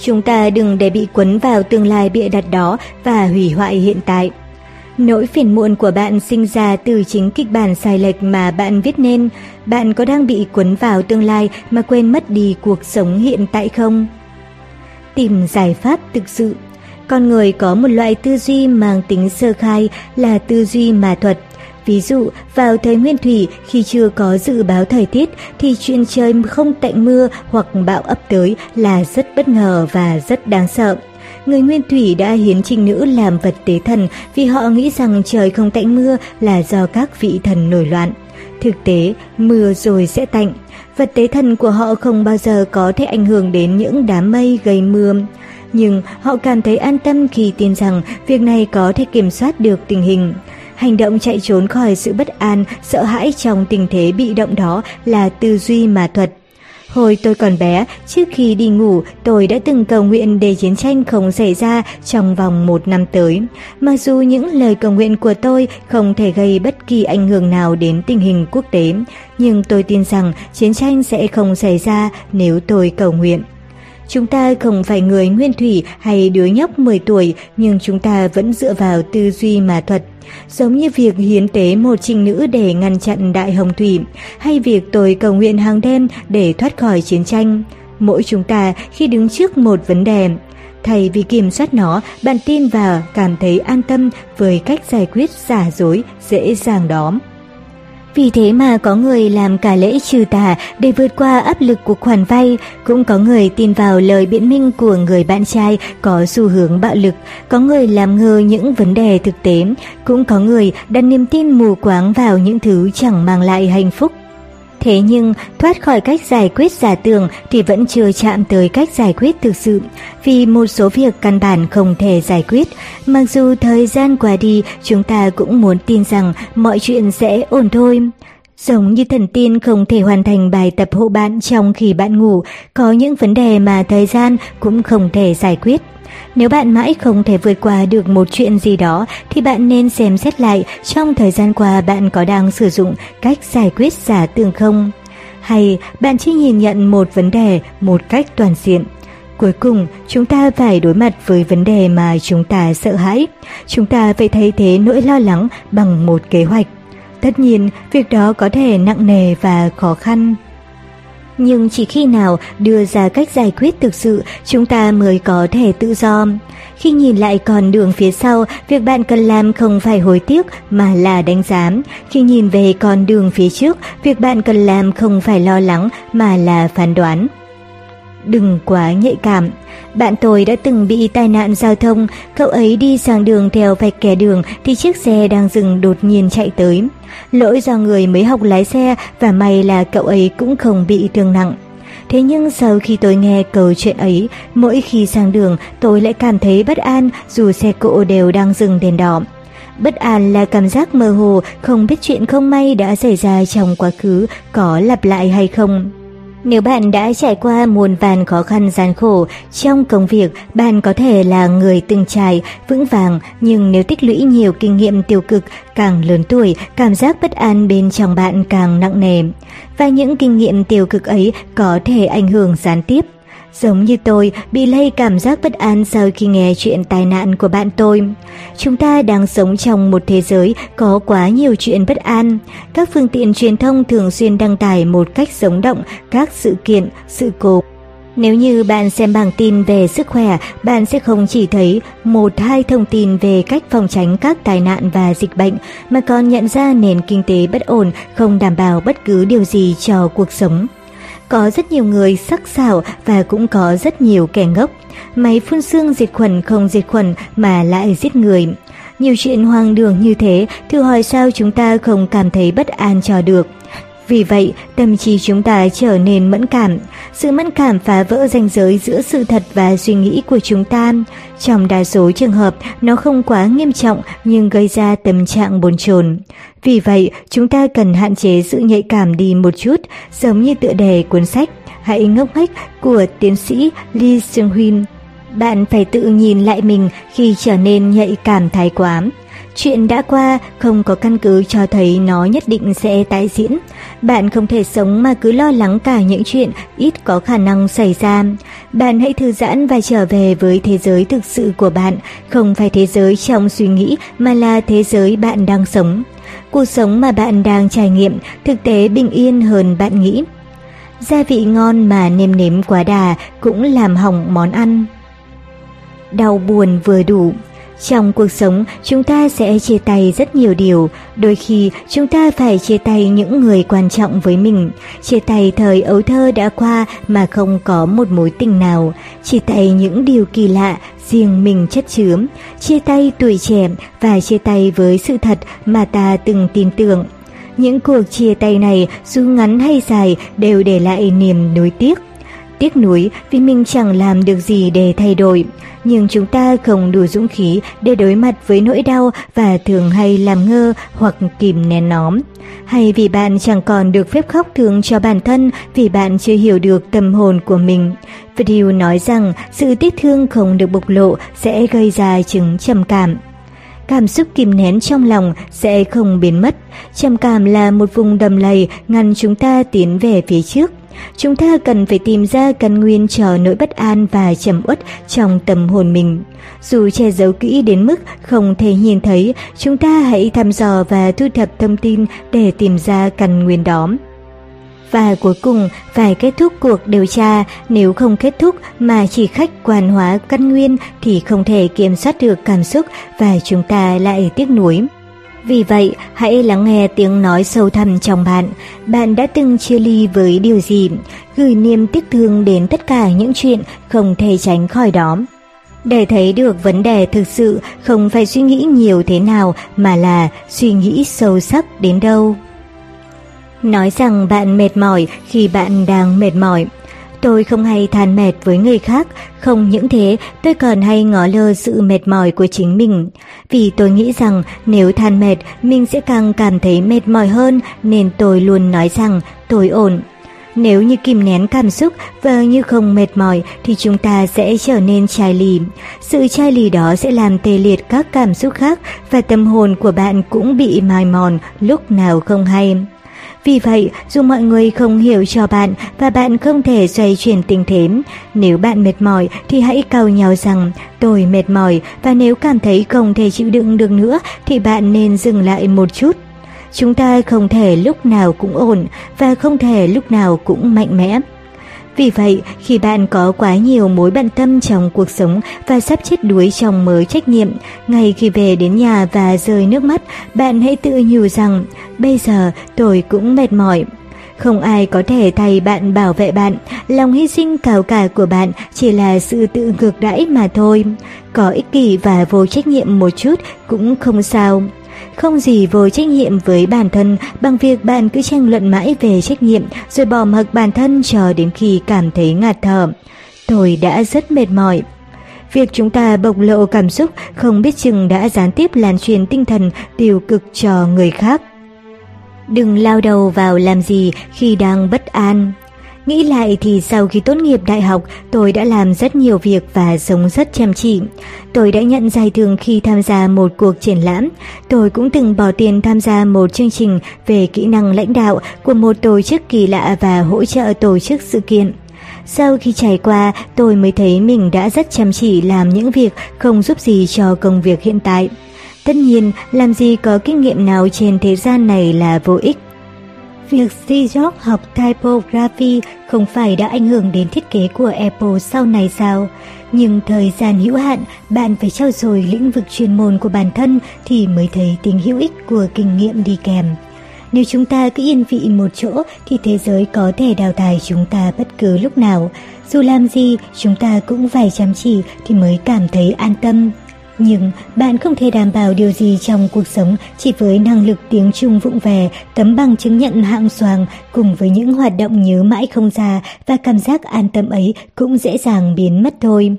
Chúng ta đừng để bị quấn vào tương lai bịa đặt đó và hủy hoại hiện tại. Nỗi phiền muộn của bạn sinh ra từ chính kịch bản sai lệch mà bạn viết nên. Bạn có đang bị cuốn vào tương lai mà quên mất đi cuộc sống hiện tại không? Tìm giải pháp thực sự. Con người có một loại tư duy mang tính sơ khai là tư duy ma thuật. Ví dụ, vào thời Nguyên Thủy, khi chưa có dự báo thời tiết thì chuyện trời không tạnh mưa hoặc bão ấp tới là rất bất ngờ và rất đáng sợ. Người Nguyên Thủy đã hiến trinh nữ làm vật tế thần vì họ nghĩ rằng trời không tạnh mưa là do các vị thần nổi loạn. Thực tế, mưa rồi sẽ tạnh. Vật tế thần của họ không bao giờ có thể ảnh hưởng đến những đám mây gây mưa. Nhưng họ cảm thấy an tâm khi tin rằng việc này có thể kiểm soát được tình hình. Hành động chạy trốn khỏi sự bất an, sợ hãi trong tình thế bị động đó là tư duy mà thuật. Hồi tôi còn bé, trước khi đi ngủ, tôi đã từng cầu nguyện để chiến tranh không xảy ra trong vòng một năm tới. Mặc dù những lời cầu nguyện của tôi không thể gây bất kỳ ảnh hưởng nào đến tình hình quốc tế, nhưng tôi tin rằng chiến tranh sẽ không xảy ra nếu tôi cầu nguyện. Chúng ta không phải người nguyên thủy hay đứa nhóc mười tuổi, nhưng chúng ta vẫn dựa vào tư duy mà thuật. Giống như việc hiến tế một trinh nữ để ngăn chặn đại hồng thủy, hay việc tôi cầu nguyện hàng đêm để thoát khỏi chiến tranh. Mỗi chúng ta khi đứng trước một vấn đề, thay vì kiểm soát nó, bạn tin và cảm thấy an tâm với cách giải quyết giả dối dễ dàng đó. Vì thế mà có người làm cả lễ trừ tà để vượt qua áp lực của khoản vay, cũng có người tin vào lời biện minh của người bạn trai có xu hướng bạo lực, có người làm ngơ những vấn đề thực tế, cũng có người đặt niềm tin mù quáng vào những thứ chẳng mang lại hạnh phúc. Thế nhưng, thoát khỏi cách giải quyết giả tưởng thì vẫn chưa chạm tới cách giải quyết thực sự, vì một số việc căn bản không thể giải quyết. Mặc dù thời gian qua đi, chúng ta cũng muốn tin rằng mọi chuyện sẽ ổn thôi. Giống như thần tiên không thể hoàn thành bài tập hộ bạn trong khi bạn ngủ, có những vấn đề mà thời gian cũng không thể giải quyết. Nếu bạn mãi không thể vượt qua được một chuyện gì đó thì bạn nên xem xét lại trong thời gian qua bạn có đang sử dụng cách giải quyết giả tưởng không? Hay bạn chỉ nhìn nhận một vấn đề một cách toàn diện? Cuối cùng, chúng ta phải đối mặt với vấn đề mà chúng ta sợ hãi. Chúng ta phải thay thế nỗi lo lắng bằng một kế hoạch. Tất nhiên, việc đó có thể nặng nề và khó khăn. Nhưng chỉ khi nào đưa ra cách giải quyết thực sự, chúng ta mới có thể tự do. Khi nhìn lại con đường phía sau, việc bạn cần làm không phải hối tiếc mà là đánh giá. Khi nhìn về con đường phía trước, việc bạn cần làm không phải lo lắng mà là phán đoán. Đừng quá nhạy cảm. Bạn tôi đã từng bị tai nạn giao thông, cậu ấy đi sang đường theo vạch kẻ đường thì chiếc xe đang dừng đột nhiên chạy tới. Lỗi do người mới học lái xe và may là cậu ấy cũng không bị thương nặng. Thế nhưng sau khi tôi nghe câu chuyện ấy, mỗi khi sang đường tôi lại cảm thấy bất an dù xe cộ đều đang dừng đèn đỏ. Bất an là cảm giác mơ hồ, không biết chuyện không may đã xảy ra trong quá khứ có lặp lại hay không. Nếu bạn đã trải qua muôn vàn khó khăn gian khổ, trong công việc bạn có thể là người từng trải, vững vàng, nhưng nếu tích lũy nhiều kinh nghiệm tiêu cực, càng lớn tuổi, cảm giác bất an bên trong bạn càng nặng nề. Và những kinh nghiệm tiêu cực ấy có thể ảnh hưởng gián tiếp. Giống như tôi, bị lây cảm giác bất an sau khi nghe chuyện tai nạn của bạn tôi. Chúng ta đang sống trong một thế giới có quá nhiều chuyện bất an. Các phương tiện truyền thông thường xuyên đăng tải một cách sống động các sự kiện, sự cố. Nếu như bạn xem bảng tin về sức khỏe, bạn sẽ không chỉ thấy một hai thông tin về cách phòng tránh các tai nạn và dịch bệnh, mà còn nhận ra nền kinh tế bất ổn không đảm bảo bất cứ điều gì cho cuộc sống. Có rất nhiều người sắc sảo và cũng có rất nhiều kẻ ngốc. Máy phun sương diệt khuẩn không diệt khuẩn mà lại giết người. Nhiều chuyện hoang đường như thế, thử hỏi sao chúng ta không cảm thấy bất an cho được. Vì vậy, tâm trí chúng ta trở nên mẫn cảm. Sự mẫn cảm phá vỡ ranh giới giữa sự thật và suy nghĩ của chúng ta. Trong đa số trường hợp, nó không quá nghiêm trọng nhưng gây ra tâm trạng bồn chồn. Vì vậy, chúng ta cần hạn chế sự nhạy cảm đi một chút, giống như tựa đề cuốn sách Hãy ngốc nghếch của tiến sĩ Lee Seung-hyun. Bạn phải tự nhìn lại mình khi trở nên nhạy cảm thái quá. Chuyện đã qua không có căn cứ cho thấy nó nhất định sẽ tái diễn. Bạn không thể sống mà cứ lo lắng cả những chuyện ít có khả năng xảy ra. Bạn hãy thư giãn và trở về với thế giới thực sự của bạn, không phải thế giới trong suy nghĩ mà là thế giới bạn đang sống. Cuộc sống mà bạn đang trải nghiệm thực tế bình yên hơn bạn nghĩ. Gia vị ngon mà nêm nếm quá đà cũng làm hỏng món ăn. Đau buồn vừa đủ. Trong cuộc sống, chúng ta sẽ chia tay rất nhiều điều. Đôi khi, chúng ta phải chia tay những người quan trọng với mình. Chia tay thời ấu thơ đã qua mà không có một mối tình nào. Chia tay những điều kỳ lạ, riêng mình chất chứa. Chia tay tuổi trẻ và chia tay với sự thật mà ta từng tin tưởng. Những cuộc chia tay này, dù ngắn hay dài, đều để lại niềm nuối tiếc. tiếc nuối vì mình chẳng làm được gì để thay đổi. Nhưng chúng ta không đủ dũng khí để đối mặt với nỗi đau và thường hay làm ngơ hoặc kìm nén nó. Hay vì bạn chẳng còn được phép khóc thương cho bản thân vì bạn chưa hiểu được tâm hồn của mình. Video nói rằng sự tiếc thương không được bộc lộ sẽ gây ra chứng trầm cảm. Cảm xúc kìm nén trong lòng sẽ không biến mất. Trầm cảm là một vùng đầm lầy ngăn chúng ta tiến về phía trước. Chúng ta cần phải tìm ra căn nguyên cho nỗi bất an và trầm uất trong tâm hồn mình. Dù che giấu kỹ đến mức không thể nhìn thấy, chúng ta hãy thăm dò và thu thập thông tin để tìm ra căn nguyên đó. Và cuối cùng phải kết thúc cuộc điều tra, nếu không kết thúc mà chỉ khách quan hóa căn nguyên thì không thể kiểm soát được cảm xúc và chúng ta lại tiếc nuối. Vì vậy, hãy lắng nghe tiếng nói sâu thẳm trong bạn. Bạn đã từng chia ly với điều gì? Gửi niềm tiếc thương đến tất cả những chuyện không thể tránh khỏi đó. Để thấy được vấn đề thực sự, không phải suy nghĩ nhiều thế nào mà là suy nghĩ sâu sắc đến đâu. Nói rằng bạn mệt mỏi khi bạn đang mệt mỏi. Tôi không hay than mệt với người khác, không những thế tôi còn hay ngó lơ sự mệt mỏi của chính mình. Vì tôi nghĩ rằng nếu than mệt mình sẽ càng cảm thấy mệt mỏi hơn nên tôi luôn nói rằng tôi ổn. Nếu như kìm nén cảm xúc và như không mệt mỏi thì chúng ta sẽ trở nên chai lì. Sự chai lì đó sẽ làm tê liệt các cảm xúc khác và tâm hồn của bạn cũng bị mài mòn lúc nào không hay. Vì vậy, dù mọi người không hiểu cho bạn và bạn không thể xoay chuyển tình thế, nếu bạn mệt mỏi thì hãy cau nhàu rằng tôi mệt mỏi và nếu cảm thấy không thể chịu đựng được nữa thì bạn nên dừng lại một chút. Chúng ta không thể lúc nào cũng ổn và không thể lúc nào cũng mạnh mẽ. Vì vậy, khi bạn có quá nhiều mối bận tâm trong cuộc sống và sắp chết đuối trong mớ trách nhiệm, ngay khi về đến nhà và rơi nước mắt, bạn hãy tự nhủ rằng, bây giờ tôi cũng mệt mỏi. Không ai có thể thay bạn bảo vệ bạn, lòng hy sinh cao cả của bạn chỉ là sự tự ngược đãi mà thôi. Có ích kỷ và vô trách nhiệm một chút cũng không sao. Không gì vô trách nhiệm với bản thân bằng việc bạn cứ tranh luận mãi về trách nhiệm rồi bỏ mặc bản thân cho đến khi cảm thấy ngạt thở. Tôi đã rất mệt mỏi. Việc chúng ta bộc lộ cảm xúc không biết chừng đã gián tiếp lan truyền tinh thần tiêu cực cho người khác. Đừng lao đầu vào làm gì khi đang bất an. Nghĩ lại thì sau khi tốt nghiệp đại học, tôi đã làm rất nhiều việc và sống rất chăm chỉ. Tôi đã nhận giải thưởng khi tham gia một cuộc triển lãm. Tôi cũng từng bỏ tiền tham gia một chương trình về kỹ năng lãnh đạo của một tổ chức kỳ lạ và hỗ trợ tổ chức sự kiện. Sau khi trải qua, tôi mới thấy mình đã rất chăm chỉ làm những việc không giúp gì cho công việc hiện tại. Tất nhiên, làm gì có kinh nghiệm nào trên thế gian này là vô ích. Việc Steve Jobs học typography không phải đã ảnh hưởng đến thiết kế của Apple sau này sao? Nhưng thời gian hữu hạn, bạn phải trau dồi lĩnh vực chuyên môn của bản thân thì mới thấy tính hữu ích của kinh nghiệm đi kèm. Nếu chúng ta cứ yên vị một chỗ thì thế giới có thể đào thải chúng ta bất cứ lúc nào. Dù làm gì, chúng ta cũng phải chăm chỉ thì mới cảm thấy an tâm. Nhưng bạn không thể đảm bảo điều gì trong cuộc sống chỉ với năng lực tiếng Trung vụng về, tấm bằng chứng nhận hạng xoàng cùng với những hoạt động nhớ mãi không ra và cảm giác an tâm ấy cũng dễ dàng biến mất thôi.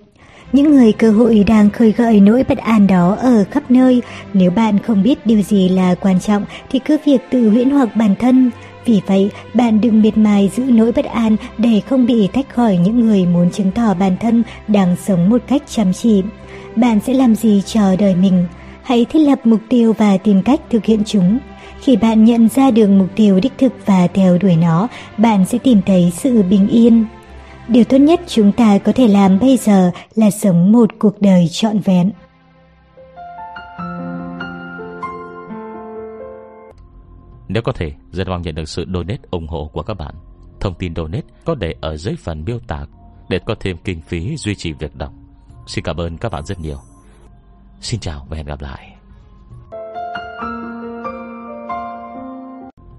Những người cơ hội đang khơi gợi nỗi bất an đó ở khắp nơi. Nếu bạn không biết điều gì là quan trọng thì cứ việc tự huyễn hoặc bản thân. Vì vậy, bạn đừng miệt mài giữ nỗi bất an để không bị tách khỏi những người muốn chứng tỏ bản thân đang sống một cách chăm chỉ. Bạn sẽ làm gì cho đời mình? Hãy thiết lập mục tiêu và tìm cách thực hiện chúng. Khi bạn nhận ra được mục tiêu đích thực và theo đuổi nó, bạn sẽ tìm thấy sự bình yên. Điều tốt nhất chúng ta có thể làm bây giờ là sống một cuộc đời trọn vẹn. Nếu có thể, rất mong nhận được sự donate ủng hộ của các bạn. Thông tin donate có để ở dưới phần miêu tả để có thêm kinh phí duy trì việc đọc. Xin cảm ơn các bạn rất nhiều. Xin chào và hẹn gặp lại.